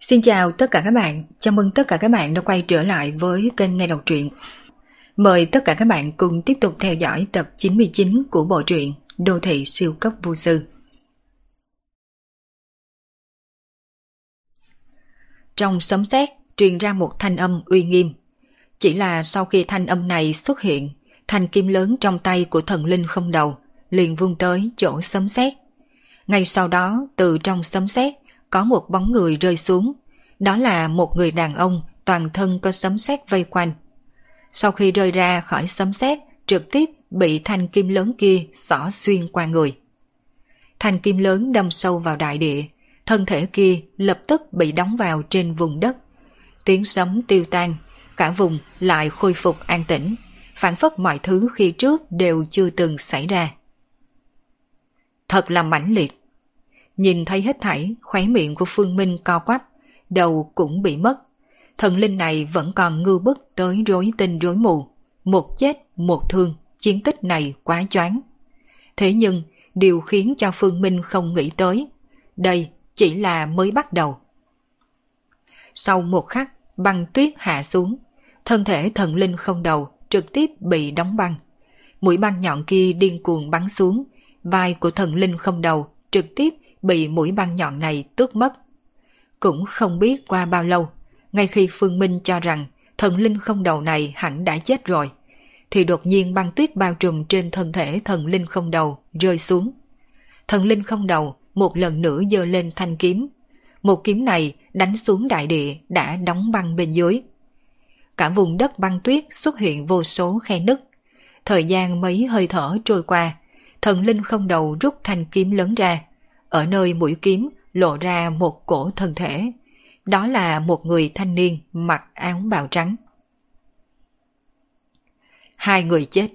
Xin chào tất cả các bạn, chào mừng tất cả các bạn đã quay trở lại với kênh Nghe Đọc Truyện. Mời tất cả các bạn cùng tiếp tục theo dõi tập 99 của bộ truyện Đô thị siêu cấp vô sư. Trong sấm sét truyền ra một thanh âm uy nghiêm. Chỉ là sau khi thanh âm này xuất hiện, thanh kiếm lớn trong tay của thần linh không đầu liền vung tới chỗ sấm sét. Ngay sau đó, từ trong sấm sét có một bóng người rơi xuống, đó là một người đàn ông toàn thân có sấm sét vây quanh. Sau khi rơi ra khỏi sấm sét, trực tiếp bị thanh kim lớn kia xỏ xuyên qua người. Thanh kim lớn đâm sâu vào đại địa, thân thể kia lập tức bị đóng vào trên vùng đất. Tiếng sấm tiêu tan, cả vùng lại khôi phục an tĩnh, phảng phất mọi thứ khi trước đều chưa từng xảy ra. Thật là mãnh liệt. Nhìn thấy hết thảy, khóe miệng của Phương Minh co quắp, đầu cũng bị mất. Thần linh này vẫn còn ngư bức tới rối tinh rối mù. Một chết, một thương, chiến tích này quá choáng. Thế nhưng, điều khiến cho Phương Minh không nghĩ tới, đây chỉ là mới bắt đầu. Sau một khắc, băng tuyết hạ xuống. Thân thể thần linh không đầu trực tiếp bị đóng băng. Mũi băng nhọn kia điên cuồng bắn xuống, vai của thần linh không đầu trực tiếp bị mũi băng nhọn này tước mất. Cũng không biết qua bao lâu, ngay khi Phương Minh cho rằng thần linh không đầu này hẳn đã chết rồi, thì đột nhiên băng tuyết bao trùm trên thân thể thần linh không đầu rơi xuống. Thần linh không đầu một lần nữa giơ lên thanh kiếm. Một kiếm này đánh xuống đại địa đã đóng băng bên dưới. Cả vùng đất băng tuyết xuất hiện vô số khe nứt. Thời gian mấy hơi thở trôi qua, thần linh không đầu rút thanh kiếm lớn ra. Ở nơi mũi kiếm lộ ra một cổ thân thể. Đó là một người thanh niên mặc áo bào trắng. Hai người chết.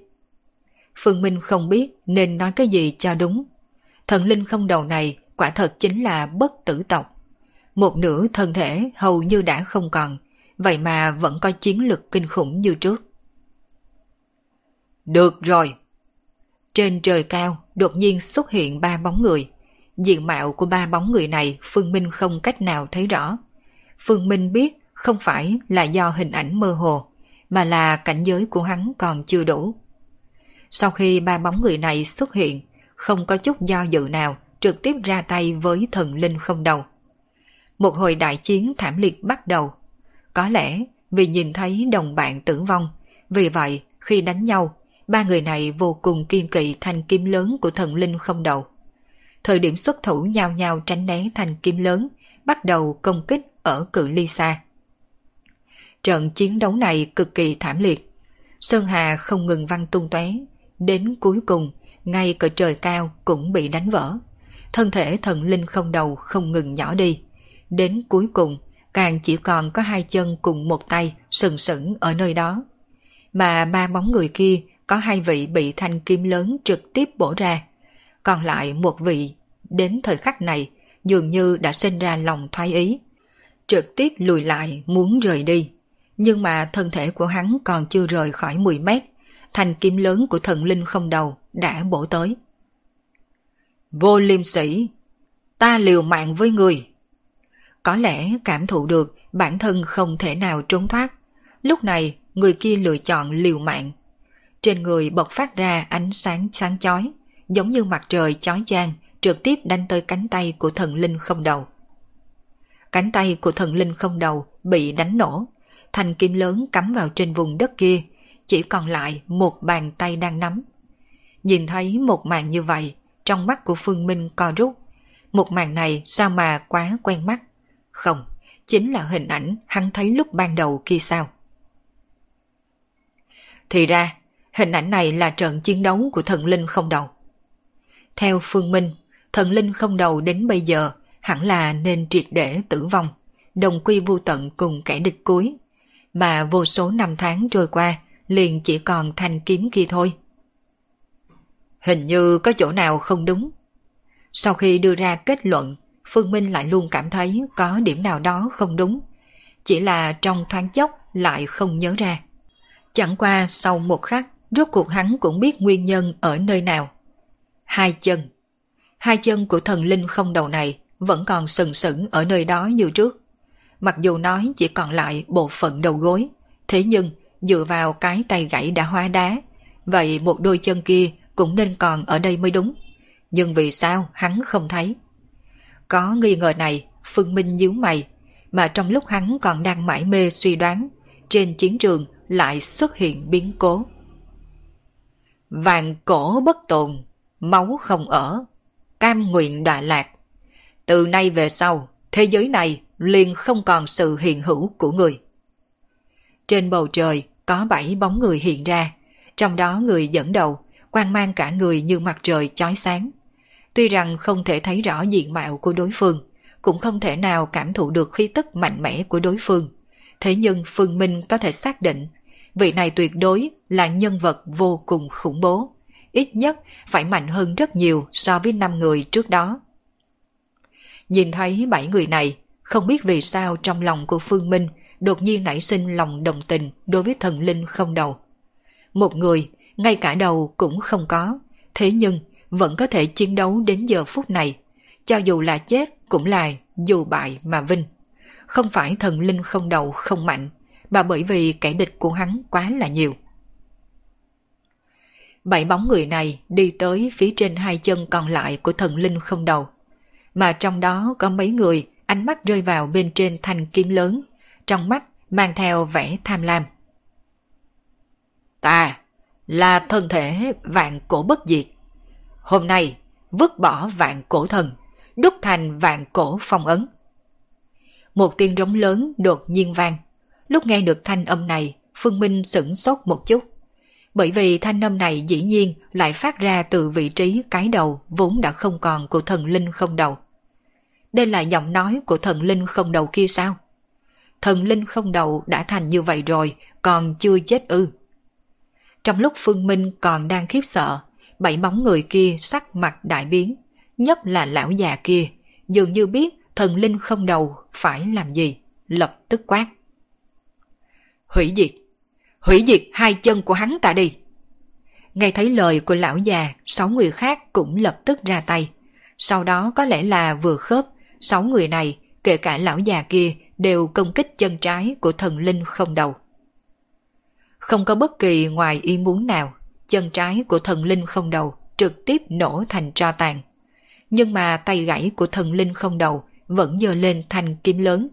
Phương Minh không biết nên nói cái gì cho đúng. Thần linh không đầu này quả thật chính là bất tử tộc. Một nửa thân thể hầu như đã không còn, vậy mà vẫn có chiến lực kinh khủng như trước. Được rồi. Trên trời cao đột nhiên xuất hiện ba bóng người. Diện mạo của ba bóng người này Phương Minh không cách nào thấy rõ. Phương Minh biết không phải là do hình ảnh mơ hồ, mà là cảnh giới của hắn còn chưa đủ. Sau khi ba bóng người này xuất hiện, không có chút do dự nào trực tiếp ra tay với thần linh không đầu. Một hồi đại chiến thảm liệt bắt đầu. Có lẽ vì nhìn thấy đồng bạn tử vong, vì vậy khi đánh nhau, ba người này vô cùng kiên kỵ thanh kiếm lớn của thần linh không đầu. Thời điểm xuất thủ nhao nhao tránh né thanh kiếm lớn, bắt đầu công kích ở cự ly xa. Trận chiến đấu này cực kỳ thảm liệt. Sơn Hà không ngừng văng tung tóe, đến cuối cùng ngay cả trời cao cũng bị đánh vỡ. Thân thể thần linh không đầu không ngừng nhỏ đi, đến cuối cùng càng chỉ còn có hai chân cùng một tay sừng sững ở nơi đó. Mà ba bóng người kia có hai vị bị thanh kiếm lớn trực tiếp bổ ra, còn lại một vị đến thời khắc này dường như đã sinh ra lòng thoái ý, trực tiếp lùi lại muốn rời đi. Nhưng mà thân thể của hắn còn chưa rời khỏi 10 mét, thanh kiếm lớn của thần linh không đầu đã bổ tới. Vô liêm sĩ, ta liều mạng với người. Có lẽ cảm thụ được bản thân không thể nào trốn thoát, lúc này người kia lựa chọn liều mạng. Trên người bộc phát ra ánh sáng sáng chói, giống như mặt trời chói chang, trực tiếp đánh tới cánh tay của thần linh không đầu. Cánh tay của thần linh không đầu bị đánh nổ, thanh kiếm lớn cắm vào trên vùng đất kia, chỉ còn lại một bàn tay đang nắm. Nhìn thấy một màn như vậy, trong mắt của Phương Minh co rút. Một màn này sao mà quá quen mắt. Không, chính là hình ảnh hắn thấy lúc ban đầu kia sao? Thì ra, hình ảnh này là trận chiến đấu của thần linh không đầu. Theo Phương Minh, thần linh không đầu đến bây giờ hẳn là nên triệt để tử vong, đồng quy vu tận cùng kẻ địch cuối. Mà vô số năm tháng trôi qua, liền chỉ còn thanh kiếm kia thôi. Hình như có chỗ nào không đúng. Sau khi đưa ra kết luận, Phương Minh lại luôn cảm thấy có điểm nào đó không đúng, chỉ là trong thoáng chốc lại không nhớ ra. Chẳng qua sau một khắc, rốt cuộc hắn cũng biết nguyên nhân ở nơi nào. Hai chân của thần linh không đầu này vẫn còn sừng sững ở nơi đó như trước. mặc dù nói chỉ còn lại bộ phận đầu gối, thế nhưng dựa vào cái tay gãy đã hóa đá, vậy một đôi chân kia cũng nên còn ở đây mới đúng. Nhưng vì sao hắn không thấy? Có nghi ngờ này, Phương Minh nhíu mày, mà trong lúc hắn còn đang mải mê suy đoán, trên chiến trường lại xuất hiện biến cố. Vạn cổ bất tồn, máu không ở, cam nguyện đọa lạc. Từ nay về sau, thế giới này liền không còn sự hiện hữu của người. Trên bầu trời có 7 bóng người hiện ra, trong đó người dẫn đầu, quang mang cả người như mặt trời chói sáng. Tuy rằng không thể thấy rõ diện mạo của đối phương, cũng không thể nào cảm thụ được khí tức mạnh mẽ của đối phương. Thế nhưng Phương Minh có thể xác định, vị này tuyệt đối là nhân vật vô cùng khủng bố, ít nhất phải mạnh hơn rất nhiều so với 5 người trước đó. Nhìn thấy 7 người này, không biết vì sao trong lòng của Phương Minh đột nhiên nảy sinh lòng đồng tình đối với thần linh không đầu. Một người, ngay cả đầu cũng không có, thế nhưng vẫn có thể chiến đấu đến giờ phút này, cho dù là chết cũng là dù bại mà vinh. Không phải thần linh không đầu không mạnh, mà bởi vì kẻ địch của hắn quá là nhiều. 7 bóng người này đi tới phía trên hai chân còn lại của thần linh không đầu, mà trong đó có mấy người ánh mắt rơi vào bên trên thanh kiếm lớn, trong mắt mang theo vẻ tham lam. Ta là thân thể vạn cổ bất diệt, hôm nay vứt bỏ vạn cổ thần, đúc thành vạn cổ phong ấn. Một tiếng rống lớn đột nhiên vang. Lúc nghe được thanh âm này, Phương Minh sửng sốt một chút, bởi vì thanh âm này dĩ nhiên lại phát ra từ vị trí cái đầu vốn đã không còn của thần linh không đầu. Đây là giọng nói của thần linh không đầu kia sao? Thần linh không đầu đã thành như vậy rồi, còn chưa chết ư? Trong lúc Phương Minh còn đang khiếp sợ, 7 bóng người kia sắc mặt đại biến, nhất là lão già kia, dường như biết thần linh không đầu phải làm gì, lập tức quát. Hủy diệt hai chân của hắn ta đi. Nghe thấy lời của lão già, 6 người khác cũng lập tức ra tay. Sau đó có lẽ là vừa khớp, 6 người này, kể cả lão già kia, đều công kích chân trái của thần linh không đầu. Không có bất kỳ ngoài ý muốn nào, chân trái của thần linh không đầu trực tiếp nổ thành tro tàn. Nhưng mà tay gãy của thần linh không đầu vẫn giơ lên thành kiếm lớn.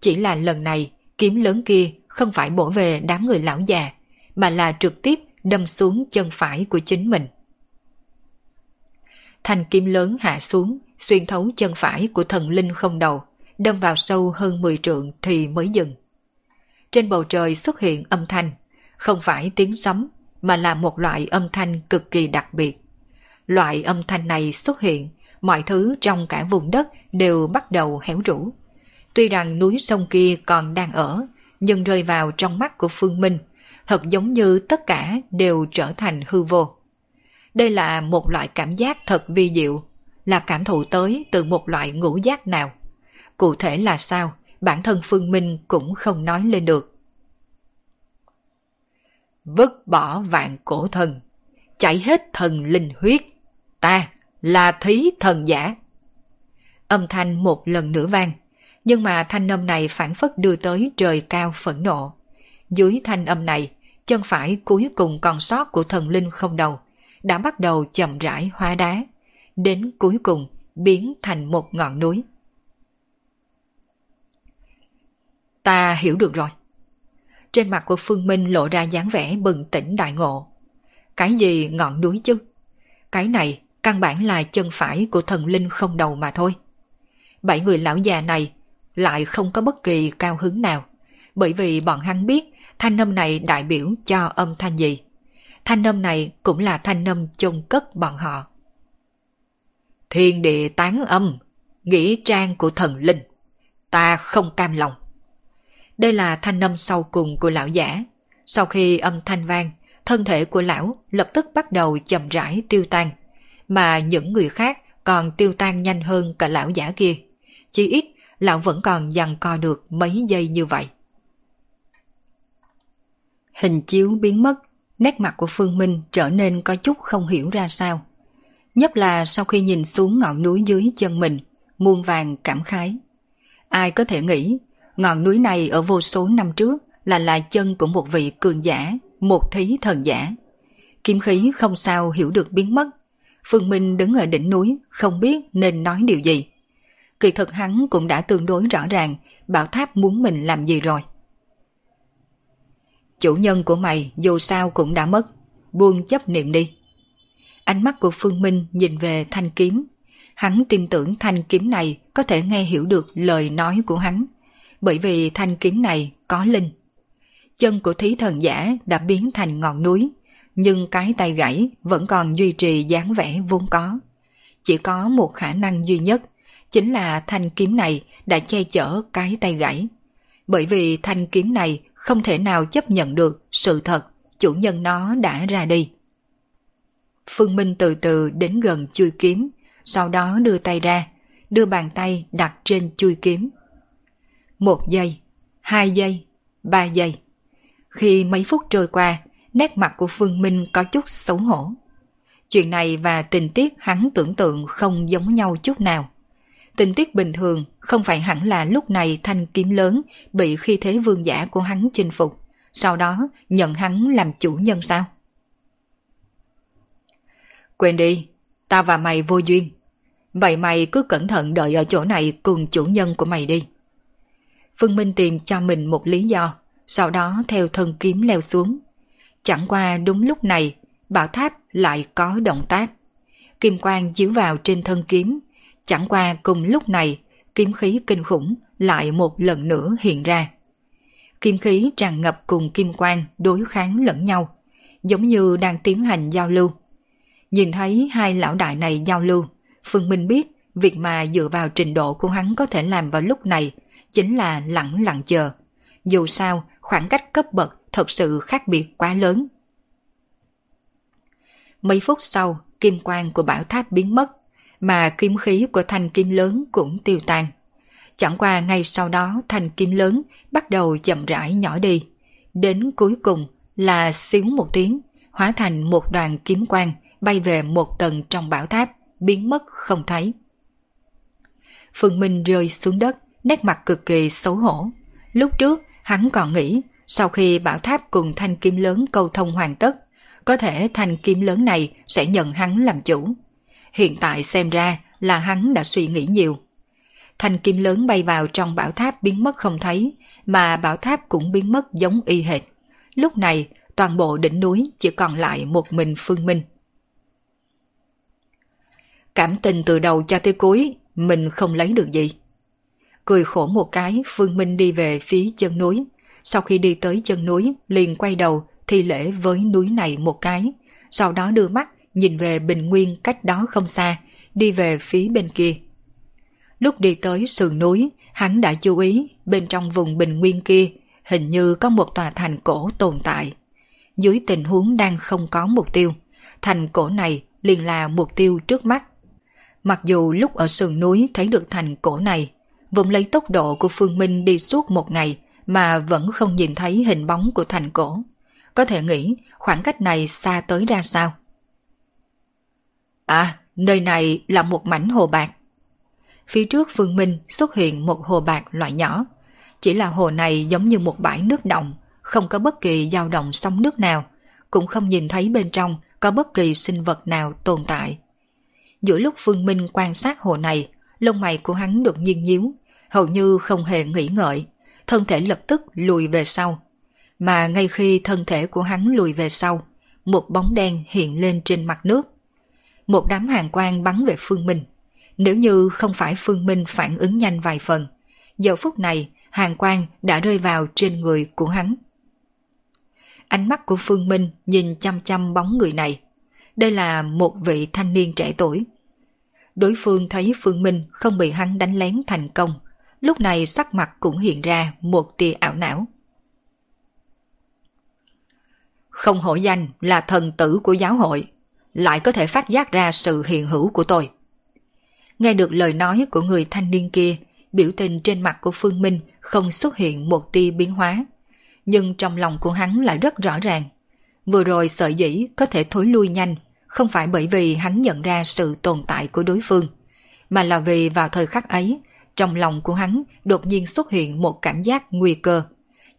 Chỉ là lần này, kiếm lớn kia không phải bổ về đám người lão già, mà là trực tiếp đâm xuống chân phải của chính mình. Thanh kiếm lớn hạ xuống, xuyên thấu chân phải của thần linh không đầu, đâm vào sâu hơn 10 trượng thì mới dừng. Trên bầu trời xuất hiện âm thanh, không phải tiếng sấm, mà là một loại âm thanh cực kỳ đặc biệt. Loại âm thanh này xuất hiện, mọi thứ trong cả vùng đất đều bắt đầu héo rũ. Tuy rằng núi sông kia còn đang ở, nhưng rơi vào trong mắt của Phương Minh, thật giống như tất cả đều trở thành hư vô. Đây là một loại cảm giác thật vi diệu, là cảm thụ tới từ một loại ngũ giác nào. Cụ thể là sao, bản thân Phương Minh cũng không nói lên được. Vứt bỏ vạn cổ thần, chảy hết thần linh huyết, ta là thí thần giả. Âm thanh một lần nữa vang, nhưng mà thanh âm này phảng phất đưa tới trời cao phẫn nộ. Dưới thanh âm này, chân phải cuối cùng còn sót của thần linh không đầu đã bắt đầu chậm rãi hóa đá, đến cuối cùng biến thành một ngọn núi. Ta hiểu được rồi. Trên mặt của Phương Minh lộ ra dáng vẻ bừng tỉnh đại ngộ. Cái gì ngọn núi chứ? Cái này căn bản là chân phải của thần linh không đầu mà thôi. 7 người lão già này lại không có bất kỳ cao hứng nào, bởi vì bọn hắn biết thanh âm này đại biểu cho âm thanh gì. Thanh âm này cũng là thanh âm chôn cất bọn họ. Thiên địa tán âm, nghĩa trang của thần linh, ta không cam lòng. Đây là thanh âm sau cùng của lão giả. Sau khi âm thanh vang, thân thể của lão lập tức bắt đầu chậm rãi tiêu tan, mà những người khác còn tiêu tan nhanh hơn cả lão giả kia. Chỉ ít, lão vẫn còn giằng co được mấy giây như vậy. Hình chiếu biến mất, nét mặt của Phương Minh trở nên có chút không hiểu ra sao. Nhất là sau khi nhìn xuống ngọn núi dưới chân mình, muôn vàng cảm khái. Ai có thể nghĩ, Ngọn núi này ở vô số năm trước là chân của một vị cường giả, một thí thần giả. Kiếm khí không sao hiểu được biến mất. Phương Minh đứng ở đỉnh núi, không biết nên nói điều gì. Kỳ thực hắn cũng đã tương đối rõ ràng bảo tháp muốn mình làm gì rồi. Chủ nhân của mày dù sao cũng đã mất, buông chấp niệm đi. Ánh mắt của Phương Minh nhìn về thanh kiếm. Hắn tin tưởng thanh kiếm này có thể nghe hiểu được lời nói của hắn, bởi vì thanh kiếm này có linh. Chân của thí thần giả đã biến thành ngọn núi, nhưng cái tay gãy vẫn còn duy trì dáng vẻ vốn có. Chỉ có một khả năng duy nhất, chính là thanh kiếm này đã che chở cái tay gãy. Bởi vì thanh kiếm này không thể nào chấp nhận được sự thật chủ nhân nó đã ra đi. Phương Minh từ từ đến gần chuôi kiếm, sau đó đưa tay ra, đưa bàn tay đặt trên chuôi kiếm. 1 giây, 2 giây, 3 giây. Khi mấy phút trôi qua, nét mặt của Phương Minh có chút xấu hổ. Chuyện này và tình tiết hắn tưởng tượng không giống nhau chút nào. Tình tiết bình thường không phải hẳn là lúc này thanh kiếm lớn bị khi thế vương giả của hắn chinh phục, sau đó nhận hắn làm chủ nhân sao? Quên đi, tao và mày vô duyên. Vậy mày cứ cẩn thận đợi ở chỗ này cùng chủ nhân của mày đi. Phương Minh tìm cho mình một lý do, sau đó theo thân kiếm leo xuống. Chẳng qua đúng lúc này, bảo tháp lại có động tác. Kim quang chiếu vào trên thân kiếm. Chẳng qua cùng lúc này, kiếm khí kinh khủng lại một lần nữa hiện ra. Kim khí tràn ngập cùng kim quang đối kháng lẫn nhau, giống như đang tiến hành giao lưu. Nhìn thấy hai lão đại này giao lưu, Phương Minh biết việc mà dựa vào trình độ của hắn có thể làm vào lúc này chính là lặng lặng chờ. Dù sao, khoảng cách cấp bậc thật sự khác biệt quá lớn. Mấy phút sau, kim quang của bảo tháp biến mất, mà kiếm khí của thanh kiếm lớn cũng tiêu tan. Chẳng qua ngay sau đó thanh kiếm lớn bắt đầu chậm rãi nhỏ đi. Đến cuối cùng là xíu một tiếng, hóa thành một đoàn kiếm quang bay về một tầng trong bảo tháp, biến mất không thấy. Phương Minh rơi xuống đất, nét mặt cực kỳ xấu hổ. Lúc trước hắn còn nghĩ sau khi bảo tháp cùng thanh kiếm lớn câu thông hoàn tất, có thể thanh kiếm lớn này sẽ nhận hắn làm chủ. Hiện tại xem ra là hắn đã suy nghĩ nhiều. Thanh kiếm lớn bay vào trong bảo tháp biến mất không thấy, mà bảo tháp cũng biến mất giống y hệt. Lúc này, toàn bộ đỉnh núi chỉ còn lại một mình Phương Minh. Cảm tình từ đầu cho tới cuối, mình không lấy được gì. Cười khổ một cái, Phương Minh đi về phía chân núi. Sau khi đi tới chân núi, liền quay đầu thi lễ với núi này một cái, sau đó đưa mắt nhìn về bình nguyên cách đó không xa, đi về phía bên kia. Lúc đi tới sườn núi, hắn đã chú ý bên trong vùng bình nguyên kia hình như có một tòa thành cổ tồn tại. Dưới tình huống đang không có mục tiêu, thành cổ này liền là mục tiêu trước mắt. Mặc dù lúc ở sườn núi thấy được thành cổ này, vùng lấy tốc độ của Phương Minh đi suốt một ngày mà vẫn không nhìn thấy hình bóng của thành cổ. Có thể nghĩ khoảng cách này xa tới ra sao. À, nơi này là một mảnh hồ bạc. Phía trước Phương Minh xuất hiện một hồ bạc loại nhỏ. Chỉ là hồ này giống như một bãi nước động, không có bất kỳ dao động sóng nước nào, cũng không nhìn thấy bên trong có bất kỳ sinh vật nào tồn tại. Giữa lúc Phương Minh quan sát hồ này, lông mày của hắn đột nhiên nhíu, hầu như không hề nghĩ ngợi, thân thể lập tức lùi về sau. Mà ngay khi thân thể của hắn lùi về sau, một bóng đen hiện lên trên mặt nước. Một đám hàn quang bắn về Phương Minh. Nếu như không phải Phương Minh phản ứng nhanh vài phần, giờ phút này hàn quang đã rơi vào trên người của hắn. Ánh mắt của Phương Minh nhìn chăm chăm bóng người này. Đây là một vị thanh niên trẻ tuổi. Đối phương thấy Phương Minh không bị hắn đánh lén thành công, lúc này sắc mặt cũng hiện ra một tia ảo não. Không hổ danh là thần tử của giáo hội, lại có thể phát giác ra sự hiện hữu của tôi. Nghe được lời nói của người thanh niên kia, biểu tình trên mặt của Phương Minh không xuất hiện một tia biến hóa, nhưng trong lòng của hắn lại rất rõ ràng. Vừa rồi sở dĩ có thể thối lui nhanh, không phải bởi vì hắn nhận ra sự tồn tại của đối phương, mà là vì vào thời khắc ấy, trong lòng của hắn đột nhiên xuất hiện một cảm giác nguy cơ,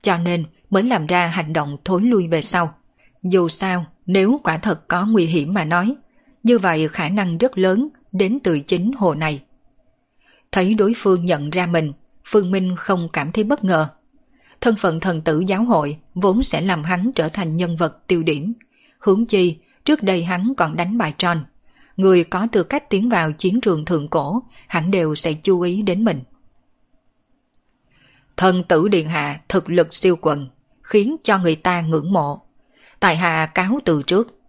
cho nên mới làm ra hành động thối lui về sau. Dù sao, nếu quả thật có nguy hiểm mà nói, như vậy khả năng rất lớn đến từ chính hồ này. Thấy đối phương nhận ra mình, Phương Minh không cảm thấy bất ngờ. Thân phận thần tử giáo hội vốn sẽ làm hắn trở thành nhân vật tiêu điểm. Huống chi, trước đây hắn còn đánh bại Tron. Người có tư cách tiến vào chiến trường thượng cổ, hẳn đều sẽ chú ý đến mình. Thần tử điện hạ thực lực siêu quần, khiến cho người ta ngưỡng mộ. Tại hạ cáo từ trước.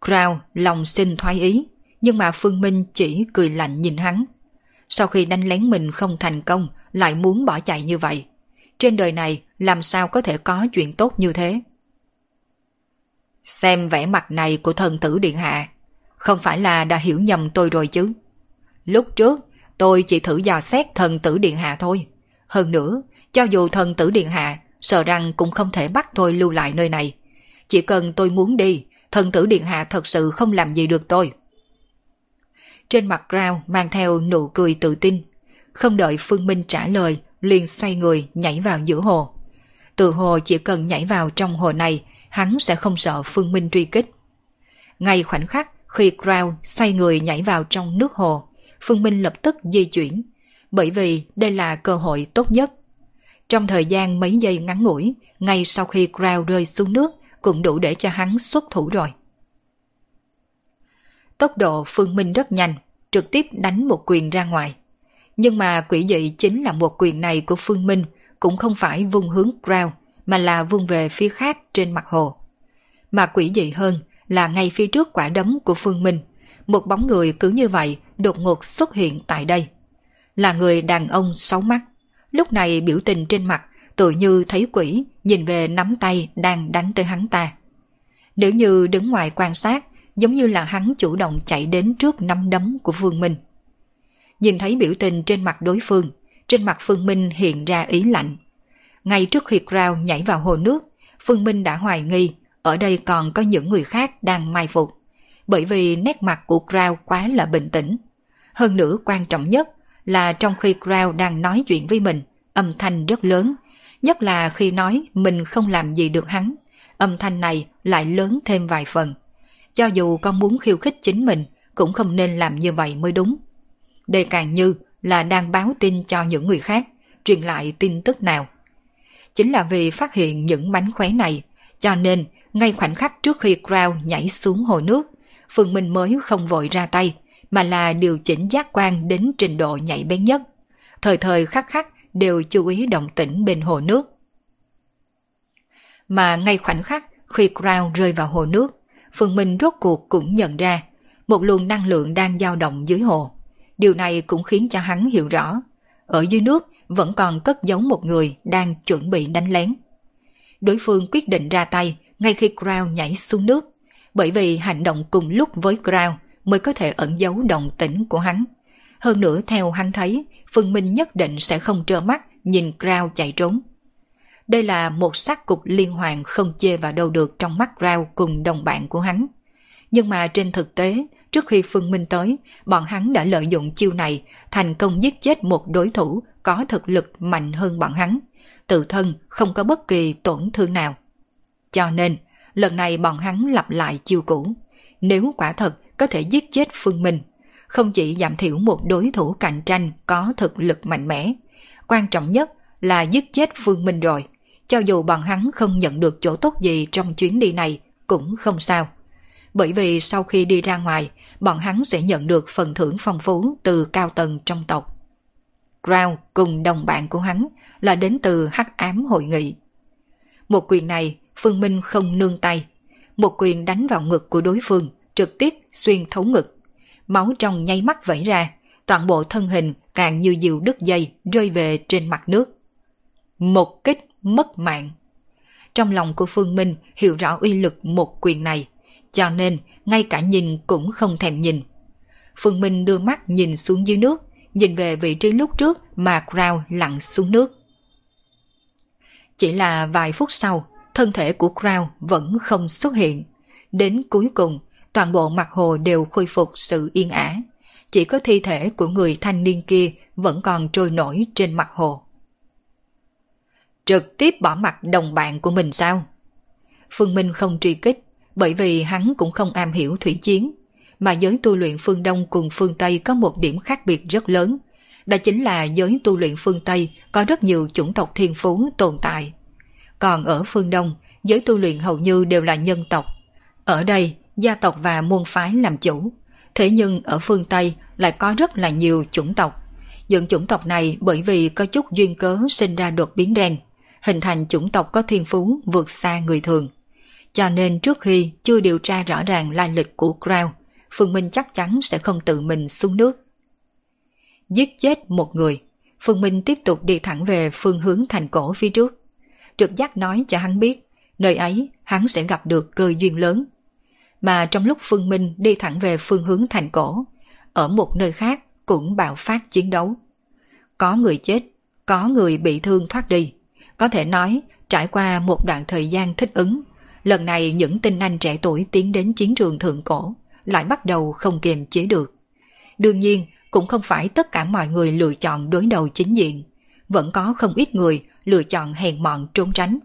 Crown lòng sinh thoái ý, nhưng mà Phương Minh chỉ cười lạnh nhìn hắn. Sau khi đánh lén mình không thành công, lại muốn bỏ chạy như vậy. Trên đời này làm sao có thể có chuyện tốt như thế? Xem vẻ mặt này của thần tử điện hạ, không phải là đã hiểu nhầm tôi rồi chứ? Lúc trước tôi chỉ thử dò xét thần tử điện hạ thôi. Hơn nữa, cho dù thần tử điện hạ, sợ rằng cũng không thể bắt tôi lưu lại nơi này. Chỉ cần tôi muốn đi, thần tử điện hạ thật sự không làm gì được tôi. Trên mặt Crown mang theo nụ cười tự tin, không đợi Phương Minh trả lời, liền xoay người nhảy vào giữa hồ. Từ hồ chỉ cần nhảy vào trong hồ này, hắn sẽ không sợ Phương Minh truy kích. Ngay khoảnh khắc khi Crown xoay người nhảy vào trong nước hồ, Phương Minh lập tức di chuyển, bởi vì đây là cơ hội tốt nhất. Trong thời gian mấy giây ngắn ngủi, ngay sau khi Crown rơi xuống nước, cũng đủ để cho hắn xuất thủ rồi. Tốc độ Phương Minh rất nhanh, trực tiếp đánh một quyền ra ngoài. Nhưng mà quỷ dị chính là một quyền này của Phương Minh cũng không phải vung hướng Crown, mà là vung về phía khác trên mặt hồ. Mà quỷ dị hơn là ngay phía trước quả đấm của Phương Minh, một bóng người cứ như vậy đột ngột xuất hiện tại đây. Là người đàn ông sáu mắt, lúc này biểu tình trên mặt tự như thấy quỷ, nhìn về nắm tay đang đánh tới hắn ta. Nếu như đứng ngoài quan sát, giống như là hắn chủ động chạy đến trước nắm đấm của Phương Minh. Nhìn thấy biểu tình trên mặt đối phương, trên mặt Phương Minh hiện ra ý lạnh. Ngay trước khi Crown nhảy vào hồ nước, Phương Minh đã hoài nghi ở đây còn có những người khác đang mai phục, bởi vì nét mặt của Crown quá là bình tĩnh. Hơn nữa quan trọng nhất là trong khi Crown đang nói chuyện với mình, âm thanh rất lớn, nhất là khi nói mình không làm gì được hắn, âm thanh này lại lớn thêm vài phần. Cho dù con muốn khiêu khích chính mình, cũng không nên làm như vậy mới đúng. Đây càng như là đang báo tin cho những người khác, truyền lại tin tức nào. Chính là vì phát hiện những mánh khóe này, cho nên ngay khoảnh khắc trước khi Crown nhảy xuống hồ nước, Phương Minh mới không vội ra tay, mà là điều chỉnh giác quan đến trình độ nhạy bén nhất. Thời thời khắc khắc đều chú ý động tĩnh bên hồ nước. Mà ngay khoảnh khắc khi Crown rơi vào hồ nước, Phương Minh rốt cuộc cũng nhận ra một luồng năng lượng đang dao động dưới hồ. Điều này cũng khiến cho hắn hiểu rõ, ở dưới nước vẫn còn cất giấu một người đang chuẩn bị đánh lén. Đối phương quyết định ra tay ngay khi Crown nhảy xuống nước, bởi vì hành động cùng lúc với Crown mới có thể ẩn giấu động tĩnh của hắn. Hơn nữa theo hắn thấy, Phương Minh nhất định sẽ không trơ mắt nhìn Crown chạy trốn. Đây là một sát cục liên hoàn không chê vào đâu được trong mắt Crown cùng đồng bạn của hắn. Nhưng mà trên thực tế, trước khi Phương Minh tới, bọn hắn đã lợi dụng chiêu này thành công giết chết một đối thủ có thực lực mạnh hơn bọn hắn, tự thân không có bất kỳ tổn thương nào. Cho nên, lần này bọn hắn lặp lại chiêu cũ. Nếu quả thật có thể giết chết Phương Minh, không chỉ giảm thiểu một đối thủ cạnh tranh có thực lực mạnh mẽ, quan trọng nhất là giết chết Phương Minh rồi, cho dù bọn hắn không nhận được chỗ tốt gì trong chuyến đi này cũng không sao. Bởi vì sau khi đi ra ngoài, bọn hắn sẽ nhận được phần thưởng phong phú từ cao tầng trong tộc. Crown cùng đồng bạn của hắn là đến từ Hắc Ám Hội Nghị. Một quyền này, Phương Minh không nương tay. Một quyền đánh vào ngực của đối phương, trực tiếp xuyên thấu ngực. Máu trong nháy mắt vẩy ra, toàn bộ thân hình càng như diều đứt dây rơi về trên mặt nước. Một kích mất mạng. Trong lòng của Phương Minh hiểu rõ uy lực một quyền này, cho nên ngay cả nhìn cũng không thèm nhìn. Phương Minh đưa mắt nhìn xuống dưới nước, nhìn về vị trí lúc trước mà Crown lặn xuống nước. Chỉ là vài phút sau, thân thể của Crown vẫn không xuất hiện. Đến cuối cùng, toàn bộ mặt hồ đều khôi phục sự yên ả. Chỉ có thi thể của người thanh niên kia vẫn còn trôi nổi trên mặt hồ. Trực tiếp bỏ mặt đồng bạn của mình sao? Phương Minh không truy kích, bởi vì hắn cũng không am hiểu thủy chiến, mà giới tu luyện phương Đông cùng phương Tây có một điểm khác biệt rất lớn, đó chính là giới tu luyện phương Tây có rất nhiều chủng tộc thiên phú tồn tại. Còn ở phương Đông, giới tu luyện hầu như đều là nhân tộc. Ở đây, gia tộc và môn phái làm chủ. Thế nhưng ở phương Tây lại có rất là nhiều chủng tộc. Những chủng tộc này bởi vì có chút duyên cớ sinh ra đột biến gen, hình thành chủng tộc có thiên phú vượt xa người thường. Cho nên trước khi chưa điều tra rõ ràng lai lịch của Crown, Phương Minh chắc chắn sẽ không tự mình xuống nước. Giết chết một người, Phương Minh tiếp tục đi thẳng về phương hướng thành cổ phía trước. Trực giác nói cho hắn biết, nơi ấy hắn sẽ gặp được cơ duyên lớn. Mà trong lúc Phương Minh đi thẳng về phương hướng thành cổ, ở một nơi khác cũng bạo phát chiến đấu. Có người chết, có người bị thương thoát đi. Có thể nói, trải qua một đoạn thời gian thích ứng, lần này những tinh anh trẻ tuổi tiến đến chiến trường thượng cổ lại bắt đầu không kiềm chế được. Đương nhiên, cũng không phải tất cả mọi người lựa chọn đối đầu chính diện. Vẫn có không ít người lựa chọn hèn mọn trốn tránh.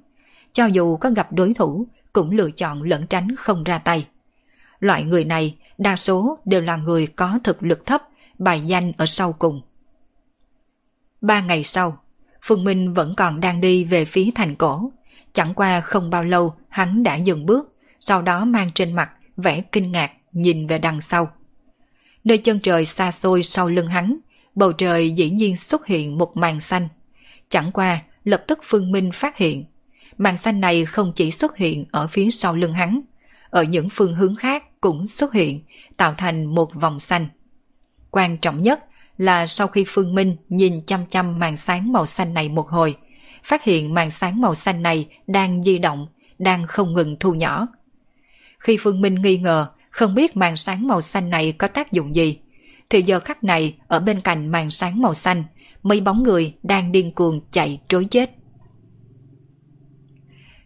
Cho dù có gặp đối thủ, cũng lựa chọn lẩn tránh không ra tay. Loại người này, đa số đều là người có thực lực thấp, bài danh ở sau cùng. 3 ngày sau, Phương Minh vẫn còn đang đi về phía thành cổ. Chẳng qua không bao lâu hắn đã dừng bước, sau đó mang trên mặt vẻ kinh ngạc nhìn về đằng sau. Nơi chân trời xa xôi sau lưng hắn, bầu trời dĩ nhiên xuất hiện một màn xanh. Chẳng qua lập tức Phương Minh phát hiện, màn xanh này không chỉ xuất hiện ở phía sau lưng hắn, ở những phương hướng khác cũng xuất hiện, tạo thành một vòng xanh. Quan trọng nhất là sau khi Phương Minh nhìn chăm chăm màn sáng màu xanh này một hồi, phát hiện màn sáng màu xanh này đang di động, đang không ngừng thu nhỏ. Khi Phương Minh nghi ngờ không biết màn sáng màu xanh này có tác dụng gì, thì giờ khắc này ở bên cạnh màn sáng màu xanh, mấy bóng người đang điên cuồng chạy trối chết.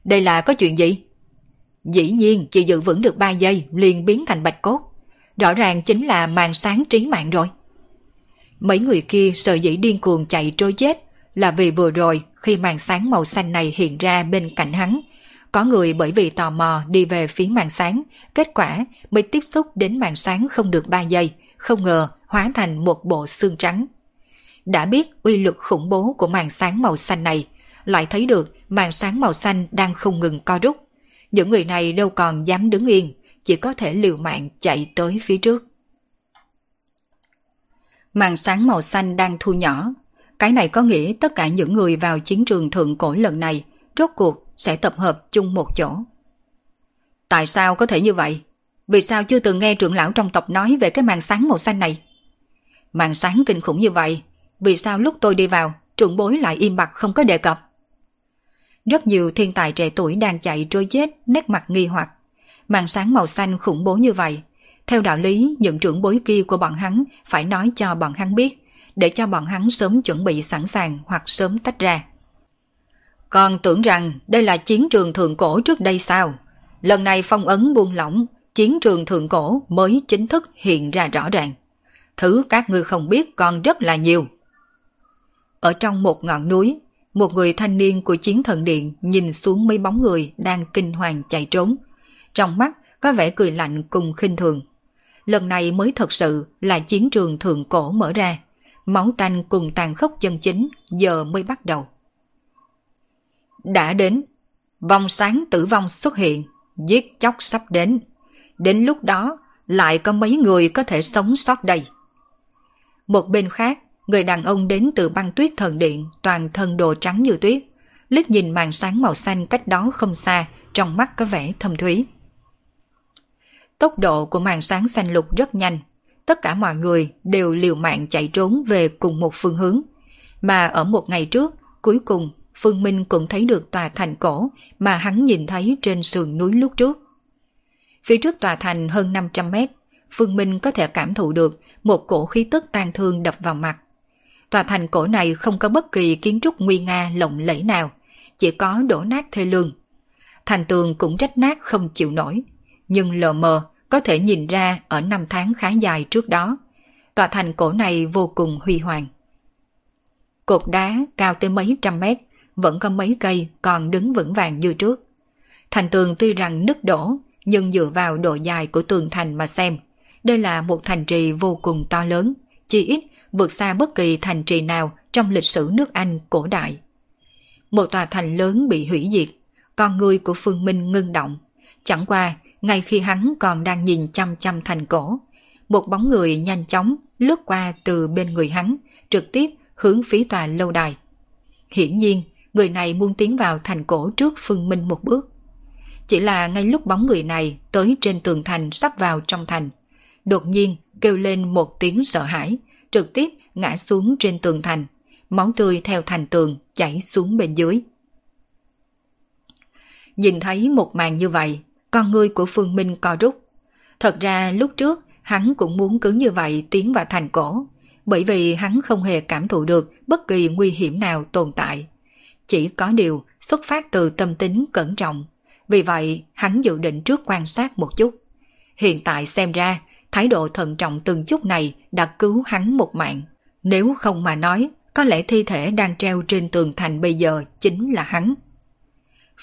Đây là có chuyện gì? Dĩ nhiên chỉ giữ vững được 3 giây liền biến thành bạch cốt. Rõ ràng chính là màn sáng trí mạng rồi. Mấy người kia sở dĩ điên cuồng chạy trối chết là vì vừa rồi khi màn sáng màu xanh này hiện ra bên cạnh hắn, có người bởi vì tò mò đi về phía màn sáng, kết quả mới tiếp xúc đến màn sáng không được 3 giây, không ngờ hóa thành một bộ xương trắng. Đã biết uy lực khủng bố của màn sáng màu xanh này, lại thấy được màn sáng màu xanh đang không ngừng co rút. Những người này đâu còn dám đứng yên, chỉ có thể liều mạng chạy tới phía trước. Màn sáng màu xanh đang thu nhỏ. Cái này có nghĩa tất cả những người vào chiến trường thượng cổ lần này rốt cuộc sẽ tập hợp chung một chỗ. Tại sao có thể như vậy? Vì sao chưa từng nghe trưởng lão trong tộc nói về cái màn sáng màu xanh này? Màn sáng kinh khủng như vậy, vì sao lúc tôi đi vào, trưởng bối lại im bặt không có đề cập? Rất nhiều thiên tài trẻ tuổi đang chạy trôi chết, nét mặt nghi hoặc. Màn sáng màu xanh khủng bố như vậy, theo đạo lý những trưởng bối kia của bọn hắn phải nói cho bọn hắn biết, để cho bọn hắn sớm chuẩn bị sẵn sàng hoặc sớm tách ra. Còn tưởng rằng đây là chiến trường thượng cổ trước đây sao? Lần này phong ấn buông lỏng, chiến trường thượng cổ mới chính thức hiện ra rõ ràng. Thứ các ngươi không biết còn rất là nhiều. Ở trong một ngọn núi, một người thanh niên của Chiến Thần Điện nhìn xuống mấy bóng người đang kinh hoàng chạy trốn. Trong mắt có vẻ cười lạnh cùng khinh thường. Lần này mới thật sự là chiến trường thượng cổ mở ra. Máu tanh cùng tàn khốc chân chính giờ mới bắt đầu. Đã đến, vòng sáng tử vong xuất hiện, giết chóc sắp đến. Đến lúc đó lại có mấy người có thể sống sót đây. Một bên khác, người đàn ông đến từ Băng Tuyết Thần Điện, toàn thân đồ trắng như tuyết, liếc nhìn màn sáng màu xanh cách đó không xa, trong mắt có vẻ thâm thúy. Tốc độ của màn sáng xanh lục rất nhanh, tất cả mọi người đều liều mạng chạy trốn về cùng một phương hướng. Mà ở một ngày trước, cuối cùng Phương Minh cũng thấy được tòa thành cổ mà hắn nhìn thấy trên sườn núi lúc trước. Phía trước tòa thành hơn 500 mét, Phương Minh có thể cảm thụ được một cổ khí tức tang thương đập vào mặt. Tòa thành cổ này không có bất kỳ kiến trúc nguy nga lộng lẫy nào, chỉ có đổ nát thê lương. Thành tường cũng rách nát không chịu nổi, nhưng lờ mờ có thể nhìn ra ở năm tháng khá dài trước đó, tòa thành cổ này vô cùng huy hoàng. cột đá cao tới mấy trăm mét, vẫn có mấy cây còn đứng vững vàng như trước. Thành tường tuy rằng nứt đổ, nhưng dựa vào độ dài của tường thành mà xem, đây là một thành trì vô cùng to lớn, chỉ ít vượt xa bất kỳ thành trì nào trong lịch sử nước Anh cổ đại. Một tòa thành lớn bị hủy diệt, con người của Phương Minh ngưng động. Chẳng qua, ngay khi hắn còn đang nhìn chăm chăm thành cổ, một bóng người nhanh chóng lướt qua từ bên người hắn, trực tiếp hướng phía tòa lâu đài. Hiển nhiên, người này muốn tiến vào thành cổ trước Phương Minh một bước. Chỉ là ngay lúc bóng người này tới trên tường thành sắp vào trong thành, đột nhiên kêu lên một tiếng sợ hãi, trực tiếp ngã xuống trên tường thành, máu tươi theo thành tường chảy xuống bên dưới. Nhìn thấy một màn như vậy, con ngươi của Phương Minh co rút. Thật ra lúc trước hắn cũng muốn cứ như vậy tiến vào thành cổ, bởi vì hắn không hề cảm thụ được bất kỳ nguy hiểm nào tồn tại. Chỉ có điều xuất phát từ tâm tính cẩn trọng, vì vậy hắn dự định trước quan sát một chút. Hiện tại xem ra, thái độ thận trọng từng chút này đã cứu hắn một mạng. Nếu không mà nói, có lẽ thi thể đang treo trên tường thành bây giờ chính là hắn.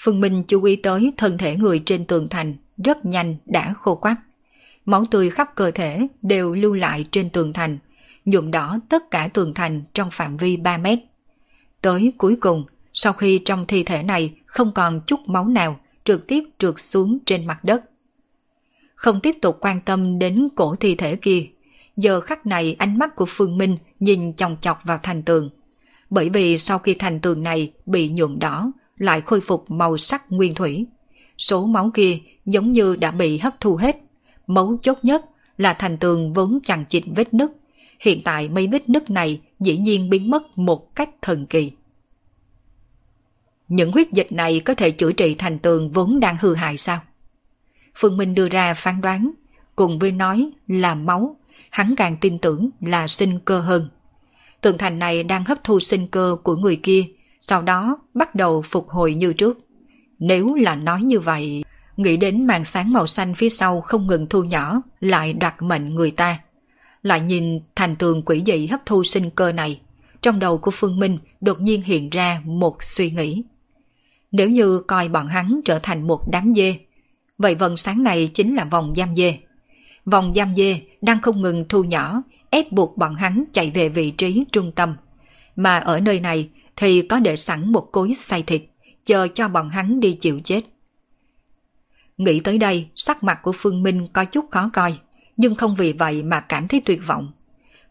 Phương Minh chú ý tới thân thể người trên tường thành rất nhanh đã khô quắt. Máu tươi khắp cơ thể đều lưu lại trên tường thành, nhuộm đỏ tất cả tường thành trong phạm vi 3 mét. Tới cuối cùng, sau khi trong thi thể này không còn chút máu nào, trực tiếp trượt xuống trên mặt đất. Không tiếp tục quan tâm đến cổ thi thể kia, giờ khắc này ánh mắt của Phương Minh nhìn chòng chọc vào thành tường. Bởi vì sau khi thành tường này bị nhuộm đỏ, lại khôi phục màu sắc nguyên thủy. Số máu kia giống như đã bị hấp thu hết. Mấu chốt nhất là thành tường vốn chằng chịt vết nứt. Hiện tại mấy vết nứt này dĩ nhiên biến mất một cách thần kỳ. Những huyết dịch này có thể chữa trị thành tường vốn đang hư hại sao? Phương Minh đưa ra phán đoán, cùng với nói là máu, hắn càng tin tưởng là sinh cơ hơn. Tường thành này đang hấp thu sinh cơ của người kia, sau đó bắt đầu phục hồi như trước. Nếu là nói như vậy, nghĩ đến màn sáng màu xanh phía sau không ngừng thu nhỏ, lại đoạt mệnh người ta. Lại nhìn thành tường quỷ dị hấp thu sinh cơ này, trong đầu của Phương Minh đột nhiên hiện ra một suy nghĩ. Nếu như coi bọn hắn trở thành một đám dê, vậy vần sáng này chính là vòng giam dê. Vòng giam dê đang không ngừng thu nhỏ, ép buộc bọn hắn chạy về vị trí trung tâm. Mà ở nơi này thì có để sẵn một cối xay thịt, chờ cho bọn hắn đi chịu chết. Nghĩ tới đây, sắc mặt của Phương Minh có chút khó coi, nhưng không vì vậy mà cảm thấy tuyệt vọng.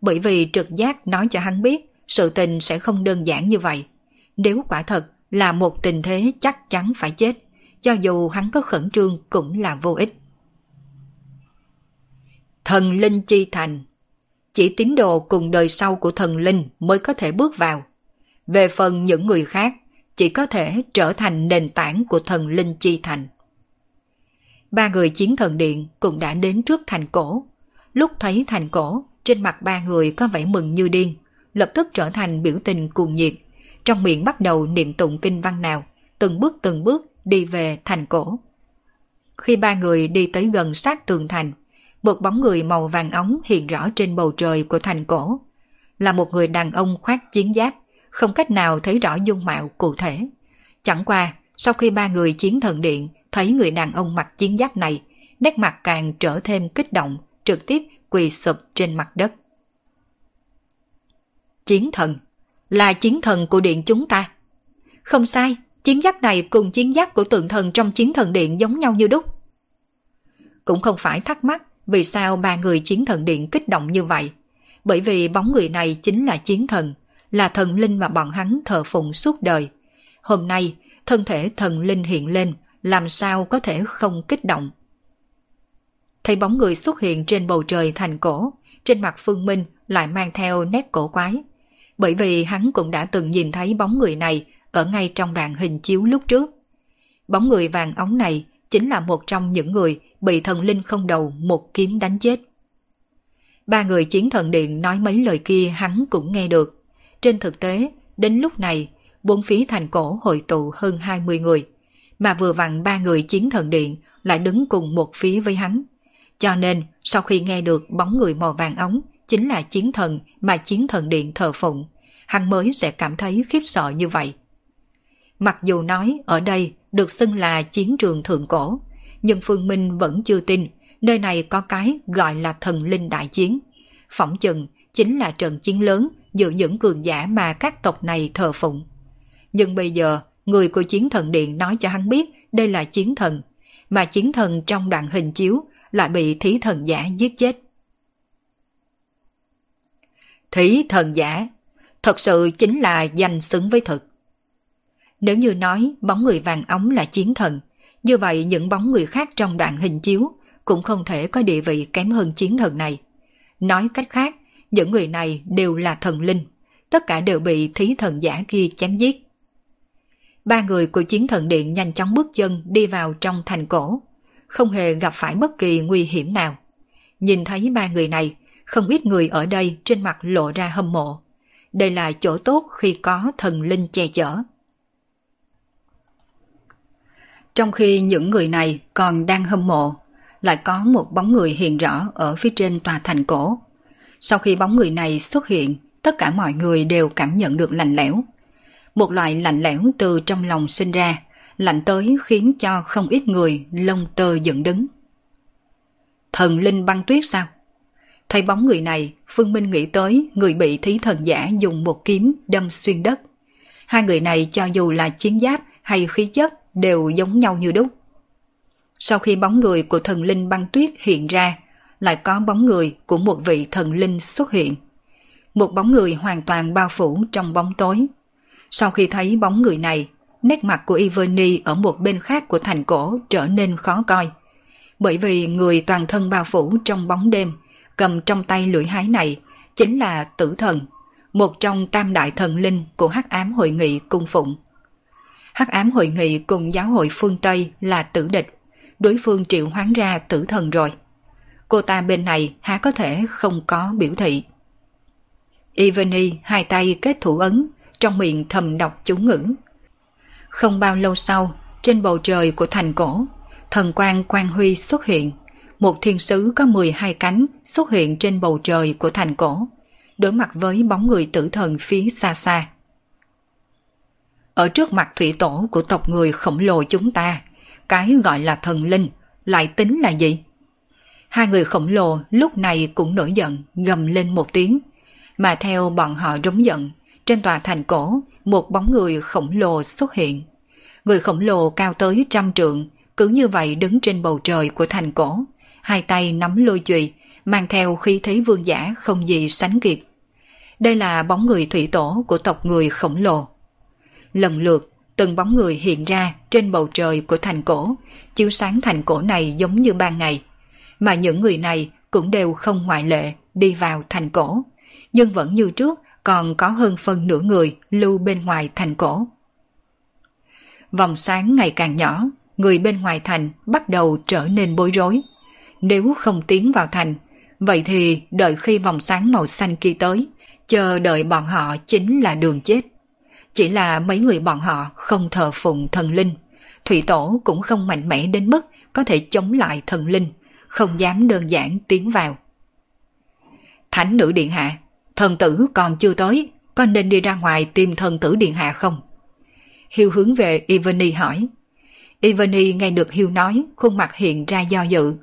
Bởi vì trực giác nói cho hắn biết, sự tình sẽ không đơn giản như vậy. Nếu quả thật là một tình thế chắc chắn phải chết, cho dù hắn có khẩn trương cũng là vô ích. Thần Linh Chi Thành, chỉ tín đồ cùng đời sau của thần linh mới có thể bước vào. Về phần những người khác, chỉ có thể trở thành nền tảng của Thần Linh Chi Thành. Ba người Chiến Thần Điện cũng đã đến trước thành cổ. Lúc thấy thành cổ, trên mặt ba người có vẻ mừng như điên, lập tức trở thành biểu tình cuồng nhiệt, trong miệng bắt đầu niệm tụng kinh văn nào, từng bước đi về thành cổ. Khi ba người đi tới gần sát tường thành, một bóng người màu vàng óng hiện rõ trên bầu trời của thành cổ. Là một người đàn ông khoác chiến giáp, không cách nào thấy rõ dung mạo cụ thể. Chẳng qua, sau khi ba người Chiến Thần Điện thấy người đàn ông mặc chiến giáp này, nét mặt càng trở thêm kích động, trực tiếp quỳ sụp trên mặt đất. Chiến thần, là chiến thần của điện chúng ta. Không sai, chiến giáp này cùng chiến giáp của tượng thần trong Chiến Thần Điện giống nhau như đúc. Cũng không phải thắc mắc vì sao ba người Chiến Thần Điện kích động như vậy, bởi vì bóng người này chính là chiến thần, là thần linh mà bọn hắn thờ phụng suốt đời. Hôm nay, thân thể thần linh hiện lên, làm sao có thể không kích động. Thấy bóng người xuất hiện trên bầu trời thành cổ, trên mặt Phương Minh lại mang theo nét cổ quái, bởi vì hắn cũng đã từng nhìn thấy bóng người này ở ngay trong đoạn hình chiếu lúc trước. Bóng người vàng óng này chính là một trong những người bị thần linh không đầu một kiếm đánh chết. Ba người Chiến Thần Điện nói mấy lời kia hắn cũng nghe được. Trên thực tế, đến lúc này, bốn phía thành cổ hội tụ hơn 20 người, mà vừa vặn ba người Chiến Thần Điện lại đứng cùng một phía với hắn. Cho nên, sau khi nghe được bóng người màu vàng óng chính là chiến thần mà Chiến Thần Điện thờ phụng, hắn mới sẽ cảm thấy khiếp sợ như vậy. Mặc dù nói ở đây được xưng là chiến trường thượng cổ, nhưng Phương Minh vẫn chưa tin nơi này có cái gọi là thần linh đại chiến. Phỏng chừng chính là trận chiến lớn giữa những cường giả mà các tộc này thờ phụng. Nhưng bây giờ, người của Chiến Thần Điện nói cho hắn biết đây là chiến thần, mà chiến thần trong đoạn hình chiếu lại bị thí thần giả giết chết. Thí thần giả, thật sự chính là danh xứng với thực. Nếu như nói bóng người vàng ống là chiến thần, như vậy những bóng người khác trong đoạn hình chiếu cũng không thể có địa vị kém hơn chiến thần này. Nói cách khác, những người này đều là thần linh, tất cả đều bị thí thần giả kia chém giết. Ba người của Chiến Thần Điện nhanh chóng bước chân đi vào trong thành cổ, không hề gặp phải bất kỳ nguy hiểm nào. Nhìn thấy ba người này, không ít người ở đây trên mặt lộ ra hâm mộ. Đây là chỗ tốt khi có thần linh che chở. Trong khi những người này còn đang hâm mộ, lại có một bóng người hiện rõ ở phía trên tòa thành cổ. Sau khi bóng người này xuất hiện, tất cả mọi người đều cảm nhận được lạnh lẽo. Một loại lạnh lẽo từ trong lòng sinh ra, lạnh tới khiến cho không ít người lông tơ dựng đứng. Thần linh băng tuyết sao? Thấy bóng người này, Phương Minh nghĩ tới người bị thí thần giả dùng một kiếm đâm xuyên đất. Hai người này cho dù là chiến giáp hay khí chất đều giống nhau như đúc. Sau khi bóng người của thần linh băng tuyết hiện ra, lại có bóng người của một vị thần linh xuất hiện. Một bóng người hoàn toàn bao phủ trong bóng tối. Sau khi thấy bóng người này, nét mặt của Yvonne ở một bên khác của thành cổ trở nên khó coi. Bởi vì người toàn thân bao phủ trong bóng đêm, cầm trong tay lưỡi hái này, chính là tử thần, một trong tam đại thần linh của Hắc Ám Hội Nghị cung phụng. Hắc Ám Hội Nghị cùng giáo hội phương Tây là tử địch, đối phương triệu hoán ra tử thần rồi. Cô ta bên này há có thể không có biểu thị. Yvonne hai tay kết thủ ấn, trong miệng thầm đọc chú ngữ. Không bao lâu sau, trên bầu trời của thành cổ, thần quang quang huy xuất hiện. Một thiên sứ có 12 cánh xuất hiện trên bầu trời của thành cổ, đối mặt với bóng người tử thần phía xa xa. Ở trước mặt thủy tổ của tộc người khổng lồ chúng ta, cái gọi là thần linh lại tính là gì? Hai người khổng lồ lúc này cũng nổi giận, gầm lên một tiếng. Mà theo bọn họ rống giận, trên tòa thành cổ, một bóng người khổng lồ xuất hiện. Người khổng lồ cao tới 100 trượng, cứ như vậy đứng trên bầu trời của thành cổ, hai tay nắm lôi chùy, mang theo khí thế vương giả không gì sánh kịp. Đây là bóng người thủy tổ của tộc người khổng lồ. Lần lượt, từng bóng người hiện ra trên bầu trời của thành cổ, chiếu sáng thành cổ này giống như ban ngày. Mà những người này cũng đều không ngoại lệ đi vào thành cổ, nhưng vẫn như trước còn có hơn phân nửa người lưu bên ngoài thành cổ. Vòng sáng ngày càng nhỏ, người bên ngoài thành bắt đầu trở nên bối rối. Nếu không tiến vào thành, vậy thì đợi khi vòng sáng màu xanh kia tới, chờ đợi bọn họ chính là đường chết. Chỉ là mấy người bọn họ không thờ phụng thần linh, thủy tổ cũng không mạnh mẽ đến mức có thể chống lại thần linh, không dám đơn giản tiến vào. Thánh nữ điện hạ, thần tử còn chưa tới, có nên đi ra ngoài tìm thần tử điện hạ không? Hugh hướng về Yvonne hỏi. Yvonne nghe được Hugh nói, khuôn mặt hiện ra do dự.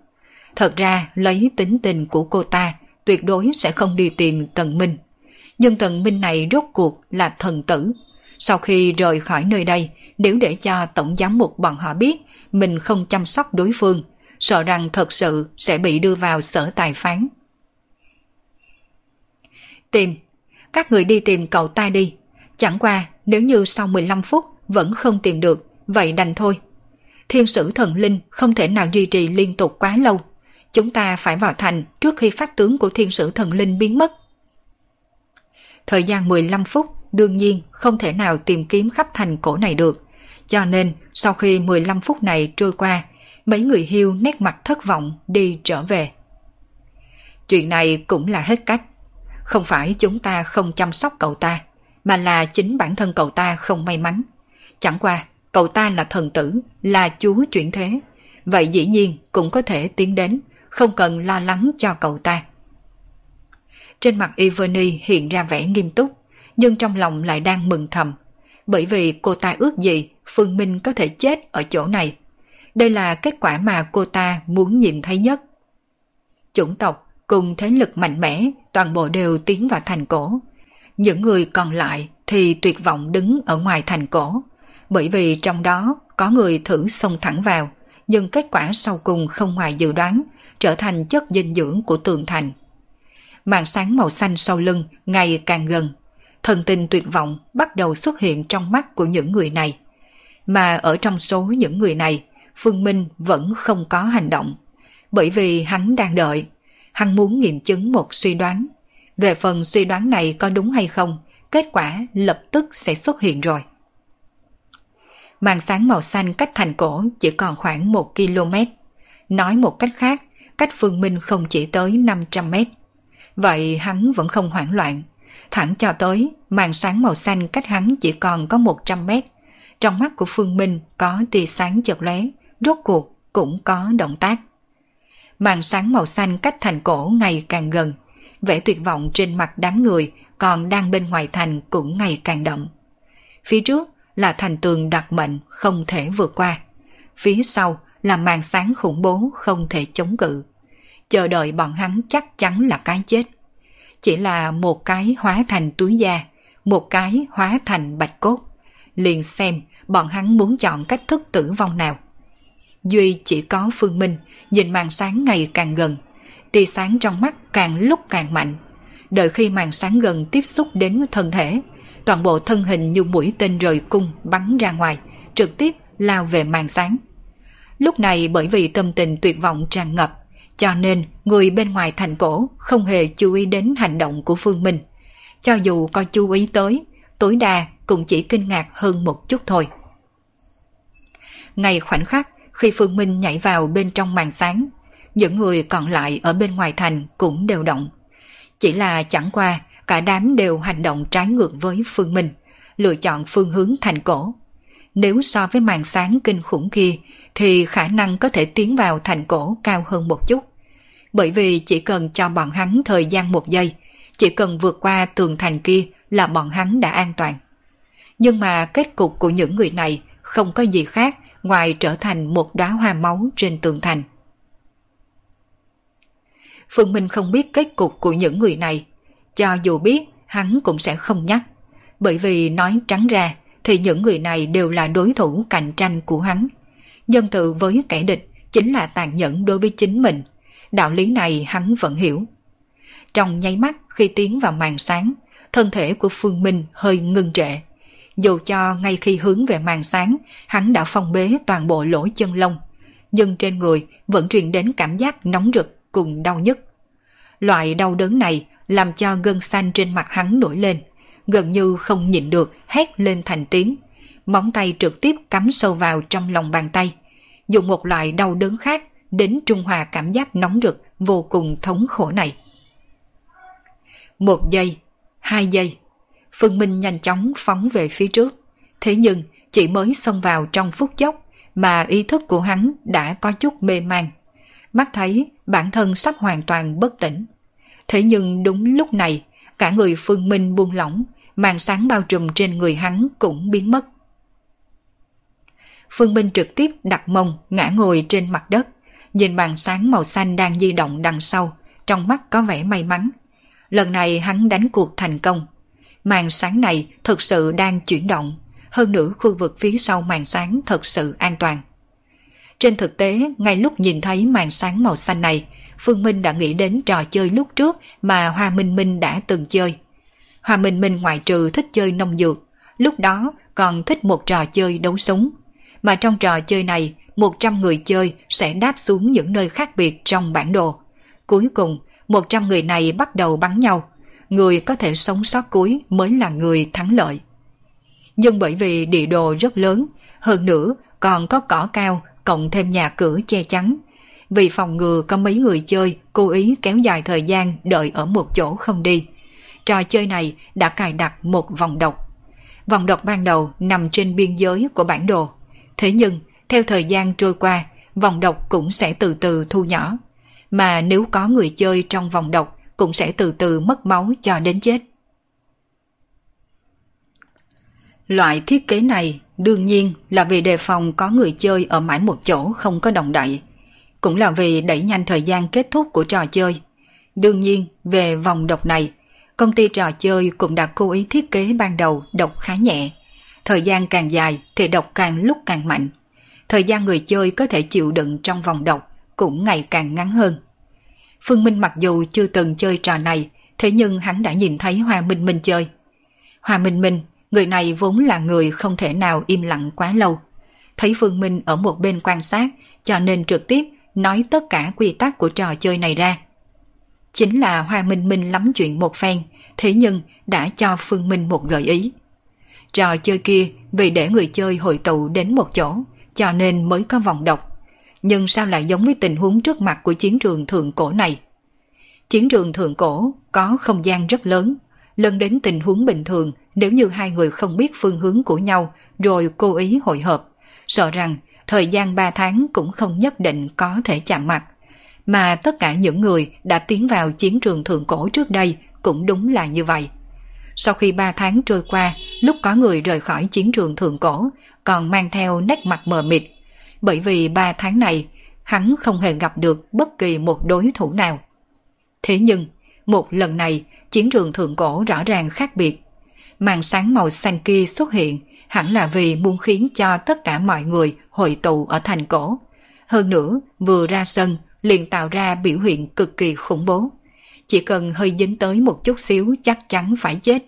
Thật ra lấy tính tình của cô ta tuyệt đối sẽ không đi tìm Tần Minh. Nhưng Tần Minh này rốt cuộc là thần tử. Sau khi rời khỏi nơi đây, nếu để cho tổng giám mục bọn họ biết mình không chăm sóc đối phương, sợ rằng thật sự sẽ bị đưa vào sở tài phán. Tìm, các người đi tìm cậu ta đi. Chẳng qua nếu như sau 15 phút vẫn không tìm được, vậy đành thôi. Thiên sử thần linh không thể nào duy trì liên tục quá lâu. Chúng ta phải vào thành trước khi pháp tướng của thiên sử thần linh biến mất. Thời gian 15 phút đương nhiên không thể nào tìm kiếm khắp thành cổ này được. Cho nên sau khi 15 phút này trôi qua, mấy người Hugh nét mặt thất vọng đi trở về. Chuyện này cũng là hết cách. Không phải chúng ta không chăm sóc cậu ta, mà là chính bản thân cậu ta không may mắn. Chẳng qua, cậu ta là thần tử, là chúa chuyển thế. Vậy dĩ nhiên cũng có thể tiến đến, không cần lo lắng cho cậu ta. Trên mặt Yvonne hiện ra vẻ nghiêm túc, nhưng trong lòng lại đang mừng thầm, bởi vì cô ta ước gì Phương Minh có thể chết ở chỗ này. Đây là kết quả mà cô ta muốn nhìn thấy nhất. Chủng tộc cùng thế lực mạnh mẽ toàn bộ đều tiến vào thành cổ. Những người còn lại thì tuyệt vọng đứng ở ngoài thành cổ, bởi vì trong đó có người thử xông thẳng vào, nhưng kết quả sau cùng không ngoài dự đoán, trở thành chất dinh dưỡng của tường thành. Màn sáng màu xanh sau lưng ngày càng gần, thần tình tuyệt vọng bắt đầu xuất hiện trong mắt của những người này. Mà ở trong số những người này, Phương Minh vẫn không có hành động, bởi vì hắn đang đợi, hắn muốn nghiệm chứng một suy đoán. Về phần suy đoán này có đúng hay không, kết quả lập tức sẽ xuất hiện rồi. Màn sáng màu xanh cách thành cổ chỉ còn khoảng 1 km. Nói một cách khác, cách Phương Minh không chỉ tới 500 mét. Vậy hắn vẫn không hoảng loạn. Thẳng cho tới, màn sáng màu xanh cách hắn chỉ còn có 100 mét. Trong mắt của Phương Minh có tia sáng chợt lóe, rốt cuộc cũng có động tác. Màn sáng màu xanh cách thành cổ ngày càng gần. Vẻ tuyệt vọng trên mặt đám người còn đang bên ngoài thành cũng ngày càng đậm. Phía trước là thành tường đặc mệnh không thể vượt qua. Phía sau là màn sáng khủng bố không thể chống cự. Chờ đợi bọn hắn chắc chắn là cái chết. Chỉ là một cái hóa thành túi da, một cái hóa thành bạch cốt. Liền xem bọn hắn muốn chọn cách thức tử vong nào. Duy chỉ có Phương Minh nhìn màn sáng ngày càng gần. Tia sáng trong mắt càng lúc càng mạnh. Đợi khi màn sáng gần tiếp xúc đến thân thể, toàn bộ thân hình như mũi tên rời cung bắn ra ngoài, trực tiếp lao về màn sáng. Lúc này bởi vì tâm tình tuyệt vọng tràn ngập, cho nên người bên ngoài thành cổ không hề chú ý đến hành động của Phương Minh. Cho dù có chú ý tới, tối đa cũng chỉ kinh ngạc hơn một chút thôi. Ngay khoảnh khắc khi Phương Minh nhảy vào bên trong màn sáng, những người còn lại ở bên ngoài thành cũng đều động. Chỉ là chẳng qua cả đám đều hành động trái ngược với Phương Minh, lựa chọn phương hướng thành cổ. Nếu so với màn sáng kinh khủng kia thì khả năng có thể tiến vào thành cổ cao hơn một chút. Bởi vì chỉ cần cho bọn hắn thời gian một giây, chỉ cần vượt qua tường thành kia là bọn hắn đã an toàn. Nhưng mà kết cục của những người này không có gì khác ngoài trở thành một đóa hoa máu trên tường thành. Phương Minh không biết kết cục của những người này, cho dù biết hắn cũng sẽ không nhắc, bởi vì nói trắng ra thì những người này đều là đối thủ cạnh tranh của hắn. Nhân từ với kẻ địch chính là tàn nhẫn đối với chính mình, đạo lý này hắn vẫn hiểu. Trong nháy mắt khi tiến vào màn sáng, thân thể của Phương Minh hơi ngưng trệ. Dù cho ngay khi hướng về màn sáng, hắn đã phong bế toàn bộ lỗ chân lông, nhưng trên người vẫn truyền đến cảm giác nóng rực cùng đau nhức. Loại đau đớn này làm cho gân xanh trên mặt hắn nổi lên, gần như không nhịn được hét lên thành tiếng. Móng tay trực tiếp cắm sâu vào trong lòng bàn tay, dùng một loại đau đớn khác đến trung hòa cảm giác nóng rực vô cùng thống khổ này. 1 giây, 2 giây, Phương Minh nhanh chóng phóng về phía trước. Thế nhưng chỉ mới xông vào trong phút chốc mà ý thức của hắn đã có chút mê man, mắt thấy bản thân sắp hoàn toàn bất tỉnh. Thế nhưng đúng lúc này, cả người Phương Minh buông lỏng, màn sáng bao trùm trên người hắn cũng biến mất. Phương Minh trực tiếp đặt mông ngã ngồi trên mặt đất, nhìn màn sáng màu xanh đang di động đằng sau, trong mắt có vẻ may mắn. Lần này hắn đánh cuộc thành công. Màn sáng này thực sự đang chuyển động, hơn nữa khu vực phía sau màn sáng thật sự an toàn. Trên thực tế, ngay lúc nhìn thấy màn sáng màu xanh này, Phương Minh đã nghĩ đến trò chơi lúc trước mà Hoa Minh Minh đã từng chơi. Hoa Minh Minh ngoại trừ thích chơi nông dược, lúc đó còn thích một trò chơi đấu súng. Mà trong trò chơi này, 100 người chơi sẽ đáp xuống những nơi khác biệt trong bản đồ. Cuối cùng, 100 người này bắt đầu bắn nhau. Người có thể sống sót cuối mới là người thắng lợi. Nhưng bởi vì địa đồ rất lớn, hơn nữa còn có cỏ cao cộng thêm nhà cửa che chắn, vì phòng ngừa có mấy người chơi cố ý kéo dài thời gian đợi ở một chỗ không đi, trò chơi này đã cài đặt một vòng độc. Vòng độc ban đầu nằm trên biên giới của bản đồ, thế nhưng theo thời gian trôi qua, vòng độc cũng sẽ từ từ thu nhỏ, mà nếu có người chơi trong vòng độc cũng sẽ từ từ mất máu cho đến chết. Loại thiết kế này đương nhiên là vì đề phòng có người chơi ở mãi một chỗ không có động đậy, cũng là vì đẩy nhanh thời gian kết thúc của trò chơi. Đương nhiên, về vòng độc này, công ty trò chơi cũng đã cố ý thiết kế ban đầu độc khá nhẹ. Thời gian càng dài thì độc càng lúc càng mạnh. Thời gian người chơi có thể chịu đựng trong vòng độc cũng ngày càng ngắn hơn. Phương Minh mặc dù chưa từng chơi trò này, thế nhưng hắn đã nhìn thấy Hoa Minh Minh chơi. Hoa Minh Minh, người này vốn là người không thể nào im lặng quá lâu. Thấy Phương Minh ở một bên quan sát, cho nên trực tiếp nói tất cả quy tắc của trò chơi này ra. Chính là Hoa Minh Minh lắm chuyện một phen, thế nhưng đã cho Phương Minh một gợi ý. Trò chơi kia vì để người chơi hội tụ đến một chỗ, cho nên mới có vòng độc. Nhưng sao lại giống với tình huống trước mặt của chiến trường thượng cổ này? Chiến trường thượng cổ có không gian rất lớn, lần đến tình huống bình thường nếu như hai người không biết phương hướng của nhau rồi cố ý hội hợp, sợ rằng thời gian 3 tháng cũng không nhất định có thể chạm mặt. Mà tất cả những người đã tiến vào chiến trường thượng cổ trước đây cũng đúng là như vậy. Sau khi 3 tháng trôi qua, lúc có người rời khỏi chiến trường thượng cổ còn mang theo nét mặt mờ mịt, bởi vì 3 tháng này hắn không hề gặp được bất kỳ một đối thủ nào. Thế nhưng, một lần này, chiến trường thượng cổ rõ ràng khác biệt. Màn sáng màu xanh kia xuất hiện hẳn là vì muốn khiến cho tất cả mọi người hội tụ ở thành cổ. Hơn nữa, vừa ra sân liền tạo ra biểu hiện cực kỳ khủng bố. Chỉ cần hơi dính tới một chút xíu chắc chắn phải chết.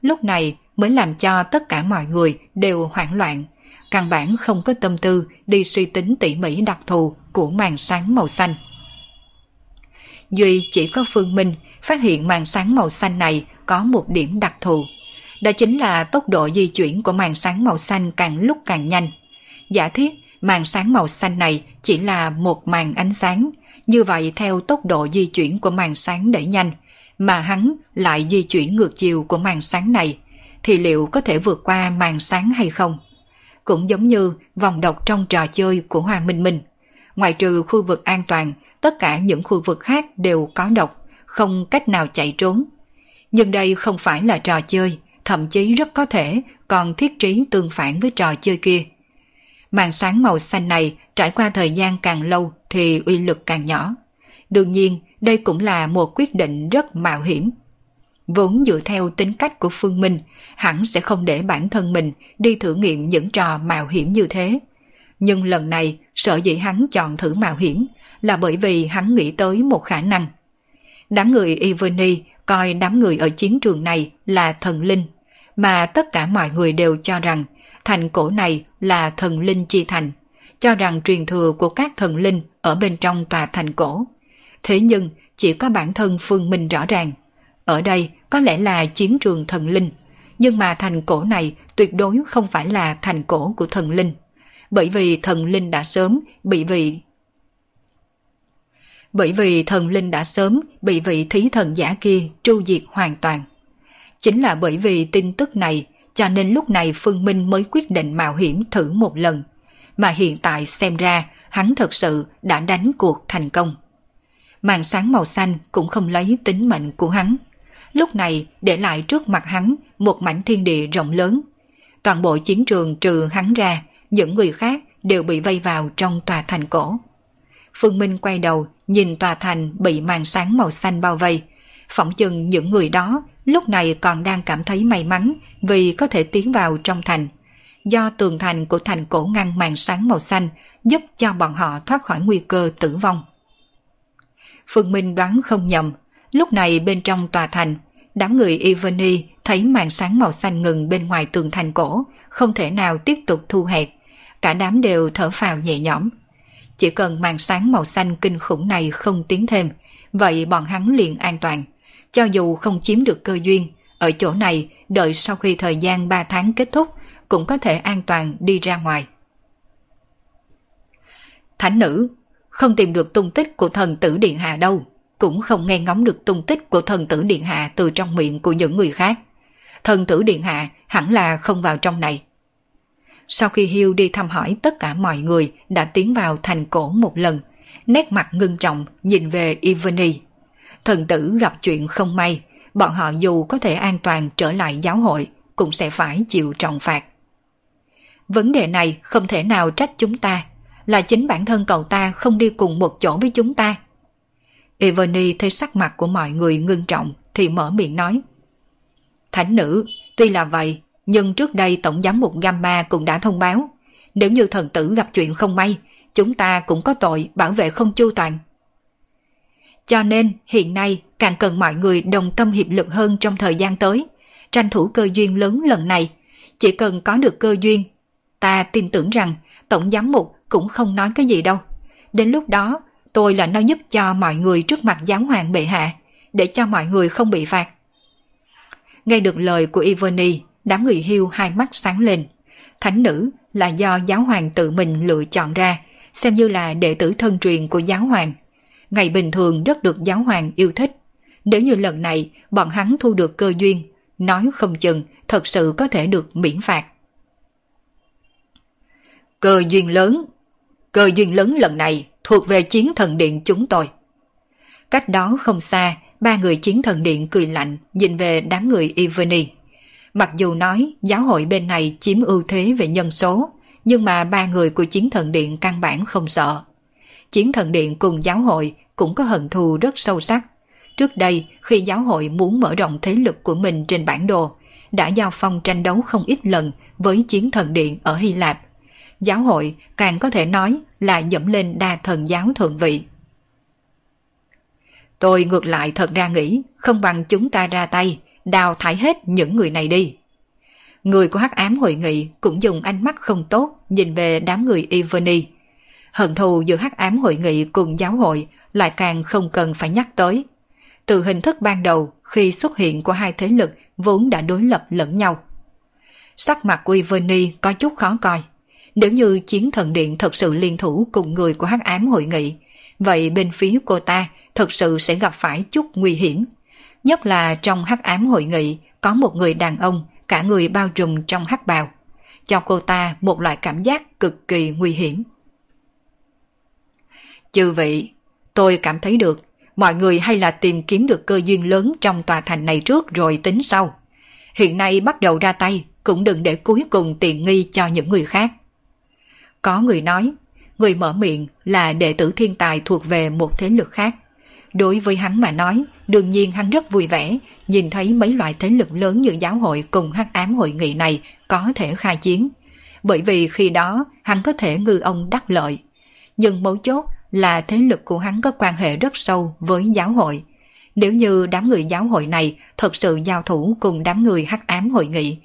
Lúc này mới làm cho tất cả mọi người đều hoảng loạn, căn bản không có tâm tư đi suy tính tỉ mỉ đặc thù của màn sáng màu xanh. Duy chỉ có Phương Minh phát hiện màn sáng màu xanh này có một điểm đặc thù. Đó chính là tốc độ di chuyển của màn sáng màu xanh càng lúc càng nhanh. Giả thiết màn sáng màu xanh này chỉ là một màn ánh sáng, như vậy theo tốc độ di chuyển của màn sáng đẩy nhanh, mà hắn lại di chuyển ngược chiều của màn sáng này, thì liệu có thể vượt qua màn sáng hay không? Cũng giống như vòng độc trong trò chơi của Hoa Minh Minh, ngoại trừ khu vực an toàn, tất cả những khu vực khác đều có độc, không cách nào chạy trốn. Nhưng đây không phải là trò chơi, thậm chí rất có thể còn thiết trí tương phản với trò chơi kia. Màn sáng màu xanh này trải qua thời gian càng lâu thì uy lực càng nhỏ. Đương nhiên, đây cũng là một quyết định rất mạo hiểm. Vốn dựa theo tính cách của Phương Minh, hẳn sẽ không để bản thân mình đi thử nghiệm những trò mạo hiểm như thế. Nhưng lần này, sở dĩ hắn chọn thử mạo hiểm là bởi vì hắn nghĩ tới một khả năng. Đám người Yvonne coi đám người ở chiến trường này là thần linh, mà tất cả mọi người đều cho rằng thành cổ này là thần linh chi thành, cho rằng truyền thừa của các thần linh ở bên trong tòa thành cổ. Thế nhưng chỉ có bản thân Phương Minh rõ ràng, ở đây có lẽ là chiến trường thần linh, nhưng mà thành cổ này tuyệt đối không phải là thành cổ của thần linh, bởi vì thần linh đã sớm bị vị thí thần giả kia tru diệt hoàn toàn. Chính là bởi vì tin tức này, cho nên lúc này Phương Minh mới quyết định mạo hiểm thử một lần. Mà hiện tại xem ra, hắn thật sự đã đánh cuộc thành công. Màn sáng màu xanh cũng không lấy tính mệnh của hắn. Lúc này để lại trước mặt hắn một mảnh thiên địa rộng lớn. Toàn bộ chiến trường trừ hắn ra, những người khác đều bị vây vào trong tòa thành cổ. Phương Minh quay đầu, nhìn tòa thành bị màn sáng màu xanh bao vây. Phỏng chừng những người đó lúc này còn đang cảm thấy may mắn vì có thể tiến vào trong thành. Do tường thành của thành cổ ngăn màn sáng màu xanh, giúp cho bọn họ thoát khỏi nguy cơ tử vong. Phương Minh đoán không nhầm, lúc này bên trong tòa thành, đám người Yvonne thấy màn sáng màu xanh ngừng bên ngoài tường thành cổ, không thể nào tiếp tục thu hẹp. Cả đám đều thở phào nhẹ nhõm. Chỉ cần màn sáng màu xanh kinh khủng này không tiến thêm, vậy bọn hắn liền an toàn. Cho dù không chiếm được cơ duyên, ở chỗ này đợi sau khi thời gian 3 tháng kết thúc cũng có thể an toàn đi ra ngoài. Thánh nữ, không tìm được tung tích của thần tử điện hạ đâu, cũng không nghe ngóng được tung tích của thần tử điện hạ từ trong miệng của những người khác. Thần tử điện hạ hẳn là không vào trong này. Sau khi Hugh đi thăm hỏi tất cả mọi người đã tiến vào thành cổ một lần, nét mặt ngưng trọng nhìn về Yvonne. Thần tử gặp chuyện không may, bọn họ dù có thể an toàn trở lại giáo hội, cũng sẽ phải chịu trọng phạt. Vấn đề này không thể nào trách chúng ta, là chính bản thân cậu ta không đi cùng một chỗ với chúng ta. Yvonne thấy sắc mặt của mọi người ngưng trọng thì mở miệng nói. Thánh nữ, tuy là vậy, nhưng trước đây Tổng Giám mục Gamma cũng đã thông báo, nếu như thần tử gặp chuyện không may, chúng ta cũng có tội bảo vệ không chu toàn. Cho nên hiện nay càng cần mọi người đồng tâm hiệp lực hơn trong thời gian tới, tranh thủ cơ duyên lớn lần này. Chỉ cần có được cơ duyên, ta tin tưởng rằng Tổng Giám mục cũng không nói cái gì đâu. Đến lúc đó, tôi là nói giúp cho mọi người trước mặt Giáo hoàng bệ hạ, để cho mọi người không bị phạt. Nghe được lời của Yvonne, đám người Hugh hai mắt sáng lên. Thánh nữ là do Giáo hoàng tự mình lựa chọn ra, xem như là đệ tử thân truyền của Giáo hoàng. Ngày bình thường rất được Giáo hoàng yêu thích. Nếu như lần này bọn hắn thu được cơ duyên, nói không chừng thật sự có thể được miễn phạt. Cơ duyên lớn lần này thuộc về Chiến Thần Điện chúng tôi. Cách đó không xa, ba người Chiến Thần Điện cười lạnh nhìn về đám người Yvonne. Mặc dù nói giáo hội bên này chiếm ưu thế về nhân số, nhưng mà ba người của Chiến Thần Điện căn bản không sợ. Chiến Thần Điện cùng giáo hội cũng có hận thù rất sâu sắc. Trước đây, khi giáo hội muốn mở rộng thế lực của mình trên bản đồ, đã giao phong tranh đấu không ít lần với Chiến Thần Điện ở Hy Lạp. Giáo hội càng có thể nói là dẫm lên đa thần giáo thượng vị. Tôi ngược lại thật ra nghĩ không bằng chúng ta ra tay, đào thải hết những người này đi. Người của Hắc Ám Hội Nghị cũng dùng ánh mắt không tốt nhìn về đám người Yvonne. Hận thù giữa Hắc Ám Hội Nghị cùng giáo hội lại càng không cần phải nhắc tới. Từ hình thức ban đầu khi xuất hiện của hai thế lực vốn đã đối lập lẫn nhau. Sắc mặt của Yvonne có chút khó coi. Nếu như Chiến Thần Điện thật sự liên thủ cùng người của Hắc Ám Hội Nghị, vậy bên phía cô ta thật sự sẽ gặp phải chút nguy hiểm. Nhất là trong Hắc Ám Hội Nghị có một người đàn ông cả người bao trùm trong hắc bào, cho cô ta một loại cảm giác cực kỳ nguy hiểm. Chư vị, tôi cảm thấy được mọi người hay là tìm kiếm được cơ duyên lớn trong tòa thành này trước rồi tính sau. Hiện nay bắt đầu ra tay cũng đừng để cuối cùng tiện nghi cho những người khác. Có người nói, người mở miệng là đệ tử thiên tài thuộc về một thế lực khác. Đối với hắn mà nói, đương nhiên hắn rất vui vẻ, nhìn thấy mấy loại thế lực lớn như giáo hội cùng Hắc Ám Hội Nghị này có thể khai chiến. Bởi vì khi đó, hắn có thể ngư ông đắc lợi. Nhưng mấu chốt là thế lực của hắn có quan hệ rất sâu với giáo hội. Nếu như đám người giáo hội này thật sự giao thủ cùng đám người Hắc Ám Hội Nghị,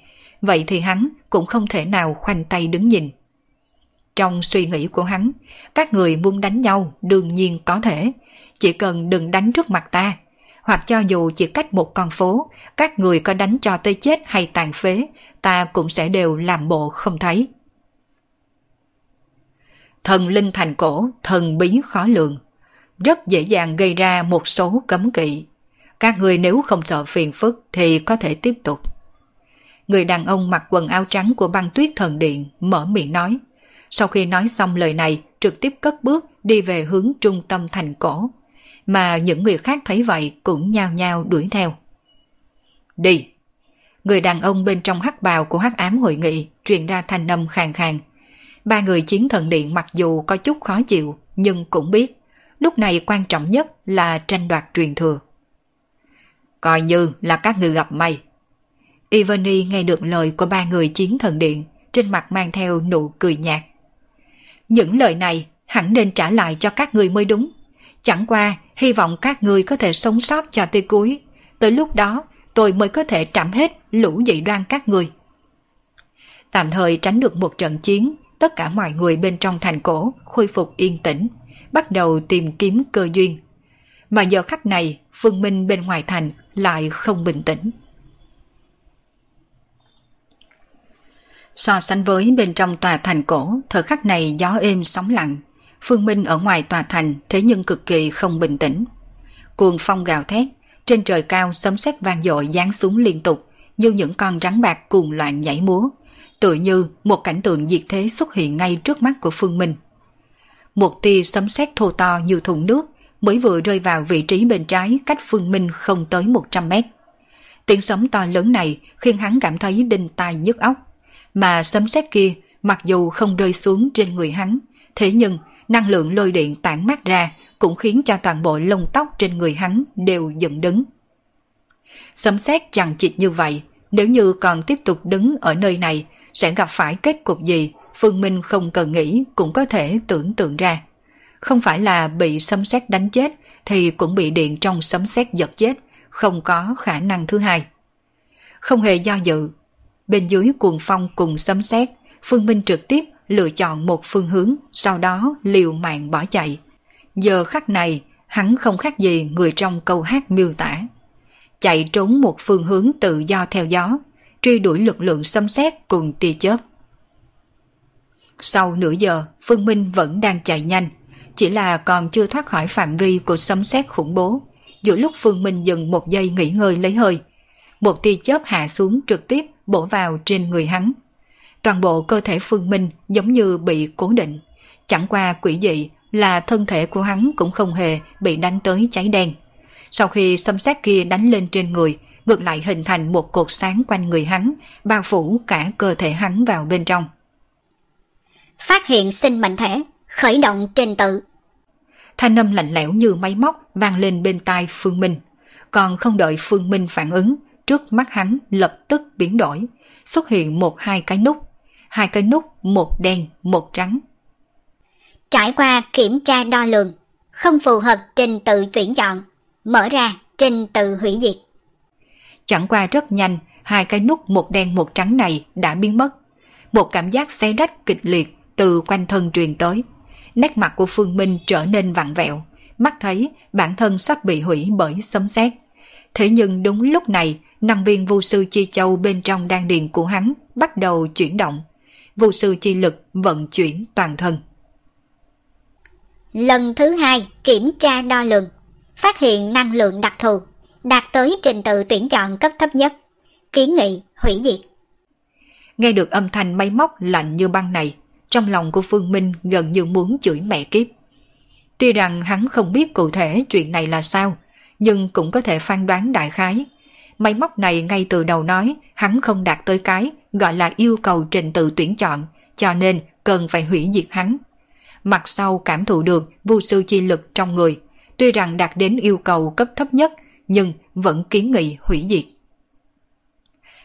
vậy thì hắn cũng không thể nào khoanh tay đứng nhìn. Trong suy nghĩ của hắn, các người muốn đánh nhau đương nhiên có thể, chỉ cần đừng đánh trước mặt ta, hoặc cho dù chỉ cách một con phố, các người có đánh cho tới chết hay tàn phế, ta cũng sẽ đều làm bộ không thấy. Thần linh thành cổ, thần bí khó lường, rất dễ dàng gây ra một số cấm kỵ. Các người nếu không sợ phiền phức thì có thể tiếp tục. Người đàn ông mặc quần áo trắng của Băng Tuyết Thần Điện mở miệng nói. Sau khi nói xong lời này, trực tiếp cất bước đi về hướng trung tâm thành cổ. Mà những người khác thấy vậy cũng nhao nhao đuổi theo. Đi! Người đàn ông bên trong hắc bào của Hắc Ám Hội Nghị truyền ra thanh âm khàn khàn. Ba người Chiến Thần Điện mặc dù có chút khó chịu, nhưng cũng biết lúc này quan trọng nhất là tranh đoạt truyền thừa. Coi như là các người gặp may. Yvonne nghe được lời của ba người Chiến Thần Điện, trên mặt mang theo nụ cười nhạt. Những lời này hẳn nên trả lại cho các ngươi mới đúng. Chẳng qua hy vọng các ngươi có thể sống sót cho tới cuối. Tới lúc đó tôi mới có thể trảm hết lũ dị đoan các ngươi. Tạm thời tránh được một trận chiến, tất cả mọi người bên trong thành cổ khôi phục yên tĩnh, bắt đầu tìm kiếm cơ duyên. Mà giờ khắc này, Phương Minh bên ngoài thành lại không bình tĩnh. So sánh với bên trong tòa thành cổ, thời khắc này gió êm sóng lặng. Phương Minh ở ngoài tòa thành thế nhưng cực kỳ không bình tĩnh. Cuồng phong gào thét, trên trời cao sấm sét vang dội giáng xuống liên tục, như những con rắn bạc cuồng loạn nhảy múa, tựa như một cảnh tượng diệt thế xuất hiện ngay trước mắt của Phương Minh. Một tia sấm sét thô to như thùng nước mới vừa rơi vào vị trí bên trái cách Phương Minh không tới 100 mét. Tiếng sấm to lớn này khiến hắn cảm thấy đinh tai nhức óc, mà sấm sét kia mặc dù không rơi xuống trên người hắn, thế nhưng năng lượng lôi điện tản mát ra cũng khiến cho toàn bộ lông tóc trên người hắn đều dựng đứng. Sấm sét chằng chịt như vậy, nếu như còn tiếp tục đứng ở nơi này sẽ gặp phải kết cục gì, Phương Minh không cần nghĩ cũng có thể tưởng tượng ra. Không phải là bị sấm sét đánh chết thì cũng bị điện trong sấm sét giật chết, không có khả năng thứ hai. Không hề do dự, bên dưới cuồng phong cùng sấm sét, Phương Minh trực tiếp lựa chọn một phương hướng, sau đó liều mạng bỏ chạy. Giờ khắc này, hắn không khác gì người trong câu hát miêu tả. Chạy trốn một phương hướng tự do theo gió, truy đuổi lực lượng sấm sét cùng tia chớp. Sau nửa giờ, Phương Minh vẫn đang chạy nhanh, chỉ là còn chưa thoát khỏi phạm vi của sấm sét khủng bố. Giữa lúc Phương Minh dừng một giây nghỉ ngơi lấy hơi, một tia chớp hạ xuống trực tiếp bổ vào trên người hắn. Toàn bộ cơ thể Phương Minh giống như bị cố định. Chẳng qua quỷ dị là thân thể của hắn cũng không hề bị đánh tới cháy đen. Sau khi sấm sét kia đánh lên trên người, ngược lại hình thành một cột sáng quanh người hắn, bao phủ cả cơ thể hắn vào bên trong. Phát hiện sinh mệnh thể, khởi động trình tự. Thanh âm lạnh lẽo như máy móc vang lên bên tai Phương Minh. Còn không đợi Phương Minh phản ứng, trước mắt hắn lập tức biến đổi, xuất hiện hai cái nút, một đen một trắng. Trải qua kiểm tra đo lường, không phù hợp trình tự tuyển chọn, mở ra trình tự hủy diệt. Chẳng qua rất nhanh, hai cái nút một đen một trắng này đã biến mất. Một cảm giác xé rách kịch liệt từ quanh thân truyền tới. Nét mặt của Phương Minh trở nên vặn vẹo, mắt thấy bản thân sắp bị hủy bởi sấm sét. Thế nhưng đúng lúc này, 5 viên vu sư chi châu bên trong đan điền của hắn bắt đầu chuyển động. Vu sư chi lực vận chuyển toàn thân. Lần thứ hai kiểm tra đo lường, phát hiện năng lượng đặc thù, đạt tới trình tự tuyển chọn cấp thấp nhất, kiến nghị hủy diệt. Nghe được âm thanh máy móc lạnh như băng này, trong lòng của Phương Minh gần như muốn chửi mẹ kiếp. Tuy rằng hắn không biết cụ thể chuyện này là sao, nhưng cũng có thể phán đoán đại khái. Máy móc này ngay từ đầu nói hắn không đạt tới cái gọi là yêu cầu trình tự tuyển chọn, cho nên cần phải hủy diệt hắn. Mặt sau cảm thụ được vu sư chi lực trong người, tuy rằng đạt đến yêu cầu cấp thấp nhất nhưng vẫn kiến nghị hủy diệt.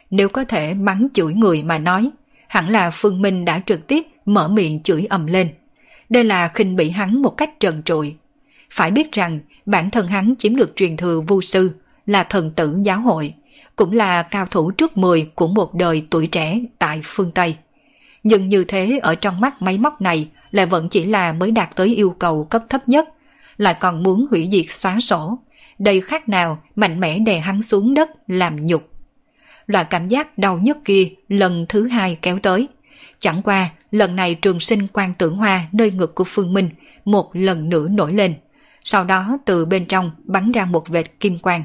Nếu có thể mắng chửi người mà nói, hẳn là Phương Minh đã trực tiếp mở miệng chửi ầm lên. Đây là khinh bỉ hắn một cách trần trụi. Phải biết rằng bản thân hắn chiếm được truyền thừa vu sư, là thần tử giáo hội, cũng là cao thủ trước 10 của một đời tuổi trẻ tại phương Tây. Nhưng như thế ở trong mắt máy móc này lại vẫn chỉ là mới đạt tới yêu cầu cấp thấp nhất, lại còn muốn hủy diệt xóa sổ. Đây khác nào mạnh mẽ đè hắn xuống đất làm nhục. Loại cảm giác đau nhức kia lần thứ hai kéo tới. Chẳng qua lần này trường sinh quang tưởng hoa nơi ngực của Phương Minh một lần nữa nổi lên, sau đó từ bên trong bắn ra một vệt kim quang.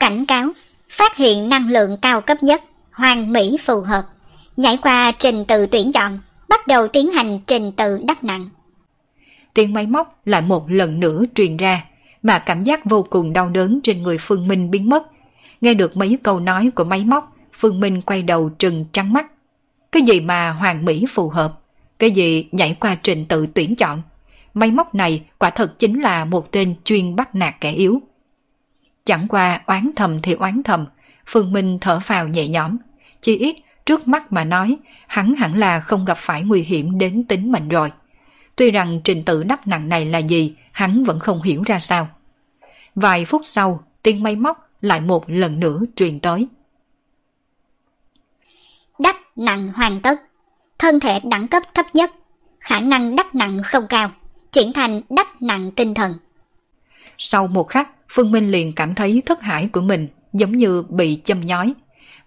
Cảnh cáo, phát hiện năng lượng cao cấp nhất, hoàn mỹ phù hợp, nhảy qua trình tự tuyển chọn, bắt đầu tiến hành trình tự đắp nặng. Tiếng máy móc lại một lần nữa truyền ra, mà cảm giác vô cùng đau đớn trên người Phương Minh biến mất. Nghe được mấy câu nói của máy móc, Phương Minh quay đầu trừng trắng mắt. Cái gì mà hoàn mỹ phù hợp? Cái gì nhảy qua trình tự tuyển chọn? Máy móc này quả thật chính là một tên chuyên bắt nạt kẻ yếu. Chẳng qua oán thầm thì oán thầm, Phương Minh thở phào nhẹ nhõm. Chỉ ít trước mắt mà nói, hắn hẳn là không gặp phải nguy hiểm đến tính mệnh rồi. Tuy rằng trình tự đắp nặng này là gì, hắn vẫn không hiểu ra sao. Vài phút sau, tiếng máy móc lại một lần nữa truyền tới. Đắp nặng hoàn tất. Thân thể đẳng cấp thấp nhất, khả năng đắp nặng không cao, chuyển thành đắp nặng tinh thần. Sau một khắc, Phương Minh liền cảm thấy thất hải của mình giống như bị châm nhói.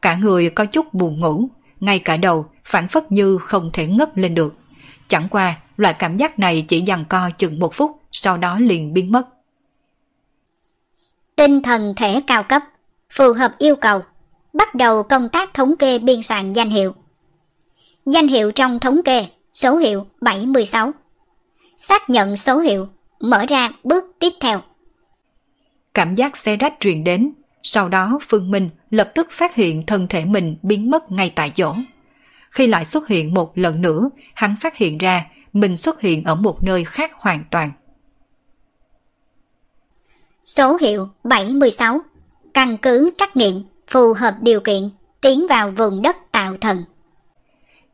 Cả người có chút buồn ngủ, ngay cả đầu phảng phất như không thể ngất lên được. Chẳng qua, loại cảm giác này chỉ giằng co chừng một phút, sau đó liền biến mất. Tinh thần thể cao cấp, phù hợp yêu cầu, bắt đầu công tác thống kê biên soạn danh hiệu. Danh hiệu trong thống kê, số hiệu 76. Xác nhận số hiệu, mở ra bước tiếp theo. cảm giác xé rách truyền đến, sau đó Phương Minh lập tức phát hiện thân thể mình biến mất ngay tại chỗ. Khi lại xuất hiện một lần nữa, hắn phát hiện ra mình xuất hiện ở một nơi khác hoàn toàn. Số hiệu 76, căn cứ trắc nghiệm, phù hợp điều kiện, tiến vào vùng đất Tạo Thần.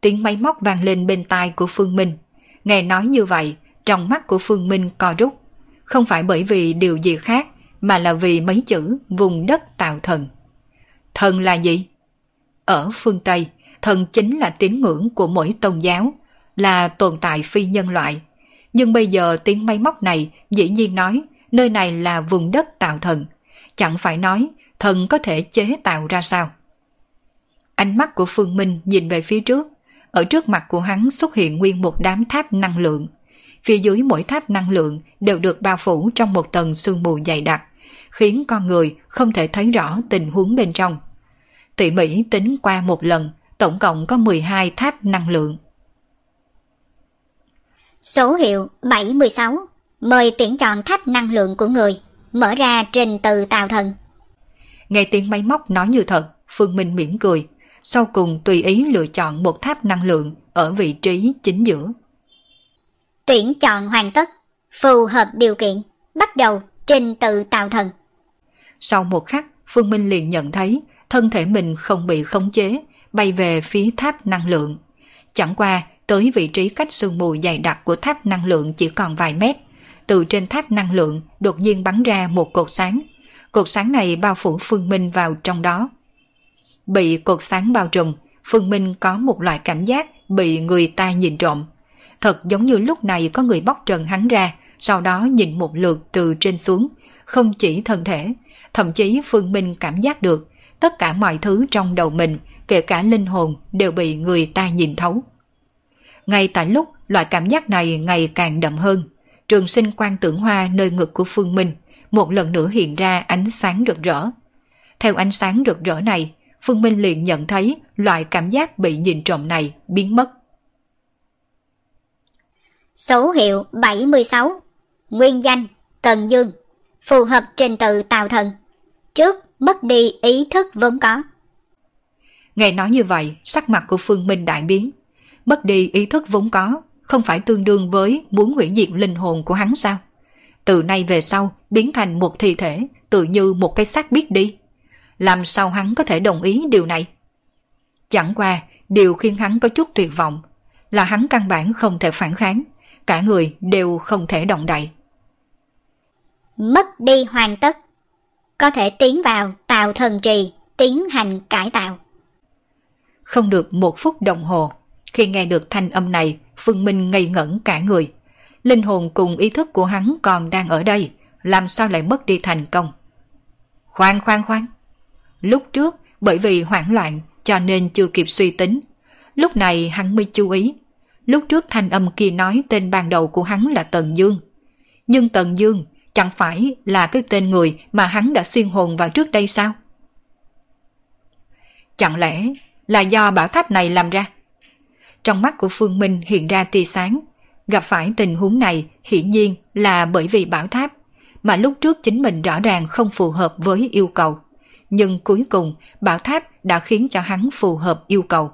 Tiếng máy móc vang lên bên tai của Phương Minh. Nghe nói như vậy, trong mắt của Phương Minh co rút. Không phải bởi vì điều gì khác, mà là vì mấy chữ vùng đất Tạo Thần. Thần là gì? Ở phương Tây, thần chính là tín ngưỡng của mỗi tôn giáo, là tồn tại phi nhân loại. Nhưng bây giờ tiếng máy móc này dĩ nhiên nói nơi này là vùng đất Tạo Thần. Chẳng phải nói thần có thể chế tạo ra sao? Ánh mắt của Phương Minh nhìn về phía trước. Ở trước mặt của hắn xuất hiện nguyên một đám tháp năng lượng. Phía dưới mỗi tháp năng lượng đều được bao phủ trong một tầng sương mù dày đặc, khiến con người không thể thấy rõ tình huống bên trong. Tỉ mỉ tính qua một lần, tổng cộng có 12 tháp năng lượng. Số hiệu 76, mời tuyển chọn tháp năng lượng của người, mở ra trình tự Tạo Thần. Nghe tiếng máy móc nói như thật, Phương Minh mỉm cười, sau cùng tùy ý lựa chọn một tháp năng lượng ở vị trí chính giữa. Tuyển chọn hoàn tất, phù hợp điều kiện, bắt đầu trình tự Tạo Thần. Sau một khắc, Phương Minh liền nhận thấy thân thể mình không bị khống chế, bay về phía tháp năng lượng. Chẳng qua, tới vị trí cách sương mù dày đặc của tháp năng lượng chỉ còn vài mét, từ trên tháp năng lượng đột nhiên bắn ra một cột sáng. Cột sáng này bao phủ Phương Minh vào trong đó. Bị cột sáng bao trùm, Phương Minh có một loại cảm giác bị người ta nhìn trộm. Thật giống như lúc này có người bóc trần hắn ra, sau đó nhìn một lượt từ trên xuống, không chỉ thân thể. Thậm chí Phương Minh cảm giác được tất cả mọi thứ trong đầu mình, kể cả linh hồn, đều bị người ta nhìn thấu. Ngay tại lúc loại cảm giác này ngày càng đậm hơn, Trường Sinh Quang Tưởng Hoa nơi ngực của Phương Minh một lần nữa hiện ra ánh sáng rực rỡ. Theo ánh sáng rực rỡ này, Phương Minh liền nhận thấy loại cảm giác bị nhìn trộm này biến mất. Số hiệu 76, nguyên danh Tần Dương, phù hợp trình tự Tạo Thần, trước mất đi ý thức vốn có. Nghe nói như vậy, sắc mặt của Phương Minh đại biến. Mất đi ý thức vốn có, không phải tương đương với muốn hủy diệt linh hồn của hắn sao? Từ nay về sau, biến thành một thi thể, tự như một cái xác biết đi. Làm sao hắn có thể đồng ý điều này? Chẳng qua, điều khiến hắn có chút tuyệt vọng là hắn căn bản không thể phản kháng, cả người đều không thể động đậy. Mất đi hoàn tất, có thể tiến vào Tạo Thần Trì, tiến hành cải tạo. Không được một phút đồng hồ, khi nghe được thanh âm này, Phương Minh ngây ngẩn cả người. Linh hồn cùng ý thức của hắn còn đang ở đây, làm sao lại mất đi thành công? Khoan! Lúc trước, bởi vì hoảng loạn cho nên chưa kịp suy tính. Lúc này hắn mới chú ý, lúc trước thanh âm kia nói tên ban đầu của hắn là Tần Dương. Nhưng Tần Dương chẳng phải là cái tên người mà hắn đã xuyên hồn vào trước đây sao? Chẳng lẽ là do bảo tháp này làm ra? Trong mắt của Phương Minh hiện ra tia sáng. Gặp phải tình huống này hiển nhiên là bởi vì bảo tháp, mà lúc trước chính mình rõ ràng không phù hợp với yêu cầu. Nhưng cuối cùng bảo tháp đã khiến cho hắn phù hợp yêu cầu.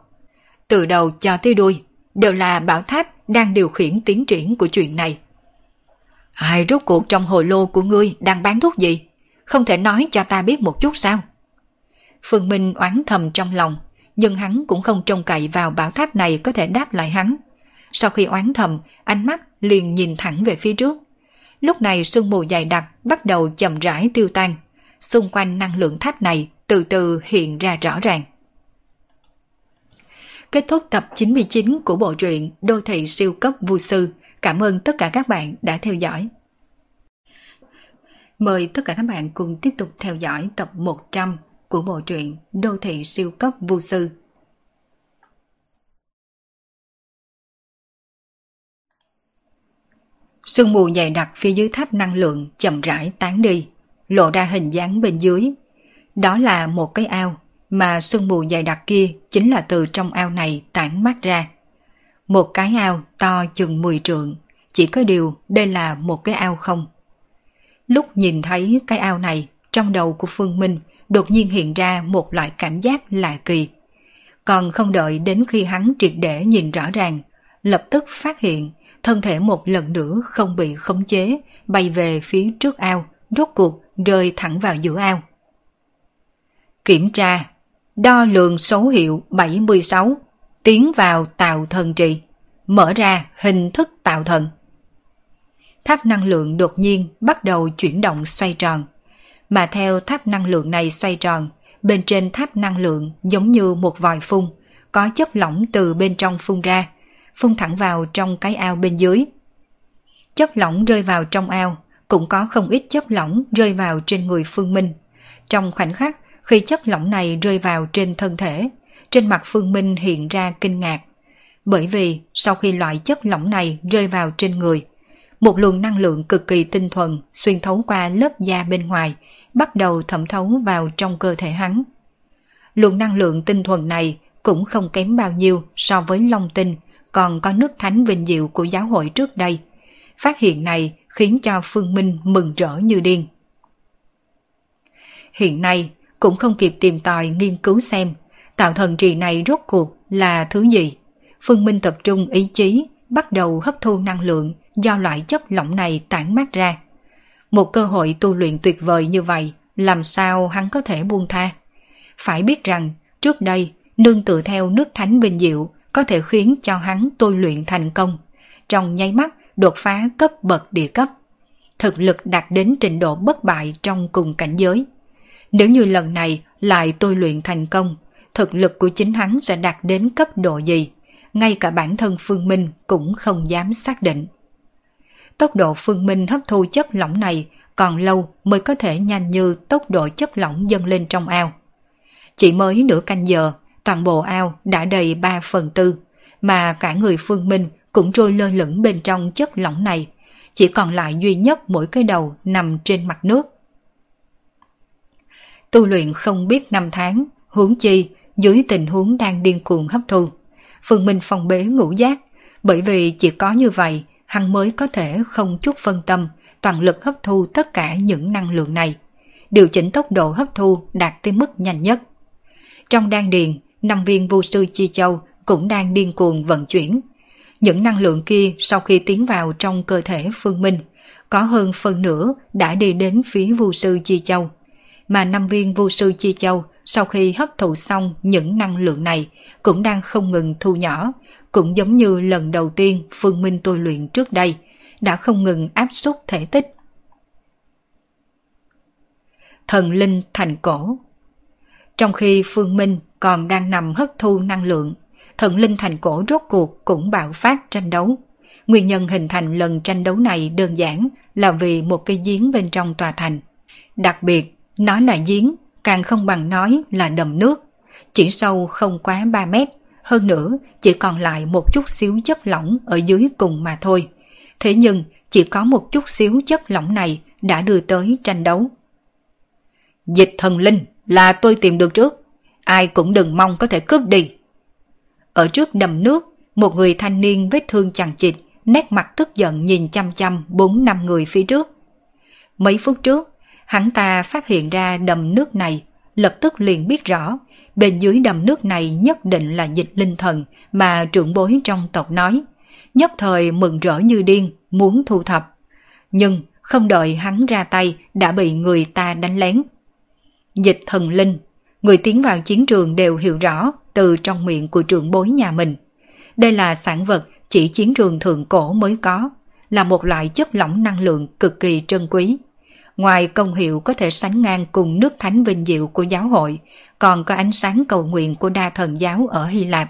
Từ đầu cho tới đuôi đều là bảo tháp đang điều khiển tiến triển của chuyện này. Ai rốt cuộc trong hồ lô của ngươi đang bán thuốc gì? Không thể nói cho ta biết một chút sao? Phương Minh oán thầm trong lòng, nhưng hắn cũng không trông cậy vào bảo tháp này có thể đáp lại hắn. Sau khi oán thầm, ánh mắt liền nhìn thẳng về phía trước. Lúc này sương mù dày đặc bắt đầu chậm rãi tiêu tan, xung quanh năng lượng tháp này từ từ hiện ra rõ ràng. Kết thúc tập 99 của bộ truyện Đô thị siêu cấp Vu sư. Cảm ơn tất cả các bạn đã theo dõi. Mời tất cả các bạn cùng tiếp tục theo dõi tập 100 của bộ truyện Đô thị siêu cấp Vu sư. Sương mù dày đặc phía dưới tháp năng lượng chậm rãi tán đi, lộ ra hình dáng bên dưới. Đó là một cái ao, mà sương mù dày đặc kia chính là từ trong ao này tản mát ra. Một cái ao to chừng 10 trượng, chỉ có điều đây là một cái ao không. Lúc nhìn thấy cái ao này, trong đầu của Phương Minh đột nhiên hiện ra một loại cảm giác lạ kỳ. Còn không đợi đến khi hắn triệt để nhìn rõ ràng, lập tức phát hiện thân thể một lần nữa không bị khống chế, bay về phía trước ao, rốt cuộc rơi thẳng vào giữa ao. Kiểm tra, đo lường số hiệu 76, tiến vào Tạo Thần Trì, mở ra hình thức tạo thần. Tháp năng lượng đột nhiên bắt đầu chuyển động xoay tròn, mà theo tháp năng lượng này xoay tròn, bên trên tháp năng lượng giống như một vòi phun, có chất lỏng từ bên trong phun ra, phun thẳng vào trong cái ao bên dưới. Chất lỏng rơi vào trong ao, cũng có không ít chất lỏng rơi vào trên người Phương Minh. Trong khoảnh khắc, khi chất lỏng này rơi vào trên thân thể, trên mặt Phương Minh hiện ra kinh ngạc. Bởi vì sau khi loại chất lỏng này rơi vào trên người, một luồng năng lượng cực kỳ tinh thuần xuyên thấu qua lớp da bên ngoài, bắt đầu thẩm thấu vào trong cơ thể hắn. Luồng năng lượng tinh thuần này cũng không kém bao nhiêu so với long tinh, còn có nước thánh vinh diệu của giáo hội trước đây. Phát hiện này khiến cho Phương Minh mừng rỡ như điên. Hiện nay cũng không kịp tìm tòi nghiên cứu xem Tạo Thần Trì này rốt cuộc là thứ gì. Phương Minh tập trung ý chí, bắt đầu hấp thu năng lượng do loại chất lỏng này tản mát ra. Một cơ hội tu luyện tuyệt vời như vậy, làm sao hắn có thể buông tha? Phải biết rằng, trước đây, nương tựa theo nước thánh vinh diệu có thể khiến cho hắn tu luyện thành công, trong nháy mắt đột phá cấp bậc địa cấp, thực lực đạt đến trình độ bất bại trong cùng cảnh giới. Nếu như lần này lại tu luyện thành công, thực lực của chính hắn sẽ đạt đến cấp độ gì, ngay cả bản thân Phương Minh cũng không dám xác định. Tốc độ Phương Minh hấp thu chất lỏng này còn lâu mới có thể nhanh như tốc độ chất lỏng dâng lên trong ao. Chỉ mới nửa canh giờ, toàn bộ ao đã đầy 3/4, mà cả người Phương Minh cũng trôi lơ lửng bên trong chất lỏng này, chỉ còn lại duy nhất mỗi cái đầu nằm trên mặt nước. Tu luyện không biết năm tháng, huống chi dưới tình huống đang điên cuồng hấp thu. Phương Minh phong bế ngũ giác, bởi vì chỉ có như vậy hắn mới có thể không chút phân tâm, toàn lực hấp thu tất cả những năng lượng này, điều chỉnh tốc độ hấp thu đạt tới mức nhanh nhất. Trong đan điền, 5 viên Vu Sư Chi Châu cũng đang điên cuồng vận chuyển. Những năng lượng kia sau khi tiến vào trong cơ thể Phương Minh, có hơn phần nửa đã đi đến phía Vu Sư Chi Châu, mà 5 viên Vu Sư Chi Châu sau khi hấp thụ xong những năng lượng này cũng đang không ngừng thu nhỏ, cũng giống như lần đầu tiên Phương Minh tôi luyện trước đây, đã không ngừng áp suất thể tích. Thần Linh Thành Cổ. Trong khi Phương Minh còn đang nằm hấp thu năng lượng, Thần Linh Thành Cổ rốt cuộc cũng bạo phát tranh đấu. Nguyên nhân hình thành lần tranh đấu này đơn giản là vì một cái giếng bên trong tòa thành. Đặc biệt, nói là giếng, càng không bằng nói là đầm nước, chỉ sâu không quá 3 mét, hơn nữa chỉ còn lại một chút xíu chất lỏng ở dưới cùng mà thôi. Thế nhưng chỉ có một chút xíu chất lỏng này đã đưa tới tranh đấu. Dịch Thần Linh là tôi tìm được trước, ai cũng đừng mong có thể cướp đi. Ở trước đầm nước, một người thanh niên vết thương chằng chịt, nét mặt tức giận nhìn chăm chăm 4-5 người phía trước. Mấy phút trước, hắn ta phát hiện ra đầm nước này, lập tức liền biết rõ, bên dưới đầm nước này nhất định là dịch linh thần mà trưởng bối trong tộc nói. Nhất thời mừng rỡ như điên, muốn thu thập. Nhưng không đợi hắn ra tay đã bị người ta đánh lén. Dịch Thần Linh, người tiến vào chiến trường đều hiểu rõ từ trong miệng của trưởng bối nhà mình. Đây là sản vật chỉ chiến trường thượng cổ mới có, là một loại chất lỏng năng lượng cực kỳ trân quý. Ngoài công hiệu có thể sánh ngang cùng nước thánh vinh diệu của giáo hội, còn có ánh sáng cầu nguyện của đa thần giáo ở Hy Lạp.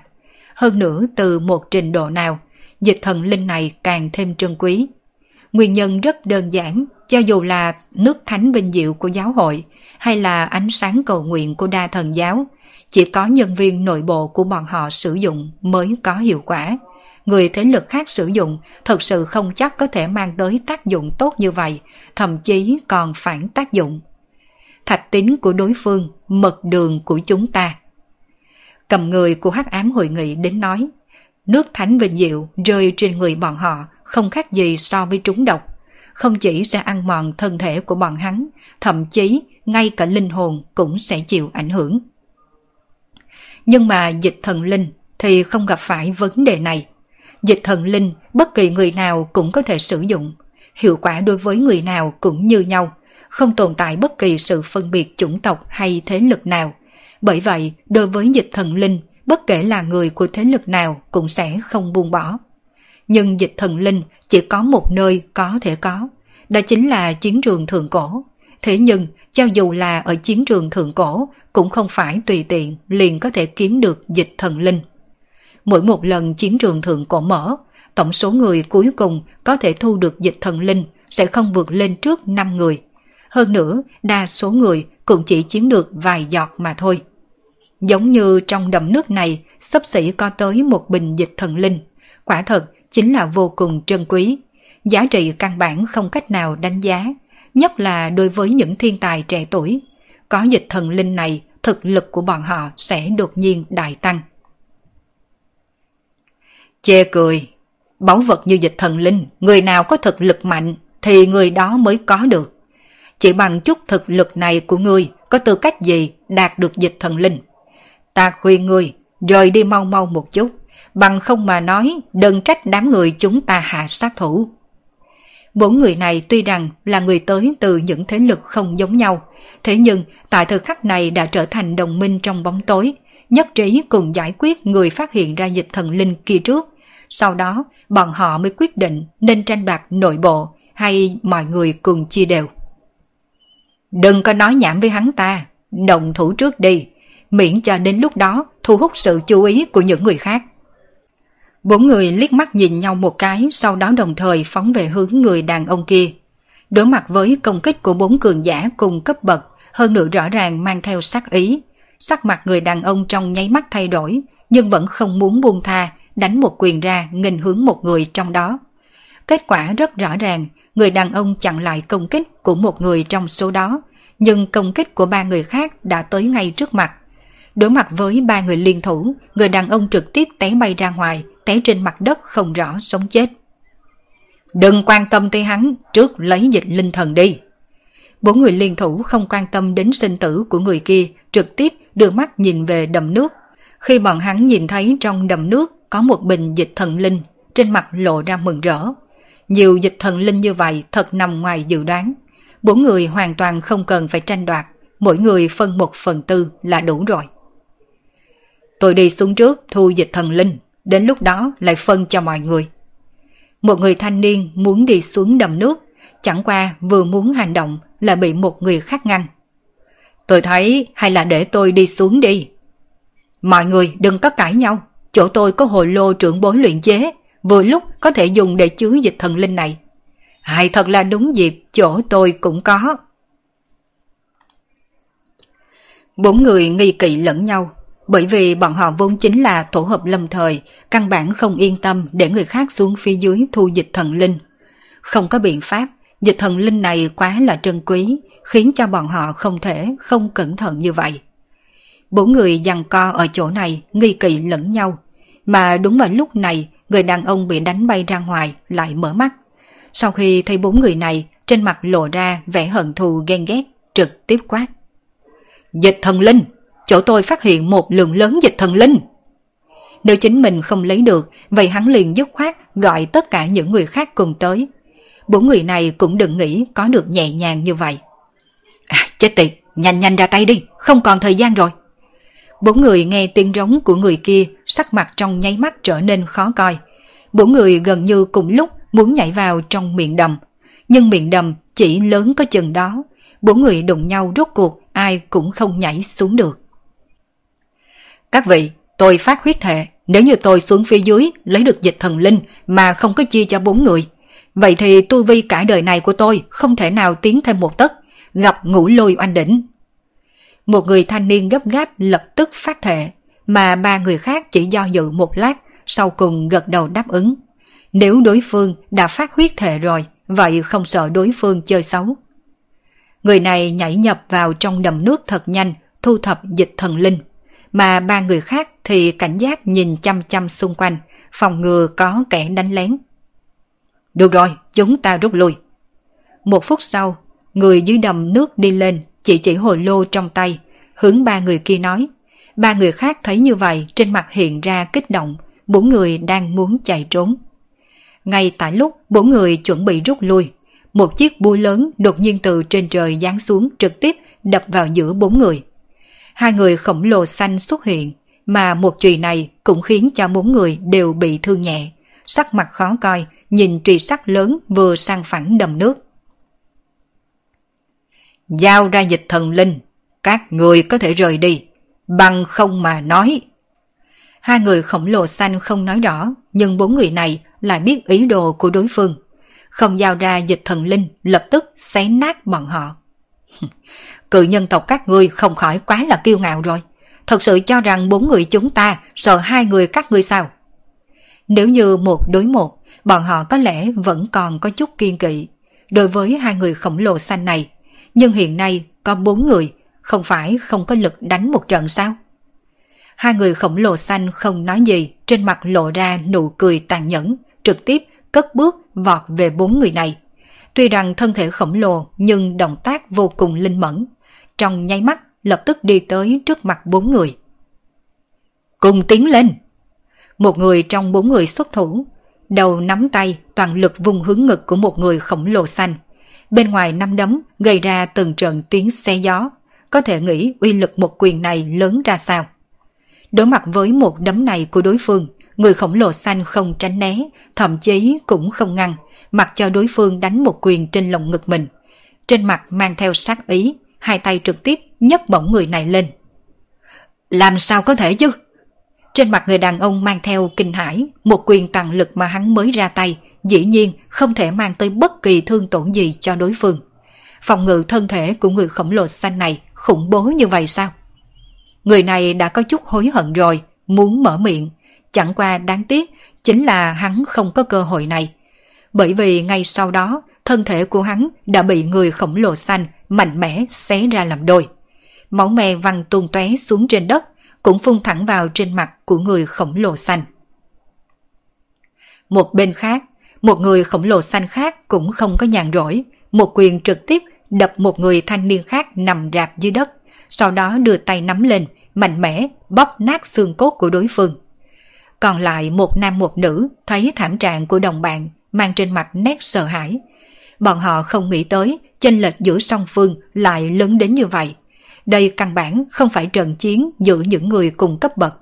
Hơn nữa từ một trình độ nào, dịch thần linh này càng thêm trân quý. Nguyên nhân rất đơn giản, cho dù là nước thánh vinh diệu của giáo hội hay là ánh sáng cầu nguyện của đa thần giáo, chỉ có nhân viên nội bộ của bọn họ sử dụng mới có hiệu quả. Người thế lực khác sử dụng thật sự không chắc có thể mang tới tác dụng tốt như vậy, thậm chí còn phản tác dụng. Thạch tín của đối phương, mật đường của chúng ta. Cầm người của Hắc Ám Hội Nghị đến nói, nước thánh vinh diệu rơi trên người bọn họ không khác gì so với trúng độc. không chỉ sẽ ăn mòn thân thể của bọn hắn, thậm chí ngay cả linh hồn cũng sẽ chịu ảnh hưởng. Nhưng mà Dịch Thần Linh thì không gặp phải vấn đề này. Dịch Thần Linh bất kỳ người nào cũng có thể sử dụng, hiệu quả đối với người nào cũng như nhau, không tồn tại bất kỳ sự phân biệt chủng tộc hay thế lực nào. Bởi vậy, đối với Dịch Thần Linh, bất kể là người của thế lực nào cũng sẽ không buông bỏ. Nhưng Dịch Thần Linh chỉ có một nơi có thể có, đó chính là chiến trường thượng cổ. Thế nhưng, cho dù là ở chiến trường thượng cổ, cũng không phải tùy tiện liền có thể kiếm được Dịch Thần Linh. Mỗi một lần chiến trường thượng cổ mở, tổng số người cuối cùng có thể thu được Dịch Thần Linh sẽ không vượt lên trước 5 người. Hơn nữa, đa số người cũng chỉ chiếm được vài giọt mà thôi. Giống như trong đầm nước này, xấp xỉ có tới một bình Dịch Thần Linh. Quả thật, chính là vô cùng trân quý. Giá trị căn bản không cách nào đánh giá, nhất là đối với những thiên tài trẻ tuổi. Có Dịch Thần Linh này, thực lực của bọn họ sẽ đột nhiên đại tăng. Chê cười, báu vật như Dịch Thần Linh, người nào có thực lực mạnh thì người đó mới có được. Chỉ bằng chút thực lực này của ngươi có tư cách gì đạt được Dịch Thần Linh? Ta khuyên ngươi rời đi mau mau một chút, bằng không mà nói đừng trách đám người chúng ta hạ sát thủ. Bốn người này tuy rằng là người tới từ những thế lực không giống nhau, thế nhưng tại thời khắc này đã trở thành đồng minh trong bóng tối, nhất trí cùng giải quyết người phát hiện ra Dịch Thần Linh kia trước. Sau đó bọn họ mới quyết định nên tranh đoạt nội bộ hay mọi người cùng chia đều. Đừng có nói nhảm với hắn ta, động thủ trước đi, miễn cho đến lúc đó thu hút sự chú ý của những người khác. Bốn người liếc mắt nhìn nhau một cái, sau đó đồng thời phóng về hướng người đàn ông kia. Đối mặt với công kích của bốn cường giả cùng cấp bậc, hơn nữa rõ ràng mang theo sát ý, sắc mặt người đàn ông trong nháy mắt thay đổi, nhưng vẫn không muốn buông tha, đánh một quyền ra nghênh hướng một người trong đó. Kết quả rất rõ ràng, người đàn ông chặn lại công kích của một người trong số đó, nhưng công kích của ba người khác đã tới ngay trước mặt. Đối mặt với ba người liên thủ, người đàn ông trực tiếp té bay ra ngoài, té trên mặt đất không rõ sống chết. Đừng quan tâm tới hắn, trước lấy Dịch Linh Thần đi. Bốn người liên thủ không quan tâm đến sinh tử của người kia, trực tiếp đưa mắt nhìn về đầm nước. Khi bọn hắn nhìn thấy trong đầm nước có một bình Dịch Thần Linh, trên mặt lộ ra mừng rỡ. Nhiều Dịch Thần Linh như vậy thật nằm ngoài dự đoán. Bốn người hoàn toàn không cần phải tranh đoạt, mỗi người phân 1/4 là đủ rồi. Tôi đi xuống trước thu Dịch Thần Linh, đến lúc đó lại phân cho mọi người. Một người thanh niên muốn đi xuống đầm nước, chẳng qua vừa muốn hành động là bị một người khác ngăn. Tôi thấy hay là để tôi đi xuống đi. Mọi người đừng có cãi nhau, chỗ tôi có hồ lô trưởng bối luyện chế, vừa lúc có thể dùng để chứa Dịch Thần Linh này. Hay thật là đúng dịp, chỗ tôi cũng có. Bốn người nghi kỵ lẫn nhau, bởi vì bọn họ vốn chính là tổ hợp lâm thời, căn bản không yên tâm để người khác xuống phía dưới thu Dịch Thần Linh. Không có biện pháp, Dịch Thần Linh này quá là trân quý, khiến cho bọn họ không thể không cẩn thận như vậy. Bốn người giằng co ở chỗ này, nghi kỵ lẫn nhau, mà đúng vào lúc này, người đàn ông bị đánh bay ra ngoài lại mở mắt. Sau khi thấy bốn người này, trên mặt lộ ra vẻ hận thù ghen ghét, trực tiếp quát. Dịch Thần Linh! Chỗ tôi phát hiện một lượng lớn Dịch Thần Linh! Nếu chính mình không lấy được, vậy hắn liền dứt khoát gọi tất cả những người khác cùng tới. Bốn người này cũng đừng nghĩ có được nhẹ nhàng như vậy. Chết tiệt! Nhanh ra tay đi! Không còn thời gian rồi! Bốn người nghe tiếng rống của người kia, sắc mặt trong nháy mắt trở nên khó coi. Bốn người gần như cùng lúc muốn nhảy vào trong miệng đầm, nhưng miệng đầm chỉ lớn có chừng đó. Bốn người đụng nhau rốt cuộc ai cũng không nhảy xuống được. Các vị, tôi phát huyết thệ, nếu như tôi xuống phía dưới lấy được Dịch Thần Linh mà không có chia cho bốn người, vậy thì tu vi cả đời này của tôi không thể nào tiến thêm một tấc, gặp ngũ lôi oanh đỉnh. Một người thanh niên gấp gáp lập tức phát thệ, mà ba người khác chỉ do dự một lát, sau cùng gật đầu đáp ứng. Nếu đối phương đã phát huyết thệ rồi, vậy không sợ đối phương chơi xấu. Người này nhảy nhập vào trong đầm nước thật nhanh, thu thập Dịch Thần Linh, mà ba người khác thì cảnh giác nhìn chăm chăm xung quanh, phòng ngừa có kẻ đánh lén. Được rồi, chúng ta rút lui. Một phút sau, người dưới đầm nước đi lên, chỉ hồ lô trong tay, hướng ba người kia nói. Ba người khác thấy như vậy trên mặt hiện ra kích động, bốn người đang muốn chạy trốn. Ngay tại lúc bốn người chuẩn bị rút lui, một chiếc búa lớn đột nhiên từ trên trời giáng xuống trực tiếp đập vào giữa bốn người. Hai người khổng lồ xanh xuất hiện, mà một chùy này cũng khiến cho bốn người đều bị thương nhẹ, sắc mặt khó coi, nhìn truy sắc lớn vừa sang phẳng đầm nước. Giao ra dịch thần linh, các người có thể rời đi, bằng không mà nói. Hai người khổng lồ xanh không nói rõ, nhưng bốn người này lại biết ý đồ của đối phương. Không giao ra dịch thần linh, lập tức xé nát bọn họ. Cự nhân tộc các ngươi không khỏi quá là kiêu ngạo rồi. Thật sự cho rằng bốn người chúng ta sợ hai người các ngươi sao? Nếu như một đối một, bọn họ có lẽ vẫn còn có chút kiêng kỵ đối với hai người khổng lồ xanh này. Nhưng hiện nay có bốn người, không phải không có lực đánh một trận sao? Hai người khổng lồ xanh không nói gì, trên mặt lộ ra nụ cười tàn nhẫn, trực tiếp cất bước vọt về bốn người này. Tuy rằng thân thể khổng lồ nhưng động tác vô cùng linh mẫn, trong nháy mắt lập tức đi tới trước mặt bốn người. Cùng tiến lên! Một người trong bốn người xuất thủ, đầu nắm tay toàn lực vùng hướng ngực của một người khổng lồ xanh. Bên ngoài nắm đấm gây ra từng trận tiếng xé gió, có thể nghĩ uy lực một quyền này lớn ra sao. Đối mặt với một đấm này của đối phương, người khổng lồ xanh không tránh né, thậm chí cũng không ngăn, mặc cho đối phương đánh một quyền trên lồng ngực mình. Trên mặt mang theo sát ý, hai tay trực tiếp nhấc bổng người này lên. Làm sao có thể chứ? Trên mặt người đàn ông mang theo kinh hãi, một quyền toàn lực mà hắn mới ra tay, dĩ nhiên không thể mang tới bất kỳ thương tổn gì cho đối phương. Phòng ngự thân thể của người khổng lồ xanh này khủng bố như vậy sao? Người này đã có chút hối hận rồi, muốn mở miệng. Chẳng qua đáng tiếc chính là hắn không có cơ hội này. Bởi vì ngay sau đó, thân thể của hắn đã bị người khổng lồ xanh mạnh mẽ xé ra làm đôi. Máu me văng tung tóe xuống trên đất, cũng phun thẳng vào trên mặt của người khổng lồ xanh. Một bên khác, một người khổng lồ xanh khác cũng không có nhàn rỗi, một quyền trực tiếp đập một người thanh niên khác nằm rạp dưới đất, sau đó đưa tay nắm lên, mạnh mẽ bóp nát xương cốt của đối phương. Còn lại một nam một nữ thấy thảm trạng của đồng bạn, mang trên mặt nét sợ hãi. Bọn họ không nghĩ tới chênh lệch giữa song phương lại lớn đến như vậy. Đây căn bản không phải trận chiến giữa những người cùng cấp bậc.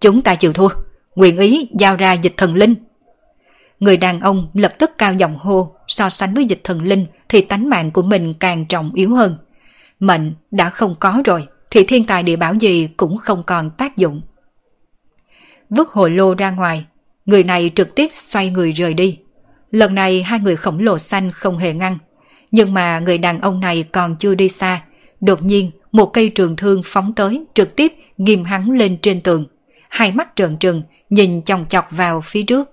Chúng ta chịu thua, nguyện ý giao ra dịch thần linh. Người đàn ông lập tức cao giọng hô, so sánh với dịch thần linh thì tánh mạng của mình càng trọng yếu hơn. Mệnh đã không có rồi thì thiên tài địa bảo gì cũng không còn tác dụng. Vứt hồ lô ra ngoài, người này trực tiếp xoay người rời đi. Lần này hai người khổng lồ xanh không hề ngăn. Nhưng mà người đàn ông này còn chưa đi xa, đột nhiên một cây trường thương phóng tới, trực tiếp ghim hắn lên trên tường. Hai mắt trợn trừng nhìn chòng chọc vào phía trước.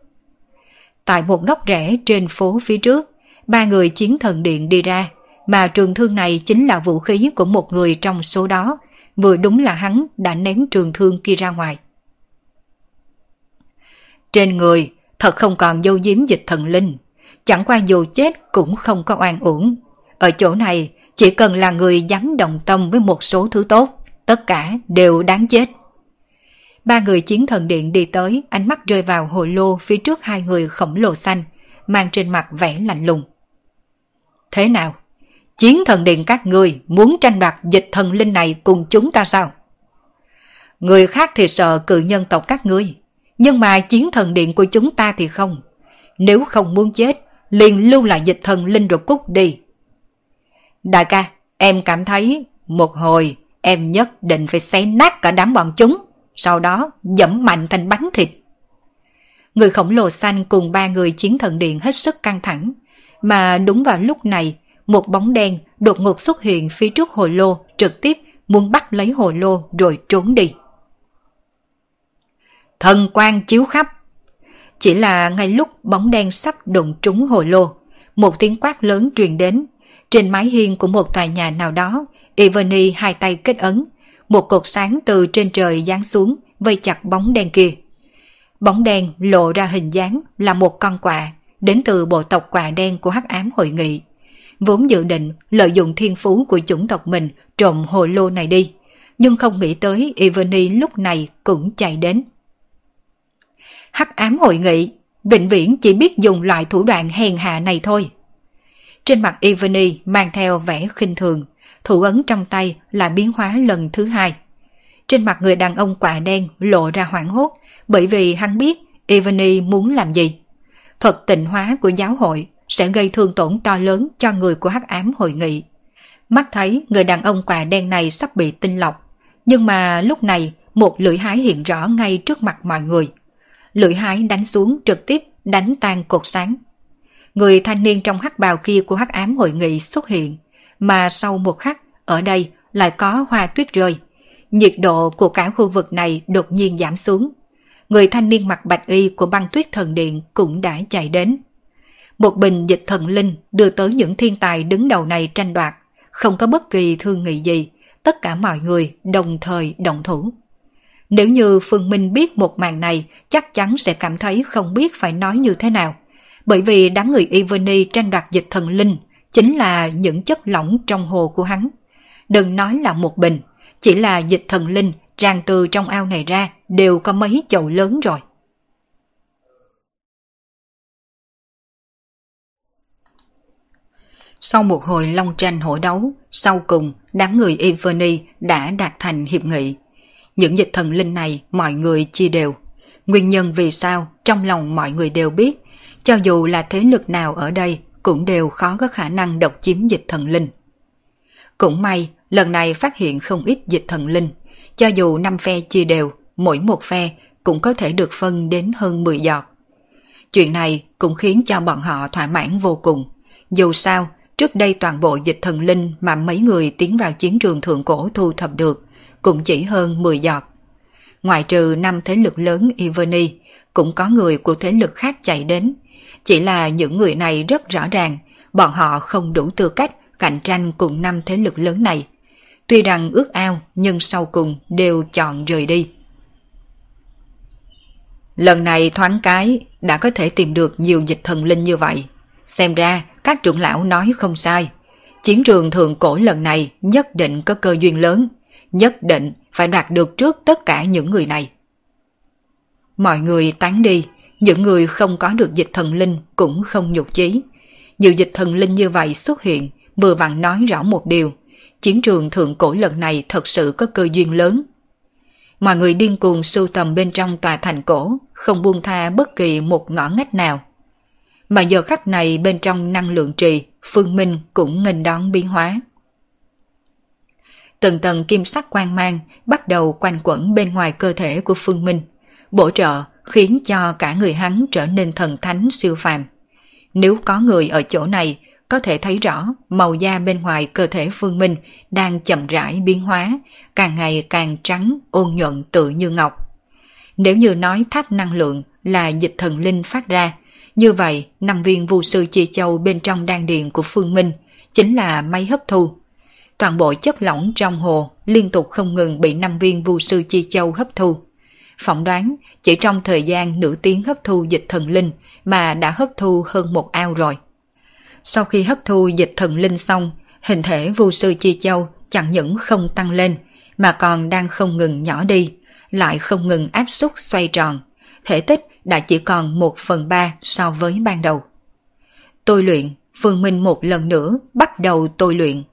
Tại một góc rẽ trên phố phía trước, ba người Chiến Thần Điện đi ra, mà trường thương này chính là vũ khí của một người trong số đó. Vừa đúng là hắn đã ném trường thương kia ra ngoài. Trên người thật không còn dâu diếm dịch thần linh, chẳng qua dù chết cũng không có oan uổng. Ở chỗ này chỉ cần là người dám đồng tâm với một số thứ tốt, tất cả đều đáng chết. Ba người Chiến Thần Điện đi tới, ánh mắt rơi vào hồ lô phía trước hai người khổng lồ xanh, mang trên mặt vẻ lạnh lùng. Thế nào? Chiến Thần Điện các ngươi muốn tranh đoạt dịch thần linh này cùng chúng ta sao? Người khác thì sợ cự nhân tộc các ngươi, nhưng mà Chiến Thần Điện của chúng ta thì không. Nếu không muốn chết, liền lưu lại dịch thần linh rồi cút đi. Đại ca, em cảm thấy một hồi em nhất định phải xé nát cả đám bọn chúng, sau đó dẫm mạnh thành bánh thịt. Người khổng lồ xanh cùng ba người Chiến Thần Điện hết sức căng thẳng. Mà đúng vào lúc này, một bóng đen đột ngột xuất hiện phía trước hồ lô, trực tiếp muốn bắt lấy hồ lô rồi trốn đi. Thần quang chiếu khắp. Chỉ là ngay lúc bóng đen sắp đụng trúng hồ lô, một tiếng quát lớn truyền đến. Trên mái hiên của một tòa nhà nào đó, Yvonne hai tay kết ấn, một cột sáng từ trên trời giáng xuống, vây chặt bóng đen kia. Bóng đen lộ ra hình dáng là một con quạ, đến từ bộ tộc quà đen của Hắc Ám Hội Nghị, vốn dự định lợi dụng thiên phú của chủng tộc mình trộm hồ lô này đi, nhưng không nghĩ tới Yvonne lúc này cũng chạy đến. Hắc Ám Hội Nghị vĩnh viễn chỉ biết dùng loại thủ đoạn hèn hạ này thôi. Trên mặt Yvonne mang theo vẻ khinh thường, thủ ấn trong tay là biến hóa lần thứ hai. Trên mặt người đàn ông quạ đen lộ ra hoảng hốt, bởi vì hắn biết Yvonne muốn làm gì. Thuật tịnh hóa của giáo hội sẽ gây thương tổn to lớn cho người của Hắc Ám Hội Nghị. Mắt thấy người đàn ông quạ đen này sắp bị tinh lọc, nhưng mà lúc này một lưỡi hái hiện rõ ngay trước mặt mọi người. Lưỡi hái đánh xuống trực tiếp đánh tan cột sáng. Người thanh niên trong hắc bào kia của Hắc Ám Hội Nghị xuất hiện, mà sau một khắc ở đây lại có hoa tuyết rơi. Nhiệt độ của cả khu vực này đột nhiên giảm xuống. Người thanh niên mặc bạch y của Băng Tuyết Thần Điện cũng đã chạy đến. Một bình dịch thần linh đưa tới những thiên tài đứng đầu này tranh đoạt, không có bất kỳ thương nghị gì, tất cả mọi người đồng thời động thủ. Nếu như Phương Minh biết một màn này, chắc chắn sẽ cảm thấy không biết phải nói như thế nào, bởi vì đám người Yvonne tranh đoạt dịch thần linh chính là những chất lỏng trong hồ của hắn. Đừng nói là một bình, chỉ là dịch thần linh tràn từ trong ao này ra đều có mấy chậu lớn rồi. Sau một hồi long tranh hổ đấu, sau cùng đám người Yvonne đã đạt thành hiệp nghị. Những dịch thần linh này mọi người chia đều. Nguyên nhân vì sao trong lòng mọi người đều biết, cho dù là thế lực nào ở đây cũng đều khó có khả năng độc chiếm dịch thần linh. Cũng may lần này phát hiện không ít dịch thần linh, cho dù 5 phe chia đều, mỗi một phe cũng có thể được phân đến hơn 10 giọt. Chuyện này cũng khiến cho bọn họ thỏa mãn vô cùng. Dù sao, trước đây toàn bộ dịch thần linh mà mấy người tiến vào chiến trường thượng cổ thu thập được cũng chỉ hơn 10 giọt. Ngoại trừ 5 thế lực lớn Yvonne, cũng có người của thế lực khác chạy đến. Chỉ là những người này rất rõ ràng, bọn họ không đủ tư cách cạnh tranh cùng 5 thế lực lớn này. Tuy rằng ước ao nhưng sau cùng đều chọn rời đi. Lần này thoáng cái đã có thể tìm được nhiều dịch thần linh như vậy. Xem ra các trưởng lão nói không sai. Chiến trường thượng cổ lần này nhất định có cơ duyên lớn, nhất định phải đoạt được trước tất cả những người này. Mọi người tán đi, những người không có được dịch thần linh cũng không nhục chí. Nhiều dịch thần linh như vậy xuất hiện vừa vặn nói rõ một điều. Chiến trường thượng cổ lần này thật sự có cơ duyên lớn. Mọi người điên cuồng sưu tầm bên trong tòa thành cổ, không buông tha bất kỳ một ngõ ngách nào. Mà giờ khắc này bên trong năng lượng trì, Phương Minh cũng nghênh đón biến hóa. Từng tầng kim sắc quang mang bắt đầu quanh quẩn bên ngoài cơ thể của Phương Minh, bổ trợ khiến cho cả người hắn trở nên thần thánh siêu phàm. Nếu có người ở chỗ này, có thể thấy rõ màu da bên ngoài cơ thể Phương Minh đang chậm rãi biến hóa, càng ngày càng trắng, ôn nhuận tự như ngọc. Nếu như nói tháp năng lượng là dịch thần linh phát ra, như vậy 5 viên vu sư chi châu bên trong đan điền của Phương Minh chính là máy hấp thu. Toàn bộ chất lỏng trong hồ liên tục không ngừng bị 5 viên vu sư chi châu hấp thu. Phỏng đoán chỉ trong thời gian nửa tiếng hấp thu dịch thần linh mà đã hấp thu hơn một ao rồi. Sau khi hấp thu dịch thần linh xong, hình thể vu sư chi châu chẳng những không tăng lên mà còn đang không ngừng nhỏ đi, lại không ngừng áp suất xoay tròn, thể tích đã chỉ còn 1/3 so với ban đầu. Tôi luyện, Phương Minh một lần nữa bắt đầu tôi luyện.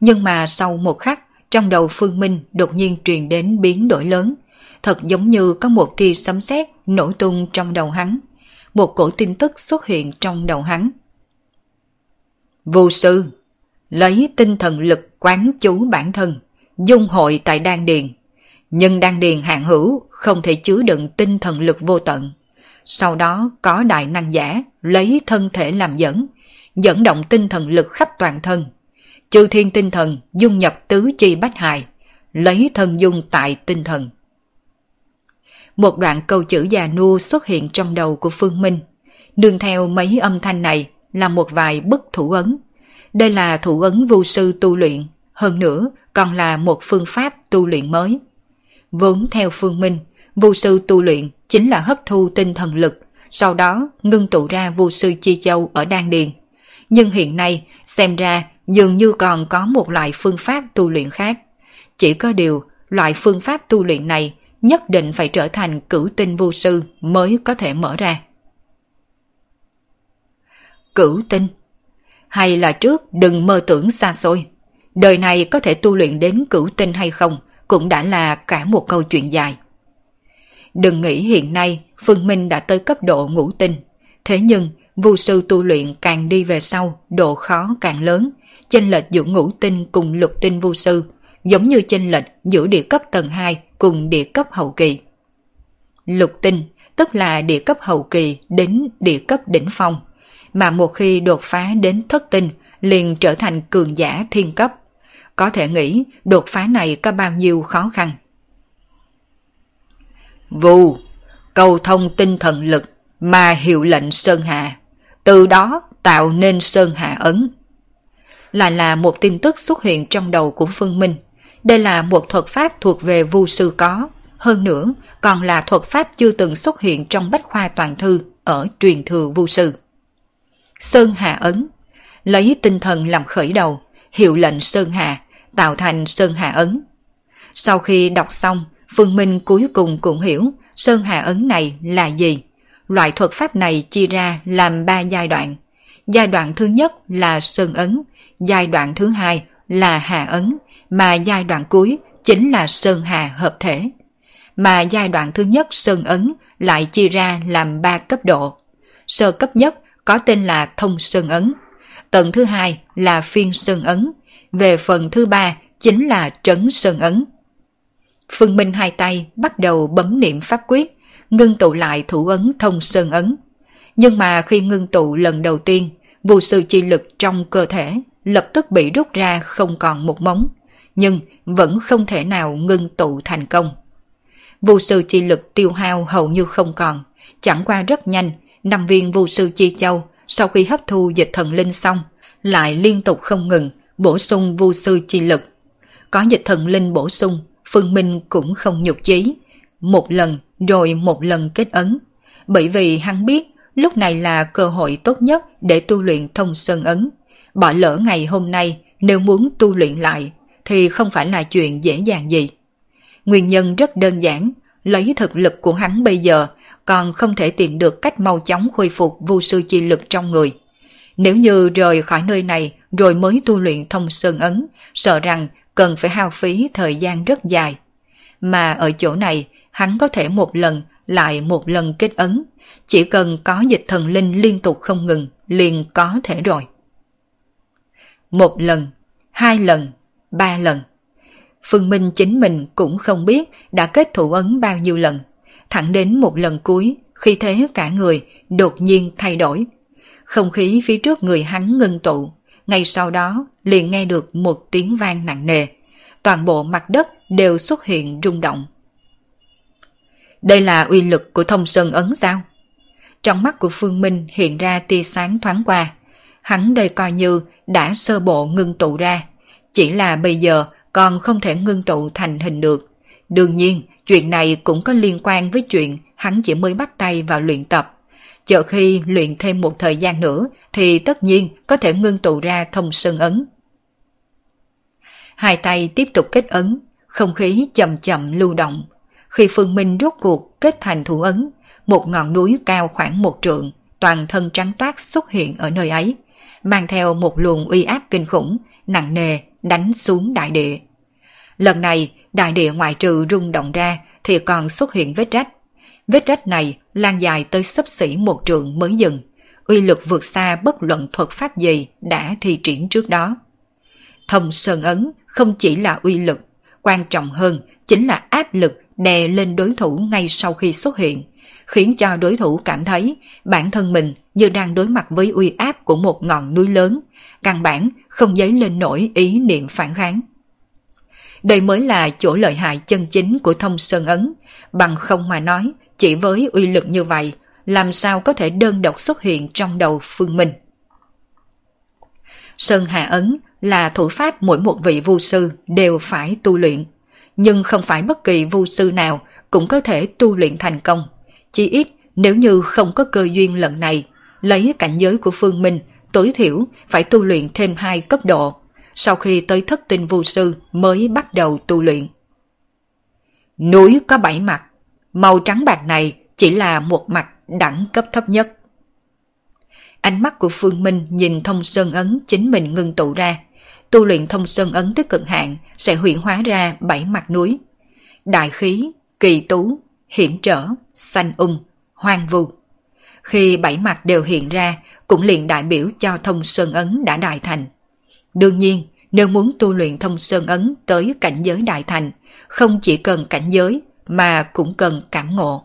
Nhưng mà sau một khắc, trong đầu Phương Minh đột nhiên truyền đến biến đổi lớn, thật giống như có một tia sấm sét nổ tung trong đầu hắn. Một cổ tin tức xuất hiện trong đầu hắn. Vô sư, lấy tinh thần lực quán chú bản thân, dung hội tại đan điền. Nhưng đan điền hạn hữu không thể chứa đựng tinh thần lực vô tận. Sau đó có đại năng giả lấy thân thể làm dẫn, dẫn động tinh thần lực khắp toàn thân. Chư thiên tinh thần dung nhập tứ chi bách hài, lấy thân dung tại tinh thần. Một đoạn câu chữ già nua xuất hiện trong đầu của Phương Minh. Đương theo mấy âm thanh này là một vài bức thủ ấn. Đây là thủ ấn vu sư tu luyện, hơn nữa còn là một phương pháp tu luyện mới. Vốn theo Phương Minh, vu sư tu luyện chính là hấp thu tinh thần lực, sau đó ngưng tụ ra vô sư chi châu ở đan điền. Nhưng hiện nay, xem ra dường như còn có một loại phương pháp tu luyện khác. Chỉ có điều, loại phương pháp tu luyện này nhất định phải trở thành cửu tinh vô sư mới có thể mở ra. Cửu tinh? Hay là trước đừng mơ tưởng xa xôi. Đời này có thể tu luyện đến cửu tinh hay không cũng đã là cả một câu chuyện dài. Đừng nghĩ hiện nay Phương Minh đã tới cấp độ ngũ tinh. Thế nhưng vô sư tu luyện càng đi về sau, độ khó càng lớn. Chênh lệch giữa ngũ tinh cùng lục tinh vô sư giống như chênh lệch giữa địa cấp tầng 2 cùng địa cấp hậu kỳ. Lục tinh tức là địa cấp hậu kỳ đến địa cấp đỉnh phong, mà một khi đột phá đến thất tinh liền trở thành cường giả thiên cấp. Có thể nghĩ đột phá này có bao nhiêu khó khăn. Vù, cầu thông tinh thần lực mà hiệu lệnh Sơn Hà, từ đó tạo nên Sơn Hà Ấn. Là một tin tức xuất hiện trong đầu của Phương Minh. Đây là một thuật pháp thuộc về vu sư có, hơn nữa còn là thuật pháp chưa từng xuất hiện trong bách khoa toàn thư ở truyền thừa vu sư. Sơn Hà Ấn lấy tinh thần làm khởi đầu, hiệu lệnh Sơn Hà, tạo thành Sơn Hà Ấn. Sau khi đọc xong, Phương Minh cuối cùng cũng hiểu Sơn Hà Ấn này là gì. Loại thuật pháp này chia ra làm 3 giai đoạn. Giai đoạn thứ nhất là Sơn Ấn, giai đoạn thứ hai là Hà Ấn, mà giai đoạn cuối chính là Sơn Hà hợp thể. Mà giai đoạn thứ nhất Sơn Ấn lại chia ra làm 3 cấp độ. Sơ cấp nhất có tên là Thông Sơn Ấn, tầng thứ hai là Phiên Sơn Ấn, về phần thứ ba chính là Trấn Sơn Ấn. Phương Minh hai tay bắt đầu bấm niệm pháp quyết, ngưng tụ lại thủ ấn Thông Sơn Ấn. Nhưng mà khi ngưng tụ lần đầu tiên, vô sư chi lực trong cơ thể lập tức bị rút ra không còn một mống, nhưng vẫn không thể nào ngưng tụ thành công. Vô sư chi lực tiêu hao hầu như không còn, chẳng qua rất nhanh, 5 viên vô sư chi châu sau khi hấp thu dịch thần linh xong, lại liên tục không ngừng bổ sung vô sư chi lực. Có dịch thần linh bổ sung, Phương Minh cũng không nhục chí, một lần rồi một lần kết ấn, bởi vì hắn biết lúc này là cơ hội tốt nhất để tu luyện Thông Sơn Ấn. Bỏ lỡ ngày hôm nay, nếu muốn tu luyện lại thì không phải là chuyện dễ dàng gì. Nguyên nhân rất đơn giản, lấy thực lực của hắn bây giờ còn không thể tìm được cách mau chóng khôi phục vô sư chi lực trong người. Nếu như rời khỏi nơi này rồi mới tu luyện Thông Sơn Ấn, sợ rằng cần phải hao phí thời gian rất dài. Mà ở chỗ này, hắn có thể một lần lại một lần kết ấn, chỉ cần có dịch thần linh liên tục không ngừng liền có thể rồi. Một lần, hai lần, ba lần. Phương Minh chính mình cũng không biết đã kết thủ ấn bao nhiêu lần. Thẳng đến một lần cuối, khi thế cả người đột nhiên thay đổi. Không khí phía trước người hắn ngưng tụ, ngay sau đó liền nghe được một tiếng vang nặng nề. Toàn bộ mặt đất đều xuất hiện rung động. Đây là uy lực của Thông Sơn Ấn sao? Trong mắt của Phương Minh hiện ra tia sáng thoáng qua. Hắn đây coi như đã sơ bộ ngưng tụ ra, chỉ là bây giờ còn không thể ngưng tụ thành hình được. Đương nhiên, chuyện này cũng có liên quan với chuyện hắn chỉ mới bắt tay vào luyện tập. Chờ khi luyện thêm một thời gian nữa thì tất nhiên có thể ngưng tụ ra Thông Sơn Ấn. Hai tay tiếp tục kết ấn, không khí chậm chậm lưu động. Khi Phương Minh rốt cuộc kết thành thủ ấn, một ngọn núi cao khoảng 1 trượng, toàn thân trắng toát xuất hiện ở nơi ấy, mang theo một luồng uy áp kinh khủng, nặng nề đánh xuống đại địa. Lần này, đại địa ngoại trừ rung động ra thì còn xuất hiện vết rách. Vết rách này lan dài tới xấp xỉ 1 trượng mới dừng, uy lực vượt xa bất luận thuật pháp gì đã thi triển trước đó. Thông Sơn Ấn không chỉ là uy lực, quan trọng hơn chính là áp lực đè lên đối thủ ngay sau khi xuất hiện, khiến cho đối thủ cảm thấy bản thân mình như đang đối mặt với uy áp của một ngọn núi lớn, căn bản không dấy lên nổi ý niệm phản kháng. Đây mới là chỗ lợi hại chân chính của Thông Sơn Ấn, bằng không mà nói, chỉ với uy lực như vậy, làm sao có thể đơn độc xuất hiện trong đầu Phương Minh. Sơn Hà Ấn là thủ pháp mỗi một vị vu sư đều phải tu luyện, nhưng không phải bất kỳ vu sư nào cũng có thể tu luyện thành công, chỉ ít Nếu như không có cơ duyên lần này, lấy cảnh giới của Phương Minh, tối thiểu phải tu luyện thêm 2 cấp độ, sau khi tới thất tinh vu sư mới bắt đầu tu luyện. Núi có 7 mặt, màu trắng bạc này chỉ là một mặt đẳng cấp thấp nhất. Ánh mắt của Phương Minh nhìn Thông Sơn Ấn chính mình ngưng tụ ra, tu luyện Thông Sơn Ấn tới cực hạn sẽ huyễn hóa ra 7 mặt núi. Đại khí, kỳ tú, hiểm trở, xanh hoang vu. Khi 7 mặt đều hiện ra, cũng liền đại biểu cho Thông Sơn Ấn đã đại thành. Đương nhiên, nếu muốn tu luyện Thông Sơn Ấn tới cảnh giới đại thành, không chỉ cần cảnh giới mà cũng cần cảm ngộ.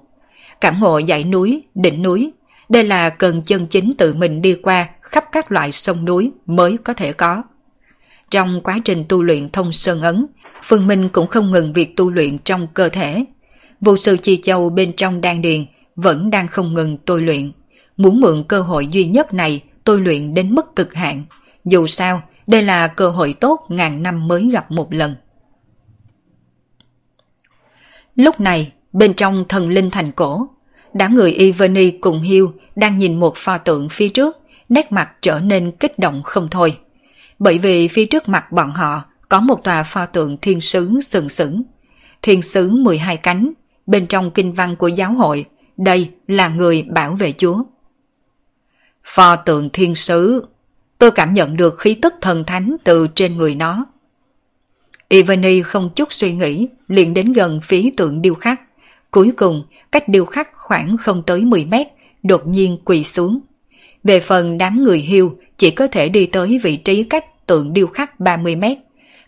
Cảm ngộ dãy núi, đỉnh núi, đây là cần chân chính tự mình đi qua khắp các loại sông núi mới có thể có. Trong quá trình tu luyện Thông Sơn Ấn, Phương Minh cũng không ngừng việc tu luyện trong cơ thể. Vô sư chi châu bên trong đan điền vẫn đang không ngừng tôi luyện, muốn mượn cơ hội duy nhất này tôi luyện đến mức cực hạn. Dù sao, đây là cơ hội tốt ngàn năm mới gặp một lần. Lúc này, bên trong Thần Linh Thành Cổ, đám người Yvonne cùng Hugh đang nhìn một pho tượng phía trước, nét mặt trở nên kích động không thôi. Bởi vì phía trước mặt bọn họ có một tòa pho tượng thiên sứ sừng sững. Thiên sứ 12 cánh, bên trong kinh văn của giáo hội, đây là người bảo vệ Chúa. Pho tượng thiên sứ, tôi cảm nhận được khí tức thần thánh từ trên người nó. Yvonne không chút suy nghĩ, liền đến gần phía tượng điêu khắc. Cuối cùng, cách điêu khắc khoảng không tới 10 mét, đột nhiên quỳ xuống. Về phần đám người Hugh chỉ có thể đi tới vị trí cách tượng điêu khắc 30 mét,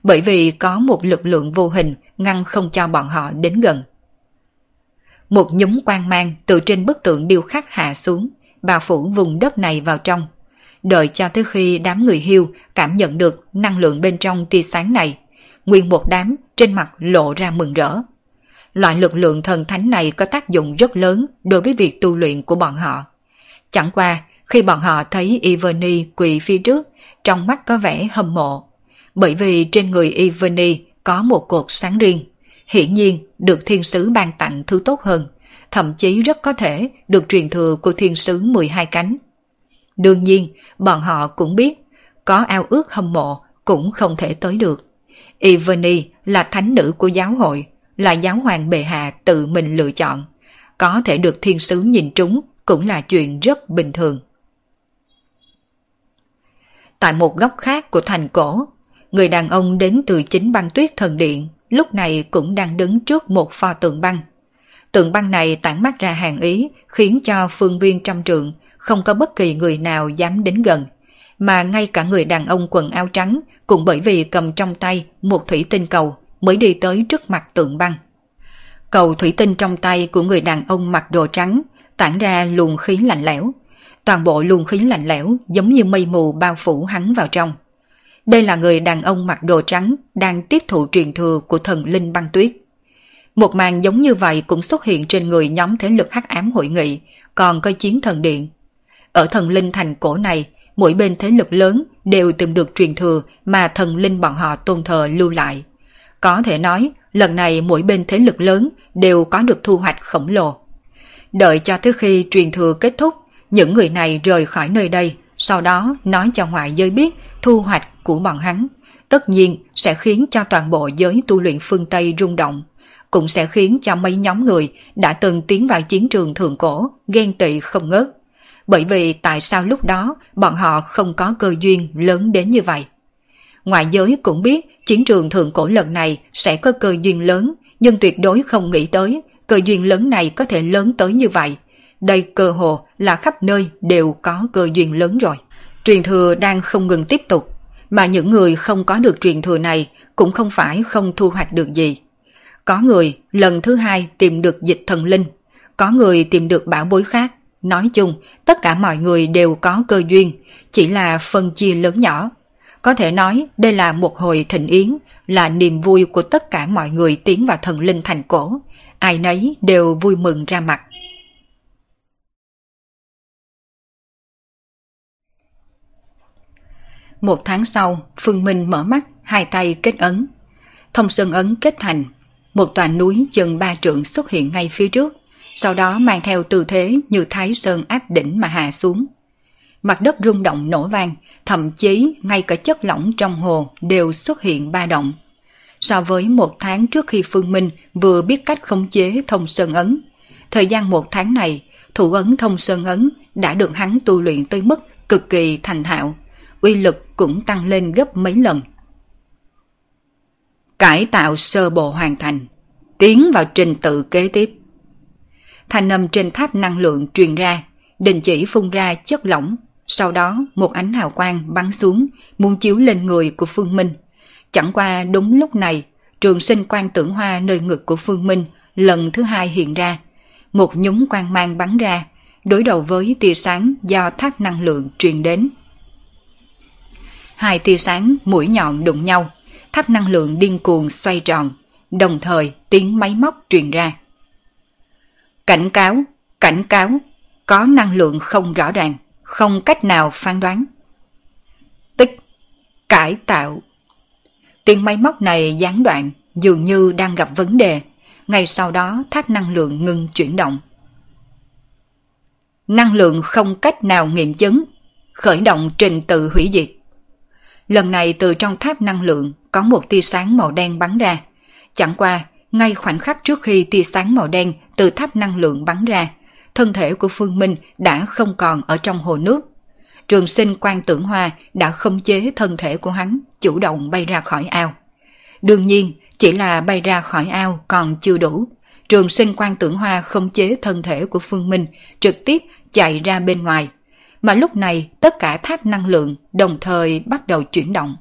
bởi vì có một lực lượng vô hình ngăn không cho bọn họ đến gần. Một nhúm quang mang từ trên bức tượng điêu khắc hạ xuống, bao phủ vùng đất này vào trong. Đợi cho tới khi đám người Hugh cảm nhận được năng lượng bên trong tia sáng này, nguyên một đám trên mặt lộ ra mừng rỡ. Loại lực lượng thần thánh này có tác dụng rất lớn đối với việc tu luyện của bọn họ. Chẳng qua, khi bọn họ thấy Yvonne quỳ phía trước, trong mắt có vẻ hâm mộ. Bởi vì trên người Yvonne có một cột sáng riêng, hiển nhiên được thiên sứ ban tặng thứ tốt hơn, thậm chí rất có thể được truyền thừa của thiên sứ 12 cánh. Đương nhiên, bọn họ cũng biết, có ao ước hâm mộ cũng không thể tới được. Yvonne là thánh nữ của giáo hội, là giáo hoàng bệ hạ tự mình lựa chọn, có thể được thiên sứ nhìn trúng cũng là chuyện rất bình thường. Tại một góc khác của thành cổ, người đàn ông đến từ chính Băng Tuyết Thần Điện lúc này cũng đang đứng trước một pho tượng băng. Tượng băng này tản mát ra hàn ý, khiến cho phương viên trăm trượng không có bất kỳ người nào dám đến gần, mà ngay cả người đàn ông quần áo trắng cũng bởi vì cầm trong tay một thủy tinh cầu mới đi tới trước mặt tượng băng. Cầu thủy tinh trong tay của người đàn ông mặc đồ trắng tản ra luồng khí lạnh lẽo, toàn bộ luồng khí lạnh lẽo giống như mây mù bao phủ hắn vào trong. Đây là người đàn ông mặc đồ trắng đang tiếp thụ truyền thừa của thần linh băng tuyết. Một màn giống như vậy cũng xuất hiện trên người nhóm thế lực Hắc Ám Hội Nghị, còn coi Chiến Thần Điện. Ở thần linh thành cổ này, mỗi bên thế lực lớn đều từng được truyền thừa mà thần linh bọn họ tôn thờ lưu lại. Có thể nói, lần này mỗi bên thế lực lớn đều có được thu hoạch khổng lồ. Đợi cho tới khi truyền thừa kết thúc, những người này rời khỏi nơi đây, sau đó nói cho ngoại giới biết thu hoạch của bọn hắn, tất nhiên sẽ khiến cho toàn bộ giới tu luyện phương Tây rung động, cũng sẽ khiến cho mấy nhóm người đã từng tiến vào chiến trường thượng cổ ghen tị không ngớt. Bởi vì tại sao lúc đó bọn họ không có cơ duyên lớn đến như vậy? Ngoại giới cũng biết chiến trường thượng cổ lần này sẽ có cơ duyên lớn, nhưng tuyệt đối không nghĩ tới cơ duyên lớn này có thể lớn tới như vậy. Đây cơ hồ là khắp nơi đều có cơ duyên lớn rồi. Truyền thừa đang không ngừng tiếp tục, mà những người không có được truyền thừa này cũng không phải không thu hoạch được gì. Có người lần thứ hai tìm được dịch thần linh, có người tìm được bảo bối khác. Nói chung, tất cả mọi người đều có cơ duyên, chỉ là phân chia lớn nhỏ. Có thể nói đây là một hồi thịnh yến, là niềm vui của tất cả mọi người tiến vào thần linh thành cổ. Ai nấy đều vui mừng ra mặt. Một tháng sau, Phương Minh mở mắt, hai tay kết ấn. Thông Sơn Ấn kết thành, một tòa núi chừng 3 trượng xuất hiện ngay phía trước, sau đó mang theo tư thế như Thái Sơn áp đỉnh mà hạ xuống. Mặt đất rung động nổ vang, thậm chí ngay cả chất lỏng trong hồ đều xuất hiện ba động. So với một tháng trước khi Phương Minh vừa biết cách khống chế Thông Sơn Ấn, thời gian một tháng này, thủ ấn Thông Sơn Ấn đã được hắn tu luyện tới mức cực kỳ thành thạo, uy lực cũng tăng lên gấp mấy lần. Cải tạo sơ bộ hoàn thành, tiến vào trình tự kế tiếp. Thanh âm trên tháp năng lượng truyền ra, đình chỉ phun ra chất lỏng, sau đó một ánh hào quang bắn xuống, muốn chiếu lên người của Phương Minh. Chẳng qua đúng lúc này, Trường Sinh Quang Tưởng Hoa nơi ngực của Phương Minh lần thứ hai hiện ra, một nhúng quang mang bắn ra, đối đầu với tia sáng do tháp năng lượng truyền đến. Hai tia sáng mũi nhọn đụng nhau, tháp năng lượng điên cuồng xoay tròn, đồng thời tiếng máy móc truyền ra. Cảnh cáo, có năng lượng không rõ ràng, không cách nào phán đoán. Tích, cải tạo. Tiếng máy móc này gián đoạn, dường như đang gặp vấn đề, ngay sau đó tháp năng lượng ngừng chuyển động. Năng lượng không cách nào nghiệm chứng, khởi động trình tự hủy diệt. Lần này từ trong tháp năng lượng có một tia sáng màu đen bắn ra. Chẳng qua, ngay khoảnh khắc trước khi tia sáng màu đen từ tháp năng lượng bắn ra, thân thể của Phương Minh đã không còn ở trong hồ nước. Trường Sinh Quang Tưởng Hoa đã khống chế thân thể của hắn chủ động bay ra khỏi ao. Đương nhiên, chỉ là bay ra khỏi ao còn chưa đủ. Trường Sinh Quang Tưởng Hoa khống chế thân thể của Phương Minh trực tiếp chạy ra bên ngoài. Mà lúc này tất cả tháp năng lượng đồng thời bắt đầu chuyển động.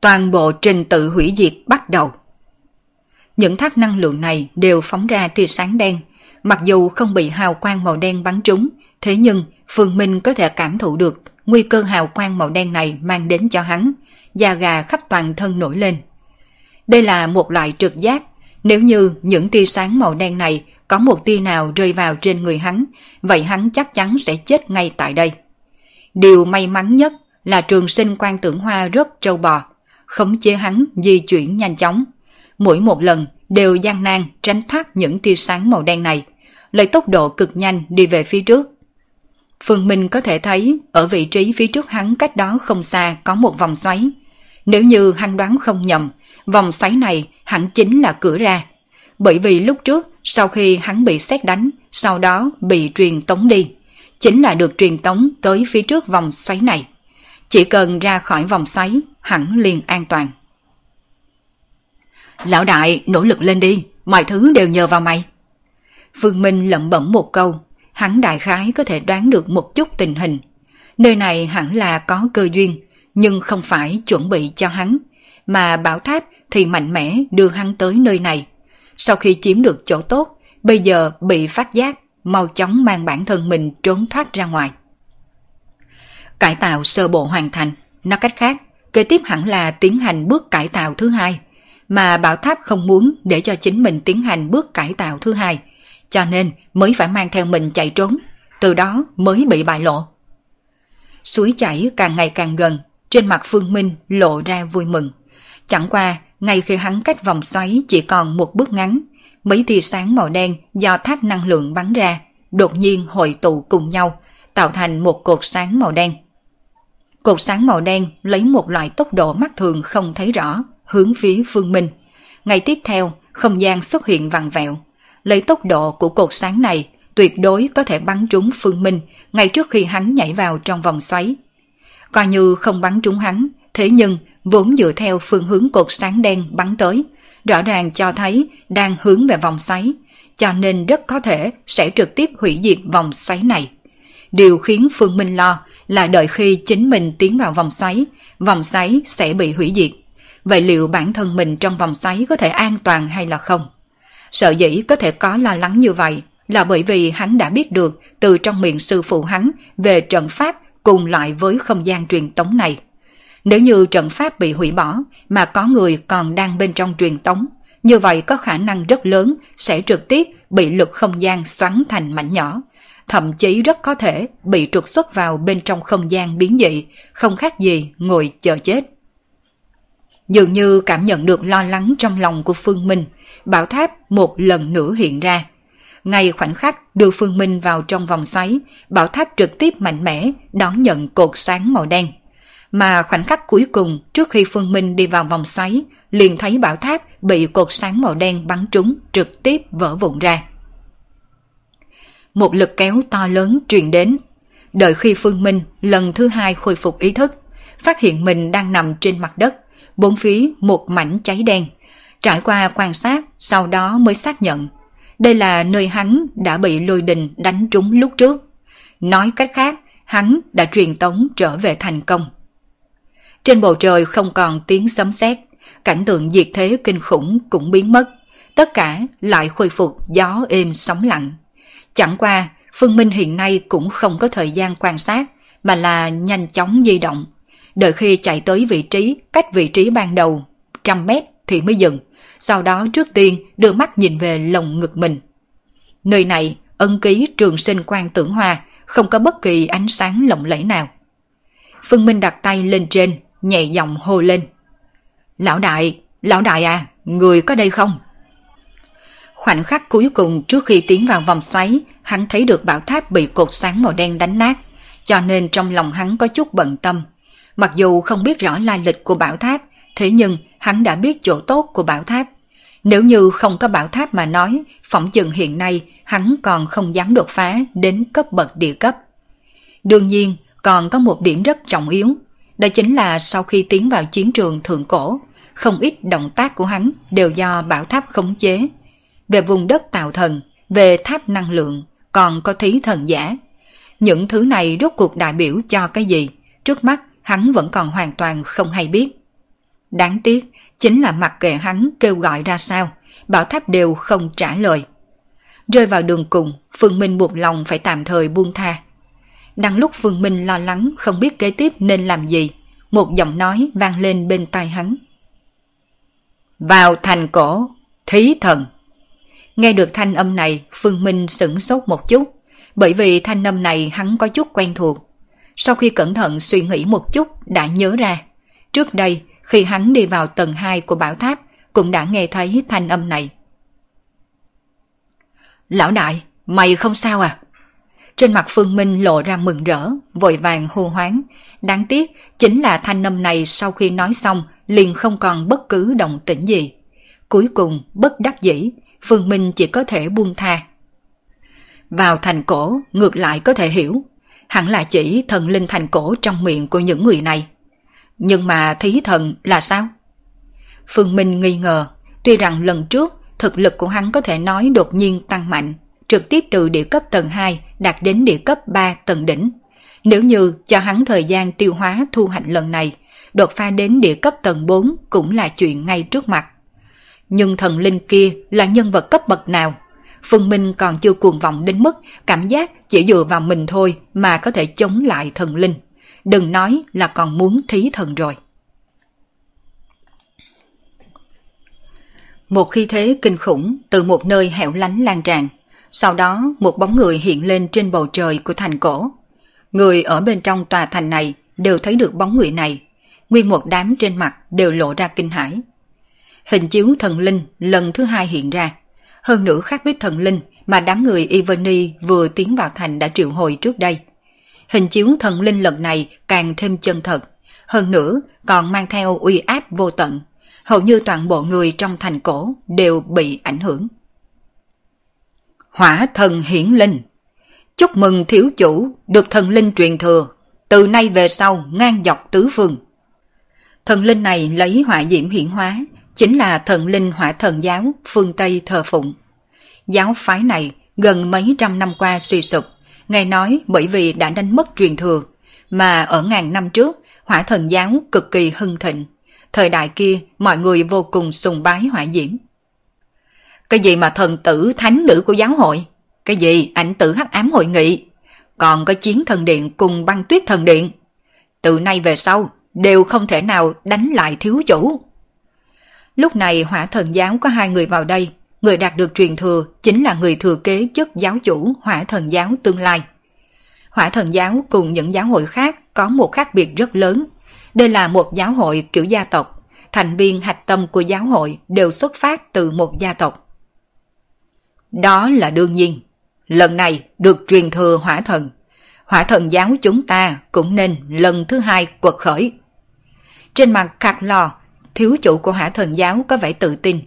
Toàn bộ trình tự hủy diệt bắt đầu. Những tháp năng lượng này đều phóng ra tia sáng đen. Mặc dù không bị hào quang màu đen bắn trúng, thế nhưng Phương Minh có thể cảm thụ được nguy cơ hào quang màu đen này mang đến cho hắn, da gà khắp toàn thân nổi lên. Đây là một loại trực giác, nếu như những tia sáng màu đen này có một tia nào rơi vào trên người hắn, vậy hắn chắc chắn sẽ chết ngay tại đây. Điều may mắn nhất là Trường Sinh Quang Tưởng Hoa rất trâu bò, khống chế hắn di chuyển nhanh chóng. Mỗi một lần đều gian nan tránh thoát những tia sáng màu đen này, lấy tốc độ cực nhanh đi về phía trước. Phương Minh có thể thấy ở vị trí phía trước hắn cách đó không xa có một vòng xoáy. Nếu như hắn đoán không nhầm, vòng xoáy này hẳn chính là cửa ra. Bởi vì lúc trước sau khi hắn bị sét đánh, sau đó bị truyền tống đi, chính là được truyền tống tới phía trước vòng xoáy này. Chỉ cần ra khỏi vòng xoáy, hẳn liền an toàn. Lão đại, nỗ lực lên đi, mọi thứ đều nhờ vào mày. Phương Minh lẩm bẩm một câu, hắn đại khái có thể đoán được một chút tình hình. Nơi này hẳn là có cơ duyên, nhưng không phải chuẩn bị cho hắn, mà bảo tháp thì mạnh mẽ đưa hắn tới nơi này. Sau khi chiếm được chỗ tốt, bây giờ bị phát giác, mau chóng mang bản thân mình trốn thoát ra ngoài. Cải tạo sơ bộ hoàn thành, nói cách khác, kế tiếp hẳn là tiến hành bước cải tạo thứ hai, mà bảo tháp không muốn để cho chính mình tiến hành bước cải tạo thứ hai, cho nên mới phải mang theo mình chạy trốn, từ đó mới bị bại lộ. Suối chảy càng ngày càng gần, trên mặt Phương Minh lộ ra vui mừng. Chẳng qua, ngay khi hắn cách vòng xoáy chỉ còn một bước ngắn, mấy tia sáng màu đen do tháp năng lượng bắn ra, đột nhiên hội tụ cùng nhau, tạo thành một cột sáng màu đen. Cột sáng màu đen lấy một loại tốc độ mắt thường không thấy rõ, hướng phía Phương Minh. Ngày tiếp theo, không gian xuất hiện vặn vẹo. Lấy tốc độ của cột sáng này, tuyệt đối có thể bắn trúng Phương Minh ngay trước khi hắn nhảy vào trong vòng xoáy. Coi như không bắn trúng hắn, thế nhưng vốn dựa theo phương hướng cột sáng đen bắn tới, rõ ràng cho thấy đang hướng về vòng xoáy, cho nên rất có thể sẽ trực tiếp hủy diệt vòng xoáy này. Điều khiến Phương Minh lo là đợi khi chính mình tiến vào vòng xoáy sẽ bị hủy diệt. Vậy liệu bản thân mình trong vòng xoáy có thể an toàn hay là không? Sở dĩ có thể có lo lắng như vậy là bởi vì hắn đã biết được từ trong miệng sư phụ hắn về trận pháp cùng loại với không gian truyền tống này. Nếu như trận pháp bị hủy bỏ mà có người còn đang bên trong truyền tống, như vậy có khả năng rất lớn sẽ trực tiếp bị lực không gian xoắn thành mảnh nhỏ, thậm chí rất có thể bị trục xuất vào bên trong không gian biến dị, không khác gì ngồi chờ chết. Dường như cảm nhận được lo lắng trong lòng của Phương Minh, bảo tháp một lần nữa hiện ra. Ngay khoảnh khắc đưa Phương Minh vào trong vòng xoáy, bảo tháp trực tiếp mạnh mẽ đón nhận cột sáng màu đen. Mà khoảnh khắc cuối cùng trước khi Phương Minh đi vào vòng xoáy, liền thấy bảo tháp bị cột sáng màu đen bắn trúng trực tiếp vỡ vụn ra. Một lực kéo to lớn truyền đến. Đợi khi Phương Minh lần thứ hai khôi phục ý thức, phát hiện mình đang nằm trên mặt đất, bốn phía một mảnh cháy đen. Trải qua quan sát, sau đó mới xác nhận đây là nơi hắn đã bị lôi đình đánh trúng lúc trước. Nói cách khác, hắn đã truyền tống trở về thành công. Trên bầu trời không còn tiếng sấm sét, cảnh tượng diệt thế kinh khủng cũng biến mất, tất cả lại khôi phục gió êm sóng lặng. Chẳng qua, Phương Minh hiện nay cũng không có thời gian quan sát, mà là nhanh chóng di động. Đợi khi chạy tới vị trí cách vị trí ban đầu 100 mét thì mới dừng, sau đó trước tiên đưa mắt nhìn về lồng ngực mình. Nơi này, ân ký Trường Sinh Quang Tưởng Hoa không có bất kỳ ánh sáng lộng lẫy nào. Phương Minh đặt tay lên trên, nhẹ giọng hô lên. Lão đại à, người có đây không?" Khoảnh khắc cuối cùng trước khi tiến vào vòng xoáy, hắn thấy được bảo tháp bị cột sáng màu đen đánh nát, cho nên trong lòng hắn có chút bận tâm. Mặc dù không biết rõ lai lịch của bảo tháp, thế nhưng hắn đã biết chỗ tốt của bảo tháp. Nếu như không có bảo tháp mà nói, phỏng chừng hiện nay hắn còn không dám đột phá đến cấp bậc địa cấp. Đương nhiên, còn có một điểm rất trọng yếu, đó chính là sau khi tiến vào chiến trường thượng cổ, không ít động tác của hắn đều do bảo tháp khống chế. Về vùng đất tạo thần, về tháp năng lượng, còn có thí thần giả. Những thứ này rốt cuộc đại biểu cho cái gì, trước mắt hắn vẫn còn hoàn toàn không hay biết. Đáng tiếc, chính là mặc kệ hắn kêu gọi ra sao, bảo tháp đều không trả lời. Rơi vào đường cùng, Phương Minh buộc lòng phải tạm thời buông tha. Đang lúc Phương Minh lo lắng không biết kế tiếp nên làm gì, một giọng nói vang lên bên tai hắn. "Vào thành cổ, thí thần." Nghe được thanh âm này, Phương Minh sửng sốt một chút, bởi vì thanh âm này hắn có chút quen thuộc. Sau khi cẩn thận suy nghĩ một chút đã nhớ ra, trước đây khi hắn đi vào tầng 2 của bảo tháp cũng đã nghe thấy thanh âm này. "Lão đại, mày không sao à?" Trên mặt Phương Minh lộ ra mừng rỡ, vội vàng hô hoán. Đáng tiếc chính là thanh âm này sau khi nói xong liền không còn bất cứ động tĩnh gì. Cuối cùng bất đắc dĩ, Phương Minh chỉ có thể buông tha. "Vào thành cổ ngược lại có thể hiểu, hẳn là chỉ thần linh thành cổ trong miệng của những người này. Nhưng mà thí thần là sao?" Phương Minh nghi ngờ, tuy rằng lần trước thực lực của hắn có thể nói đột nhiên tăng mạnh, trực tiếp từ địa cấp tầng 2 đạt đến địa cấp 3 tầng đỉnh. Nếu như cho hắn thời gian tiêu hóa thu hoạch lần này, đột phá đến địa cấp tầng 4 cũng là chuyện ngay trước mặt. Nhưng thần linh kia là nhân vật cấp bậc nào? Phương Minh còn chưa cuồng vọng đến mức cảm giác chỉ dựa vào mình thôi mà có thể chống lại thần linh. Đừng nói là còn muốn thí thần rồi. Một khí thế kinh khủng từ một nơi hẻo lánh lan tràn. Sau đó một bóng người hiện lên trên bầu trời của thành cổ. Người ở bên trong tòa thành này đều thấy được bóng người này. Nguyên một đám trên mặt đều lộ ra kinh hãi. Hình chiếu thần linh lần thứ hai hiện ra. Hơn nữa khác với thần linh mà đám người Yvonne vừa tiến vào thành đã triệu hồi trước đây. Hình chiếu thần linh lần này càng thêm chân thật. Hơn nữa còn mang theo uy áp vô tận. Hầu như toàn bộ người trong thành cổ đều bị ảnh hưởng. "Hỏa thần hiển linh, chúc mừng thiếu chủ được thần linh truyền thừa, từ nay về sau ngang dọc tứ phương." Thần linh này lấy hỏa diễm hiển hóa, chính là thần linh hỏa thần giáo phương Tây thờ phụng. Giáo phái này gần mấy trăm năm qua suy sụp, nghe nói bởi vì đã đánh mất truyền thừa, mà ở ngàn năm trước hỏa thần giáo cực kỳ hưng thịnh. Thời đại kia mọi người vô cùng sùng bái hỏa diễm. "Cái gì mà thần tử thánh nữ của giáo hội, cái gì ảnh tử hắc ám hội nghị, còn có chiến thần điện cùng băng tuyết thần điện, từ nay về sau đều không thể nào đánh lại thiếu chủ." Lúc này hỏa thần giáo có 2 người vào đây, người đạt được truyền thừa chính là người thừa kế chức giáo chủ hỏa thần giáo tương lai. Hỏa thần giáo cùng những giáo hội khác có một khác biệt rất lớn. Đây là một giáo hội kiểu gia tộc, thành viên hạch tâm của giáo hội đều xuất phát từ một gia tộc. Đó là đương nhiên. Lần này được truyền thừa hỏa thần giáo chúng ta cũng nên lần thứ hai quật khởi. Trên mặt Khắc Lo, thiếu chủ của hỏa thần giáo có vẻ tự tin.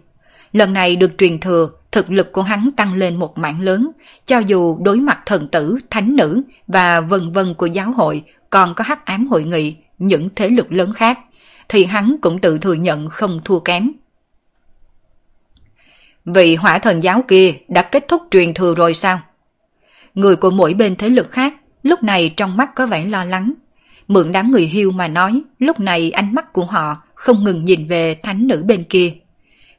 Lần này được truyền thừa, thực lực của hắn tăng lên một mảng lớn, cho dù đối mặt thần tử, thánh nữ và vân vân của giáo hội, còn có Hắc Ám Hội Nghị, những thế lực lớn khác, thì hắn cũng tự thừa nhận không thua kém. Vị hỏa thần giáo kia đã kết thúc truyền thừa rồi sao? Người của mỗi bên thế lực khác lúc này trong mắt có vẻ lo lắng. Mượn đám người Hugh mà nói, lúc này ánh mắt của họ không ngừng nhìn về thánh nữ bên kia.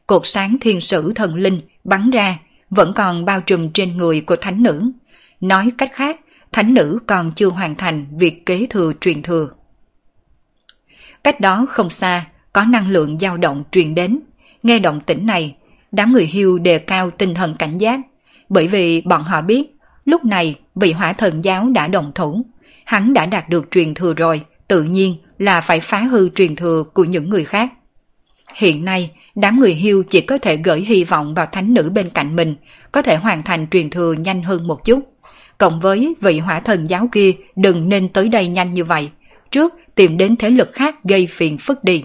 Cột sáng thiên sử thần linh bắn ra vẫn còn bao trùm trên người của thánh nữ. Nói cách khác, thánh nữ còn chưa hoàn thành việc kế thừa truyền thừa. Cách đó không xa, có năng lượng dao động truyền đến. Nghe động tĩnh này, đám người Hugh đề cao tinh thần cảnh giác, bởi vì bọn họ biết lúc này vị hỏa thần giáo đã đồng thủ. Hắn đã đạt được truyền thừa rồi, tự nhiên là phải phá hư truyền thừa của những người khác. Hiện nay, đám người Hugh chỉ có thể gửi hy vọng vào thánh nữ bên cạnh mình, có thể hoàn thành truyền thừa nhanh hơn một chút. Cộng với vị hỏa thần giáo kia đừng nên tới đây nhanh như vậy, trước tìm đến thế lực khác gây phiền phức đi.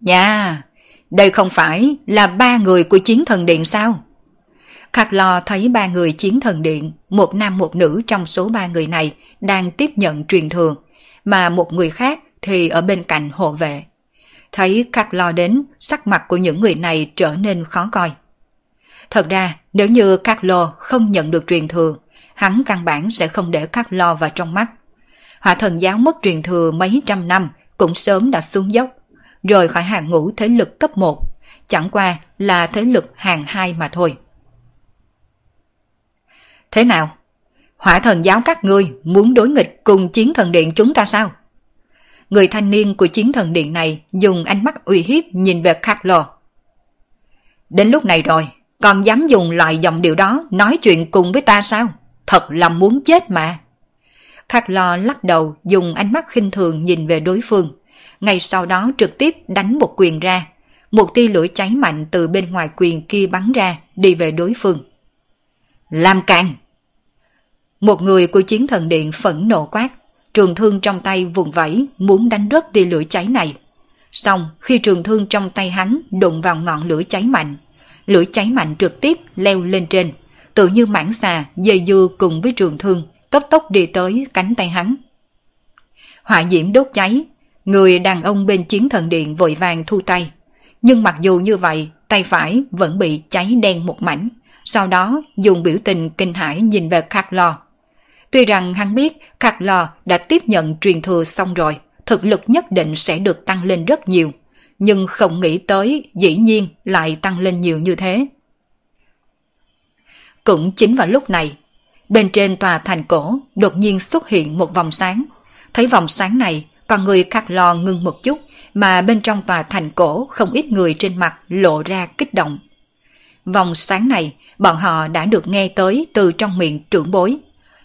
Dạ, đây không phải là ba người của Chiến Thần Điện sao? Khắc Lo thấy ba người Chiến Thần Điện, một nam một nữ trong số ba người này đang tiếp nhận truyền thừa, mà một người khác thì ở bên cạnh hộ vệ. Thấy Khắc Lo đến, sắc mặt của những người này trở nên khó coi. Thật ra, nếu như Khắc Lo không nhận được truyền thừa, hắn căn bản sẽ không để Khắc Lo vào trong mắt. Hỏa thần giáo mất truyền thừa mấy trăm năm cũng sớm đã xuống dốc, rời khỏi hàng ngũ thế lực cấp 1, chẳng qua là thế lực hàng 2 mà thôi. Thế nào? Hỏa thần giáo các ngươi muốn đối nghịch cùng Chiến Thần Điện chúng ta sao? Người thanh niên của Chiến Thần Điện này dùng ánh mắt uy hiếp nhìn về Khắc Lo. Đến lúc này rồi, còn dám dùng loại giọng điệu đó nói chuyện cùng với ta sao? Thật là muốn chết mà. Khắc Lo lắc đầu, dùng ánh mắt khinh thường nhìn về đối phương. Ngay sau đó trực tiếp đánh một quyền ra. Một tia lửa cháy mạnh từ bên ngoài quyền kia bắn ra, đi về đối phương. Làm càn! Một người của Chiến Thần Điện phẫn nộ quát. Trường thương trong tay vùng vẫy, muốn đánh rớt tia lửa cháy này. Xong, khi trường thương trong tay hắn đụng vào ngọn lửa cháy mạnh, lửa cháy mạnh trực tiếp leo lên trên, tự như mãng xà dây dưa cùng với trường thương, cấp tốc đi tới cánh tay hắn. Hỏa diễm đốt cháy, người đàn ông bên Chiến Thần Điện vội vàng thu tay. Nhưng mặc dù như vậy, tay phải vẫn bị cháy đen một mảnh, sau đó dùng biểu tình kinh hãi nhìn về Khắc Lo. Tuy rằng hắn biết Khắc Lo đã tiếp nhận truyền thừa xong rồi, thực lực nhất định sẽ được tăng lên rất nhiều, nhưng không nghĩ tới dĩ nhiên lại tăng lên nhiều như thế. Cũng chính vào lúc này, bên trên tòa thành cổ đột nhiên xuất hiện một vòng sáng. Thấy vòng sáng này, con người Khắc Lo ngưng một chút, mà bên trong tòa thành cổ không ít người trên mặt lộ ra kích động. Vòng sáng này bọn họ đã được nghe tới từ trong miệng trưởng bối.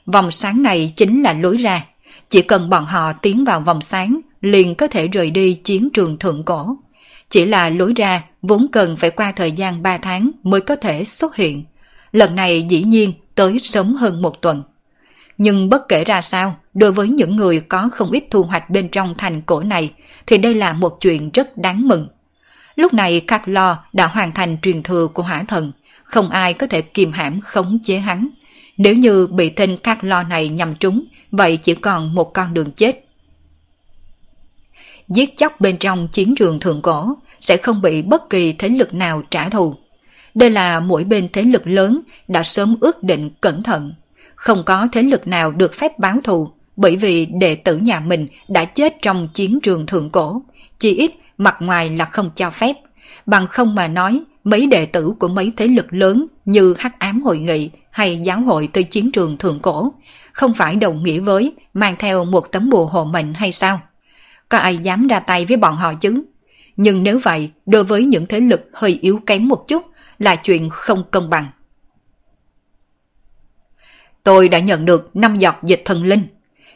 Vòng sáng này chính là lối ra, chỉ cần bọn họ tiến vào vòng sáng liền có thể rời đi chiến trường thượng cổ. Chỉ là lối ra vốn cần phải qua thời gian 3 tháng mới có thể xuất hiện, lần này dĩ nhiên tới sớm hơn một tuần. Nhưng bất kể ra sao, đối với những người có không ít thu hoạch bên trong thành cổ này thì đây là một chuyện rất đáng mừng. Lúc này Khắc Lo đã hoàn thành truyền thừa của hỏa thần, không ai có thể kiềm hãm khống chế hắn. Nếu như bị tên Khắc Lo này nhằm trúng, vậy chỉ còn một con đường chết. Giết chóc bên trong chiến trường thượng cổ sẽ không bị bất kỳ thế lực nào trả thù. Đây là mỗi bên thế lực lớn đã sớm ước định cẩn thận. Không có thế lực nào được phép báo thù, bởi vì đệ tử nhà mình đã chết trong chiến trường thượng cổ. Chỉ ít mặt ngoài là không cho phép. Bằng không mà nói, mấy đệ tử của mấy thế lực lớn như Hắc Ám Hội Nghị hay giáo hội tới chiến trường thượng cổ, không phải đồng nghĩa với mang theo một tấm bùa hộ mệnh hay sao? Có ai dám ra tay với bọn họ chứ? Nhưng nếu vậy, đối với những thế lực hơi yếu kém một chút là chuyện không công bằng. Tôi đã nhận được 5 giọt dịch thần linh,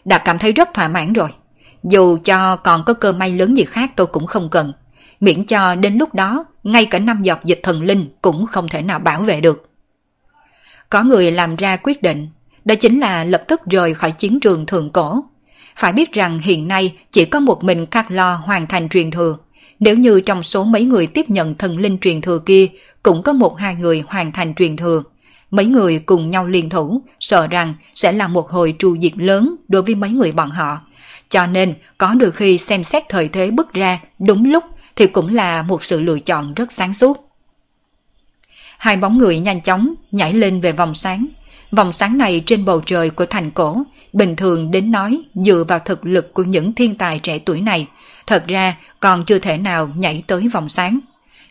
đã cảm thấy rất thỏa mãn rồi. Dù cho còn có cơ may lớn gì khác tôi cũng không cần. miễn cho đến lúc đó ngay cả 5 giọt dịch thần linh cũng không thể nào bảo vệ được. Có người làm ra quyết định, đó chính là lập tức rời khỏi chiến trường thượng cổ. Phải biết rằng hiện nay chỉ có một mình Khắc Lo hoàn thành truyền thừa. Nếu như trong số mấy người tiếp nhận thần linh truyền thừa kia cũng có 1-2 người hoàn thành truyền thừa, mấy người cùng nhau liên thủ, sợ rằng sẽ là một hồi tru diệt lớn đối với mấy người bọn họ. Cho nên có đôi khi xem xét thời thế bứt ra đúng lúc thì cũng là một sự lựa chọn rất sáng suốt. Hai bóng người nhanh chóng nhảy lên về vòng sáng. Vòng sáng này trên bầu trời của thành cổ, bình thường đến nói dựa vào thực lực của những thiên tài trẻ tuổi này, thật ra còn chưa thể nào nhảy tới vòng sáng.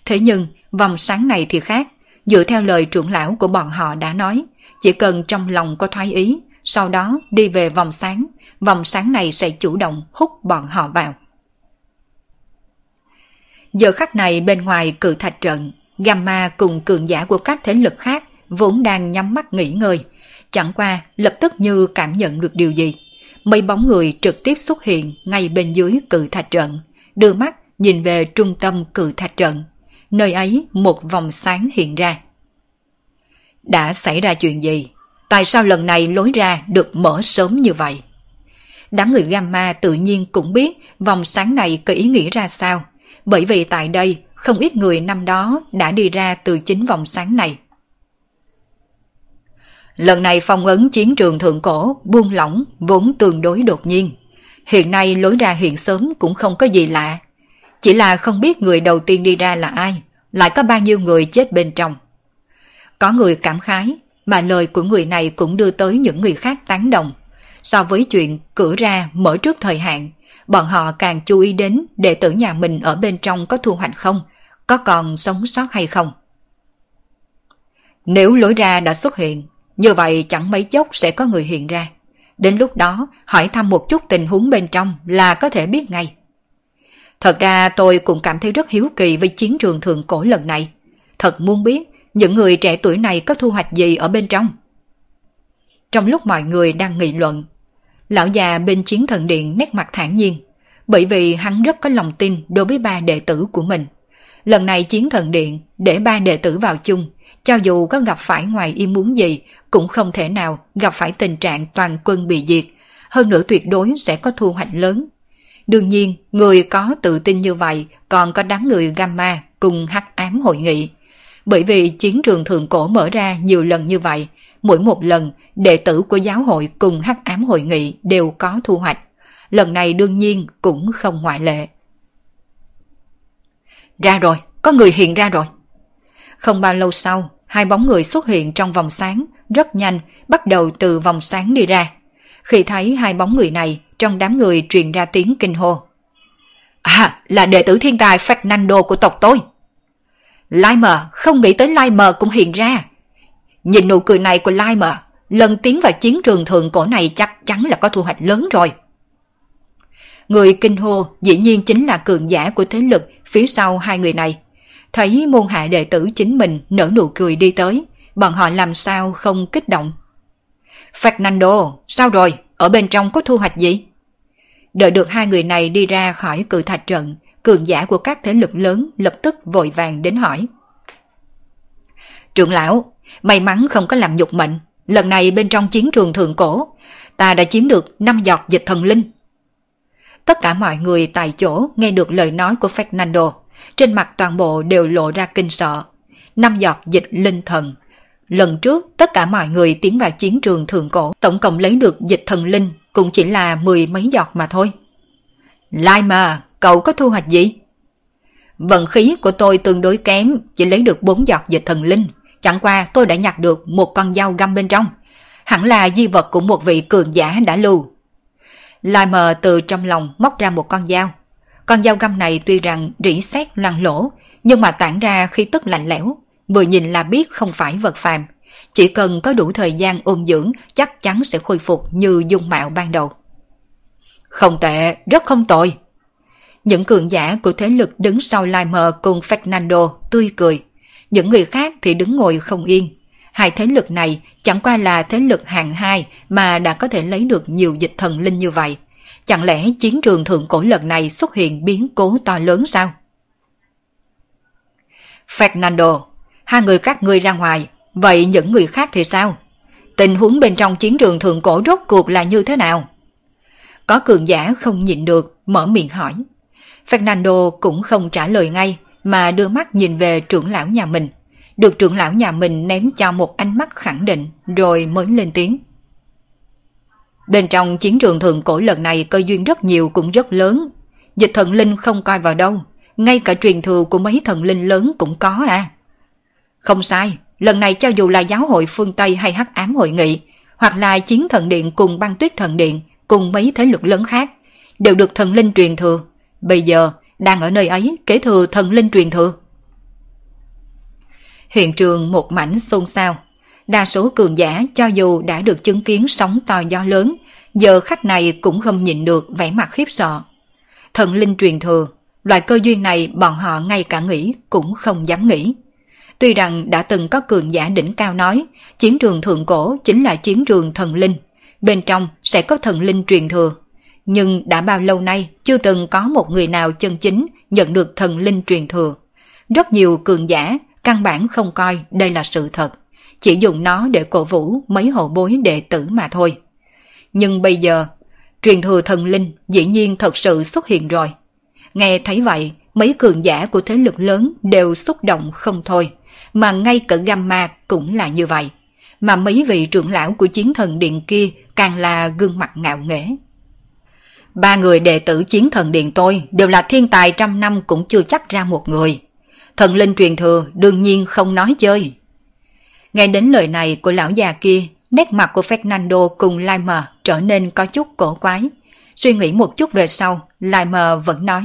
Thế nhưng vòng sáng này thì khác, dựa theo lời trưởng lão của bọn họ đã nói, chỉ cần trong lòng có thoái ý, sau đó đi về vòng sáng này sẽ chủ động hút bọn họ vào. Giờ khắc này bên ngoài cự thạch trận, Gamma cùng cường giả của các thế lực khác vốn đang nhắm mắt nghỉ ngơi, chẳng qua lập tức như cảm nhận được điều gì. Mấy bóng người trực tiếp xuất hiện ngay bên dưới cự thạch trận, đưa mắt nhìn về trung tâm cự thạch trận, nơi ấy một vòng sáng hiện ra. Đã xảy ra chuyện gì? Tại sao lần này lối ra được mở sớm như vậy? Đám người Gamma tự nhiên cũng biết vòng sáng này có ý nghĩa ra sao, bởi vì tại đây không ít người năm đó đã đi ra từ chính vòng sáng này. Lần này phong ấn chiến trường thượng cổ buông lỏng vốn tương đối đột nhiên. Hiện nay lối ra hiện sớm cũng không có gì lạ. Chỉ là không biết người đầu tiên đi ra là ai, lại có bao nhiêu người chết bên trong. Có người cảm khái, mà lời của người này cũng đưa tới những người khác tán đồng. So với chuyện cửa ra mở trước thời hạn, bọn họ càng chú ý đến đệ tử nhà mình ở bên trong có thu hoạch không, có còn sống sót hay không. Nếu lối ra đã xuất hiện, như vậy chẳng mấy chốc sẽ có người hiện ra. Đến lúc đó hỏi thăm một chút tình huống bên trong là có thể biết ngay. Thật ra tôi cũng cảm thấy rất hiếu kỳ với chiến trường thượng cổ lần này. Thật muốn biết những người trẻ tuổi này có thu hoạch gì ở bên trong. Trong lúc mọi người đang nghị luận, lão già bên Chiến Thần Điện nét mặt thản nhiên, bởi vì hắn rất có lòng tin đối với 3 đệ tử của mình. Lần này Chiến Thần Điện để 3 đệ tử vào chung, cho dù có gặp phải ngoài ý muốn gì cũng không thể nào gặp phải tình trạng toàn quân bị diệt, hơn nữa tuyệt đối sẽ có thu hoạch lớn. Đương nhiên, người có tự tin như vậy còn có đám người Gamma cùng Hắc Ám Hội Nghị. Bởi vì chiến trường thượng cổ mở ra nhiều lần như vậy, mỗi một lần đệ tử của giáo hội cùng Hắc Ám Hội Nghị đều có thu hoạch. Lần này đương nhiên cũng không ngoại lệ. Ra rồi, có người hiện ra rồi. Không bao lâu sau, hai bóng người xuất hiện trong vòng sáng, rất nhanh, bắt đầu từ vòng sáng đi ra. Khi thấy hai bóng người này, trong đám người truyền ra tiếng kinh hô. À, là đệ tử thiên tài Fernando của tộc tôi. Lai Mờ, không nghĩ tới Lai Mờ cũng hiện ra. Nhìn nụ cười này của Lai Mờ, lần tiến vào chiến trường thượng cổ này chắc chắn là có thu hoạch lớn rồi. Người kinh hô dĩ nhiên chính là cường giả của thế lực phía sau hai người này. Thấy môn hạ đệ tử chính mình nở nụ cười đi tới, bọn họ làm sao không kích động. Fernando, sao rồi? Ở bên trong có thu hoạch gì? Đợi được hai người này đi ra khỏi cự thạch trận, cường giả của các thế lực lớn lập tức vội vàng đến hỏi. Trưởng lão, may mắn không có làm nhục mệnh. Lần này bên trong chiến trường thượng cổ, ta đã chiếm được 5 giọt dịch thần linh. Tất cả mọi người tại chỗ nghe được lời nói của Fernando, trên mặt toàn bộ đều lộ ra kinh sợ. 5 giọt dịch linh thần. Lần trước tất cả mọi người tiến vào chiến trường thượng cổ, tổng cộng lấy được dịch thần linh cũng chỉ là 10 mấy giọt mà thôi. Lai Mà, cậu có thu hoạch gì? Vận khí của tôi tương đối kém, chỉ lấy được 4 giọt dịch thần linh. Chẳng qua tôi đã nhặt được một con dao găm bên trong, hẳn là di vật của một vị cường giả đã lưu. Lai Mờ từ trong lòng móc ra một con dao. Con dao găm này tuy rằng rỉ sét loang lỗ, nhưng mà tản ra khí tức lạnh lẽo, vừa nhìn là biết không phải vật phàm. Chỉ cần có đủ thời gian ôn dưỡng, chắc chắn sẽ khôi phục như dung mạo ban đầu. Không tệ, rất không tồi. Những cường giả của thế lực đứng sau Lai Mờ cùng Fernando tươi cười. Những người khác thì đứng ngồi không yên. Hai thế lực này chẳng qua là thế lực hạng 2 mà đã có thể lấy được nhiều dịch thần linh như vậy. Chẳng lẽ chiến trường thượng cổ lần này xuất hiện biến cố to lớn sao? Fernando, hai người các ngươi ra ngoài, vậy những người khác thì sao? Tình huống bên trong chiến trường thượng cổ rốt cuộc là như thế nào? Có cường giả không nhịn được, mở miệng hỏi. Fernando cũng không trả lời ngay, mà đưa mắt nhìn về trưởng lão nhà mình. Được trưởng lão nhà mình ném cho một ánh mắt khẳng định, rồi mới lên tiếng. Bên trong chiến trường thượng cổ lần này cơ duyên rất nhiều cũng rất lớn. Dịch thần linh không coi vào đâu, ngay cả truyền thừa của mấy thần linh lớn cũng có à. Không sai, lần này cho dù là giáo hội phương Tây hay Hắc Ám Hội Nghị, hoặc là Chiến Thần Điện cùng Băng Tuyết Thần Điện, cùng mấy thế lực lớn khác, đều được thần linh truyền thừa. Bây giờ, đang ở nơi ấy kế thừa thần linh truyền thừa. Hiện trường một mảnh xôn xao. Đa số cường giả cho dù đã được chứng kiến sóng to gió lớn, giờ khách này cũng không nhịn được vẻ mặt khiếp sợ. Thần linh truyền thừa, loại cơ duyên này bọn họ ngay cả nghĩ cũng không dám nghĩ. Tuy rằng đã từng có cường giả đỉnh cao nói, chiến trường thượng cổ chính là chiến trường thần linh, bên trong sẽ có thần linh truyền thừa. Nhưng đã bao lâu nay chưa từng có một người nào chân chính nhận được thần linh truyền thừa. Rất nhiều cường giả căn bản không coi đây là sự thật, chỉ dùng nó để cổ vũ mấy hậu bối đệ tử mà thôi. Nhưng bây giờ, truyền thừa thần linh dĩ nhiên thật sự xuất hiện rồi. Nghe thấy vậy, mấy cường giả của thế lực lớn đều xúc động không thôi, mà ngay cả Gamma cũng là như vậy. Mà mấy vị trưởng lão của Chiến Thần Điện kia càng là gương mặt ngạo nghễ. Ba người đệ tử Chiến Thần Điện tôi đều là thiên tài trăm năm cũng chưa chắc ra một người. Thần linh truyền thừa đương nhiên không nói chơi. Nghe đến lời này của lão già kia, nét mặt của Fernando cùng Lai Mờ trở nên có chút cổ quái. Suy nghĩ một chút về sau, Lai Mờ vẫn nói.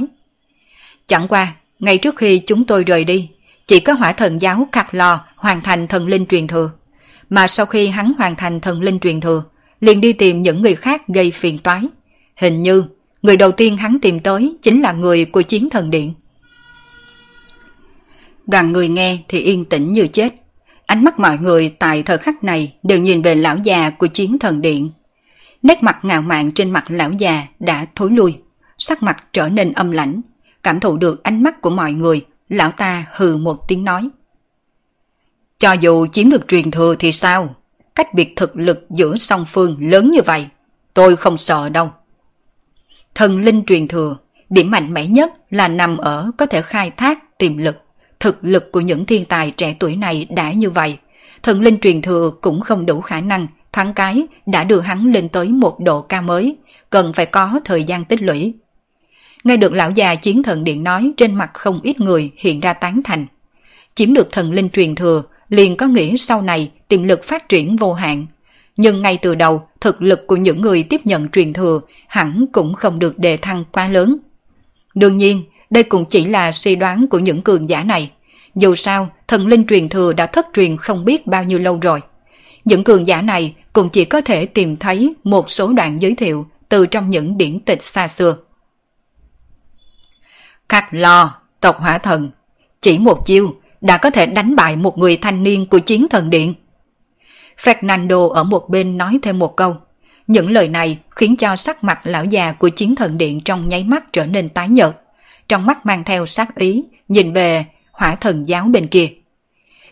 Chẳng qua, ngay trước khi chúng tôi rời đi, chỉ có Hỏa Thần Giáo Khắc Lo hoàn thành thần linh truyền thừa. Mà sau khi hắn hoàn thành thần linh truyền thừa, liền đi tìm những người khác gây phiền toái. Hình như, người đầu tiên hắn tìm tới chính là người của Chiến Thần Điện. Đoàn người nghe thì yên tĩnh như chết. Ánh mắt mọi người tại thời khắc này đều nhìn về lão già của Chiến Thần Điện. Nét mặt ngạo mạn trên mặt lão già đã thối lui, sắc mặt trở nên âm lãnh. Cảm thụ được ánh mắt của mọi người, lão ta hừ một tiếng nói. Cho dù chiếm được truyền thừa thì sao? Cách biệt thực lực giữa song phương lớn như vậy, tôi không sợ đâu. Thần linh truyền thừa, điểm mạnh mẽ nhất là nằm ở có thể khai thác tiềm lực. Thực lực của những thiên tài trẻ tuổi này đã như vậy, thần linh truyền thừa cũng không đủ khả năng, thoáng cái đã đưa hắn lên tới một độ cao mới, cần phải có thời gian tích lũy. Nghe được lão già Chiến Thần Điện nói, trên mặt không ít người hiện ra tán thành. Chiếm được thần linh truyền thừa liền có nghĩa sau này tiềm lực phát triển vô hạn, nhưng ngay từ đầu thực lực của những người tiếp nhận truyền thừa hẳn cũng không được đề thăng quá lớn. Đương nhiên, đây cũng chỉ là suy đoán của những cường giả này. Dù sao, thần linh truyền thừa đã thất truyền không biết bao nhiêu lâu rồi. Những cường giả này cũng chỉ có thể tìm thấy một số đoạn giới thiệu từ trong những điển tịch xa xưa. Khắc Lo, tộc Hỏa Thần, chỉ một chiêu đã có thể đánh bại một người thanh niên của Chiến Thần Điện. Fernando ở một bên nói thêm một câu. Những lời này khiến cho sắc mặt lão già của Chiến Thần Điện trong nháy mắt trở nên tái nhợt. Trong mắt mang theo sát ý, nhìn về Hỏa Thần Giáo bên kia.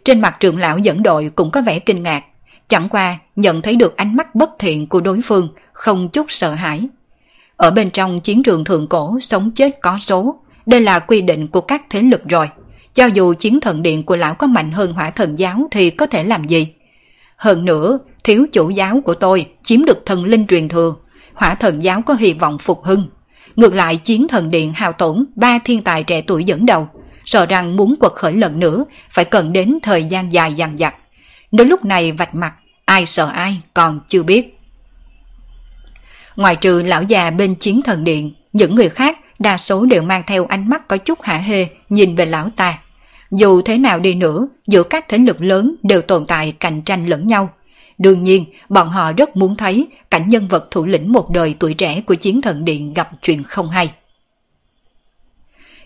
Trên mặt trưởng lão dẫn đội cũng có vẻ kinh ngạc, chẳng qua nhận thấy được ánh mắt bất thiện của đối phương, không chút sợ hãi. Ở bên trong chiến trường thượng cổ, sống chết có số, đây là quy định của các thế lực rồi. Cho dù Chiến Thần Điện của lão có mạnh hơn Hỏa Thần Giáo thì có thể làm gì? Hơn nữa, thiếu chủ giáo của tôi chiếm được thần linh truyền thừa, Hỏa Thần Giáo có hy vọng phục hưng. Ngược lại, Chiến Thần Điện hao tổn 3 thiên tài trẻ tuổi dẫn đầu, sợ rằng muốn quật khởi lần nữa phải cần đến thời gian dài dằng dặc. Đến lúc này vạch mặt, ai sợ ai còn chưa biết. Ngoài trừ lão già bên Chiến Thần Điện, những người khác đa số đều mang theo ánh mắt có chút hả hê nhìn về lão ta. Dù thế nào đi nữa, giữa các thế lực lớn đều tồn tại cạnh tranh lẫn nhau. Đương nhiên, bọn họ rất muốn thấy cảnh nhân vật thủ lĩnh một đời tuổi trẻ của Chiến Thần Điện gặp chuyện không hay.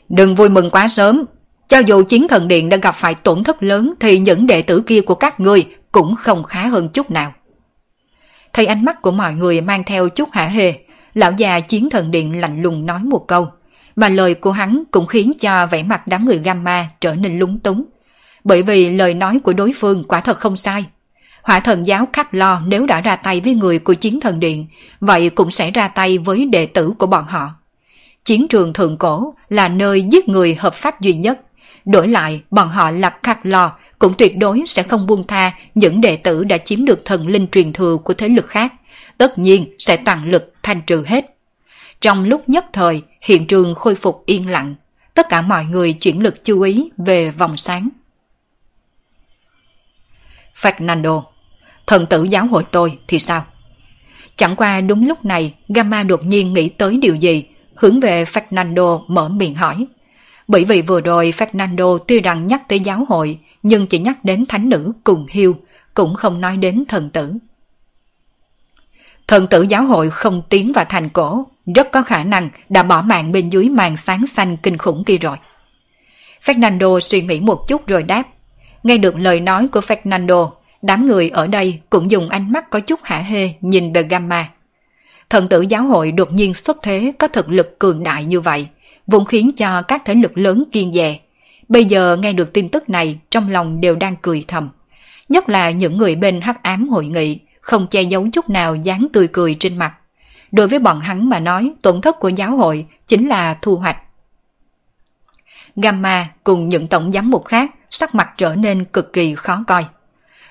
Đừng vui mừng quá sớm. Cho dù Chiến Thần Điện đã gặp phải tổn thất lớn thì những đệ tử kia của các ngươi cũng không khá hơn chút nào. Thấy ánh mắt của mọi người mang theo chút hả hê, lão già Chiến Thần Điện lạnh lùng nói một câu, mà lời của hắn cũng khiến cho vẻ mặt đám người Gamma trở nên lúng túng, bởi vì lời nói của đối phương quả thật không sai. Hỏa Thần Giáo Khắc Lo nếu đã ra tay với người của Chiến Thần Điện, vậy cũng sẽ ra tay với đệ tử của bọn họ. Chiến trường thượng cổ là nơi giết người hợp pháp duy nhất. Đổi lại, bọn họ là Khắc Lo cũng tuyệt đối sẽ không buông tha những đệ tử đã chiếm được thần linh truyền thừa của thế lực khác. Tất nhiên sẽ toàn lực thanh trừ hết. Trong lúc nhất thời, hiện trường khôi phục yên lặng. Tất cả mọi người chuyển lực chú ý về vòng sáng. Fernando, thần tử giáo hội tôi thì sao? Chẳng qua đúng lúc này, Gamma đột nhiên nghĩ tới điều gì, hướng về Fernando mở miệng hỏi. Bởi vì vừa rồi Fernando tuy rằng nhắc tới giáo hội, nhưng chỉ nhắc đến thánh nữ cùng Hugh, cũng không nói đến thần tử. Thần tử giáo hội không tiến vào thành cổ, rất có khả năng đã bỏ mạng bên dưới màn sáng xanh kinh khủng kia rồi. Fernando suy nghĩ một chút rồi đáp. Nghe được lời nói của Fernando, đám người ở đây cũng dùng ánh mắt có chút hả hê nhìn về Gamma. Thần tử giáo hội đột nhiên xuất thế có thực lực cường đại như vậy, vốn khiến cho các thế lực lớn kiêng dè. Bây giờ nghe được tin tức này trong lòng đều đang cười thầm. Nhất là những người bên Hắc Ám Hội Nghị không che giấu chút nào dáng tươi cười trên mặt. Đối với bọn hắn mà nói, tổn thất của giáo hội chính là thu hoạch. Gamma cùng những tổng giám mục khác sắc mặt trở nên cực kỳ khó coi.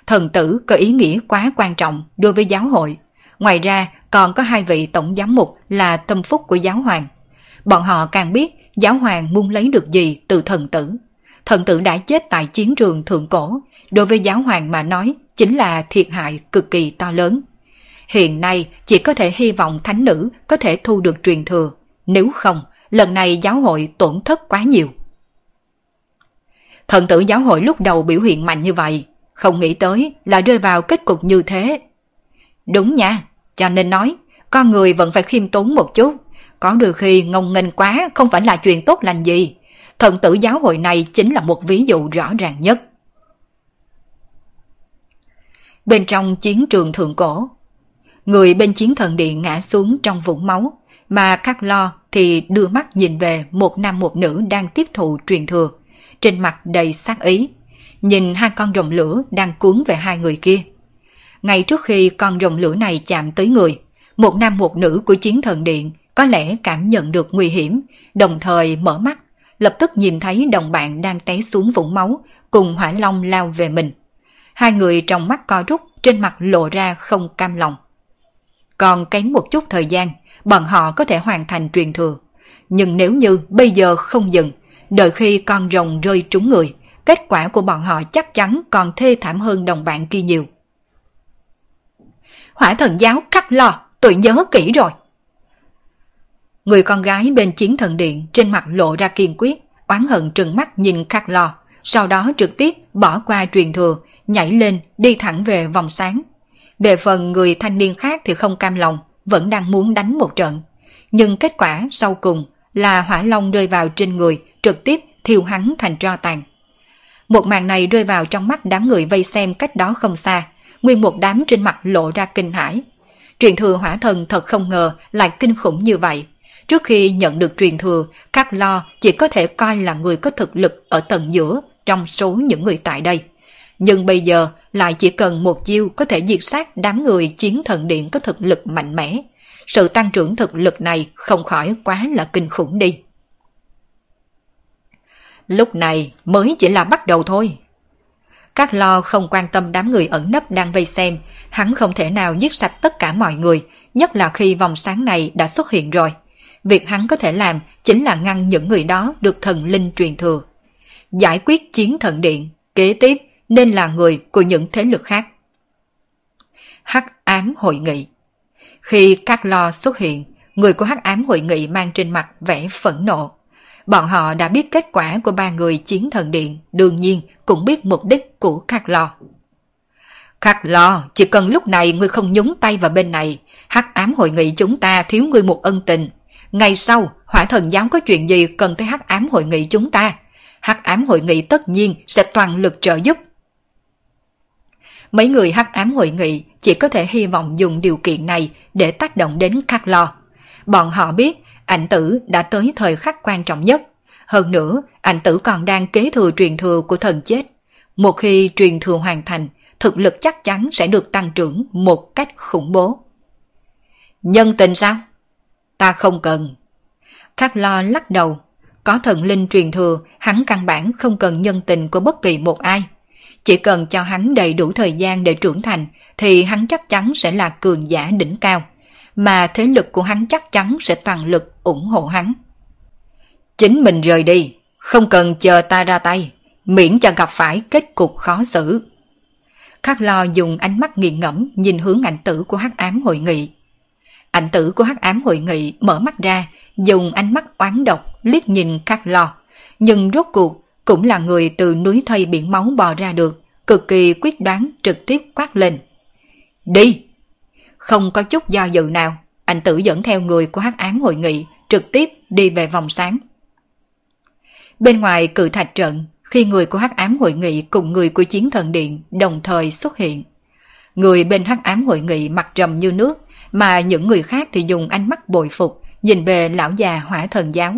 Thần tử có ý nghĩa quá quan trọng đối với giáo hội. Ngoài ra còn có hai vị tổng giám mục là tâm phúc của giáo hoàng. Bọn họ càng biết giáo hoàng muốn lấy được gì từ thần tử. Thần tử đã chết tại chiến trường thượng cổ, đối với giáo hoàng mà nói chính là thiệt hại cực kỳ to lớn. Hiện nay chỉ có thể hy vọng thánh nữ có thể thu được truyền thừa, nếu không lần này giáo hội tổn thất quá nhiều. Thần tử giáo hội lúc đầu biểu hiện mạnh như vậy, không nghĩ tới là rơi vào kết cục như thế. Đúng nha, cho nên nói, con người vẫn phải khiêm tốn một chút, có đôi khi ngông nghênh quá không phải là chuyện tốt lành gì. Thần tử giáo hội này chính là một ví dụ rõ ràng nhất. Bên trong chiến trường thượng cổ, người bên Chiến Thần Điện ngã xuống trong vũng máu, mà Khắc Lo thì đưa mắt nhìn về một nam một nữ đang tiếp thụ truyền thừa, trên mặt đầy sát ý, nhìn hai con rồng lửa đang cuốn về hai người kia. Ngay trước khi con rồng lửa này chạm tới người, một nam một nữ của Chiến Thần Điện có lẽ cảm nhận được nguy hiểm, đồng thời mở mắt, lập tức nhìn thấy đồng bạn đang té xuống vũng máu, cùng hỏa long lao về mình. Hai người trong mắt co rút, trên mặt lộ ra không cam lòng. Còn kém một chút thời gian, bọn họ có thể hoàn thành truyền thừa. Nhưng nếu như bây giờ không dừng, đợi khi con rồng rơi trúng người, kết quả của bọn họ chắc chắn còn thê thảm hơn đồng bạn kia nhiều. Hỏa Thần Giáo Khắc Lo, tôi nhớ kỹ rồi. Người con gái bên Chiến Thần Điện trên mặt lộ ra kiên quyết, oán hận trừng mắt nhìn Khắc Lo, sau đó trực tiếp bỏ qua truyền thừa, nhảy lên đi thẳng về vòng sáng. Về phần người thanh niên khác thì không cam lòng, vẫn đang muốn đánh một trận. Nhưng kết quả sau cùng là hỏa long rơi vào trên người, trực tiếp thiêu hắn thành tro tàn. Một màn này rơi vào trong mắt đám người vây xem cách đó không xa, nguyên một đám trên mặt lộ ra kinh hãi. Truyền thừa hỏa thần thật không ngờ lại kinh khủng như vậy. Trước khi nhận được truyền thừa, Khắc Lo chỉ có thể coi là người có thực lực ở tầng giữa trong số những người tại đây. Nhưng bây giờ lại chỉ cần một chiêu có thể diệt sát đám người Chiến Thần Điện có thực lực mạnh mẽ. Sự tăng trưởng thực lực này không khỏi quá là kinh khủng đi. Lúc này mới chỉ là bắt đầu thôi. Khắc Lo không quan tâm đám người ẩn nấp đang vây xem, hắn không thể nào giết sạch tất cả mọi người, nhất là khi vòng sáng này đã xuất hiện rồi. Việc hắn có thể làm chính là ngăn những người đó được thần linh truyền thừa. Giải quyết Chiến Thần Điện, kế tiếp nên là người của những thế lực khác. Hắc Ám Hội Nghị. Khi Khắc Lo xuất hiện, người của Hắc Ám Hội Nghị mang trên mặt vẻ phẫn nộ. Bọn họ đã biết kết quả của ba người Chiến Thần Điện, đương nhiên cũng biết mục đích của Khắc Lo. Khắc Lo, chỉ cần lúc này ngươi không nhúng tay vào bên này, Hắc Ám Hội Nghị chúng ta thiếu ngươi một ân tình. Ngày sau, Hỏa Thần Giáo có chuyện gì cần tới Hắc Ám Hội Nghị chúng ta, Hắc Ám Hội Nghị tất nhiên sẽ toàn lực trợ giúp. Mấy người Hắc Ám Hội Nghị chỉ có thể hy vọng dùng điều kiện này để tác động đến Khắc Lo. Bọn họ biết ảnh tử đã tới thời khắc quan trọng nhất. Hơn nữa, ảnh tử còn đang kế thừa truyền thừa của thần chết. Một khi truyền thừa hoàn thành, thực lực chắc chắn sẽ được tăng trưởng một cách khủng bố. Nhân tình sao? Ta không cần. Khắc Lo lắc đầu. Có thần linh truyền thừa, hắn căn bản không cần nhân tình của bất kỳ một ai. Chỉ cần cho hắn đầy đủ thời gian để trưởng thành thì hắn chắc chắn sẽ là cường giả đỉnh cao, mà thế lực của hắn chắc chắn sẽ toàn lực ủng hộ hắn. Chính mình rời đi, không cần chờ ta ra tay, miễn cho gặp phải kết cục khó xử. Khắc Lo dùng ánh mắt nghiền ngẫm nhìn hướng ảnh tử của Hắc Ám Hội Nghị. Ảnh tử của Hắc Ám Hội Nghị mở mắt ra, dùng ánh mắt oán độc liếc nhìn Khắc Lo, nhưng rốt cuộc cũng là người từ núi thây biển máu bò ra được, cực kỳ quyết đoán trực tiếp quát lên. Đi! Không có chút do dự nào, ảnh tử dẫn theo người của Hắc Ám Hội Nghị trực tiếp đi về vòng sáng. Bên ngoài cự thạch trận, khi người của Hắc Ám Hội Nghị cùng người của Chiến Thần Điện đồng thời xuất hiện, người bên Hắc Ám Hội Nghị mặt trầm như nước, mà những người khác thì dùng ánh mắt bội phục nhìn về lão già Hỏa Thần Giáo.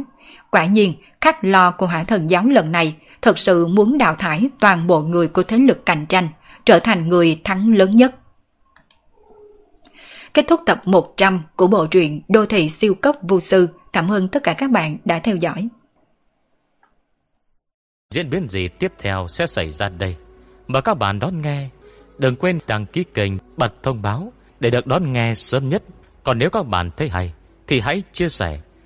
Quả nhiên, Khắc Lo của Hỏa Thần Giáo lần này thật sự muốn đào thải toàn bộ người của thế lực cạnh tranh, trở thành người thắng lớn nhất. Kết thúc tập 100 của bộ truyện Đô thị siêu cấp Vu sư. Cảm ơn tất cả các bạn đã theo dõi. Diễn biến gì tiếp theo sẽ xảy ra đây? Mời các bạn đón nghe. Đừng quên đăng ký kênh, bật thông báo để được đón nghe sớm nhất. Còn nếu các bạn thấy hay thì hãy chia sẻ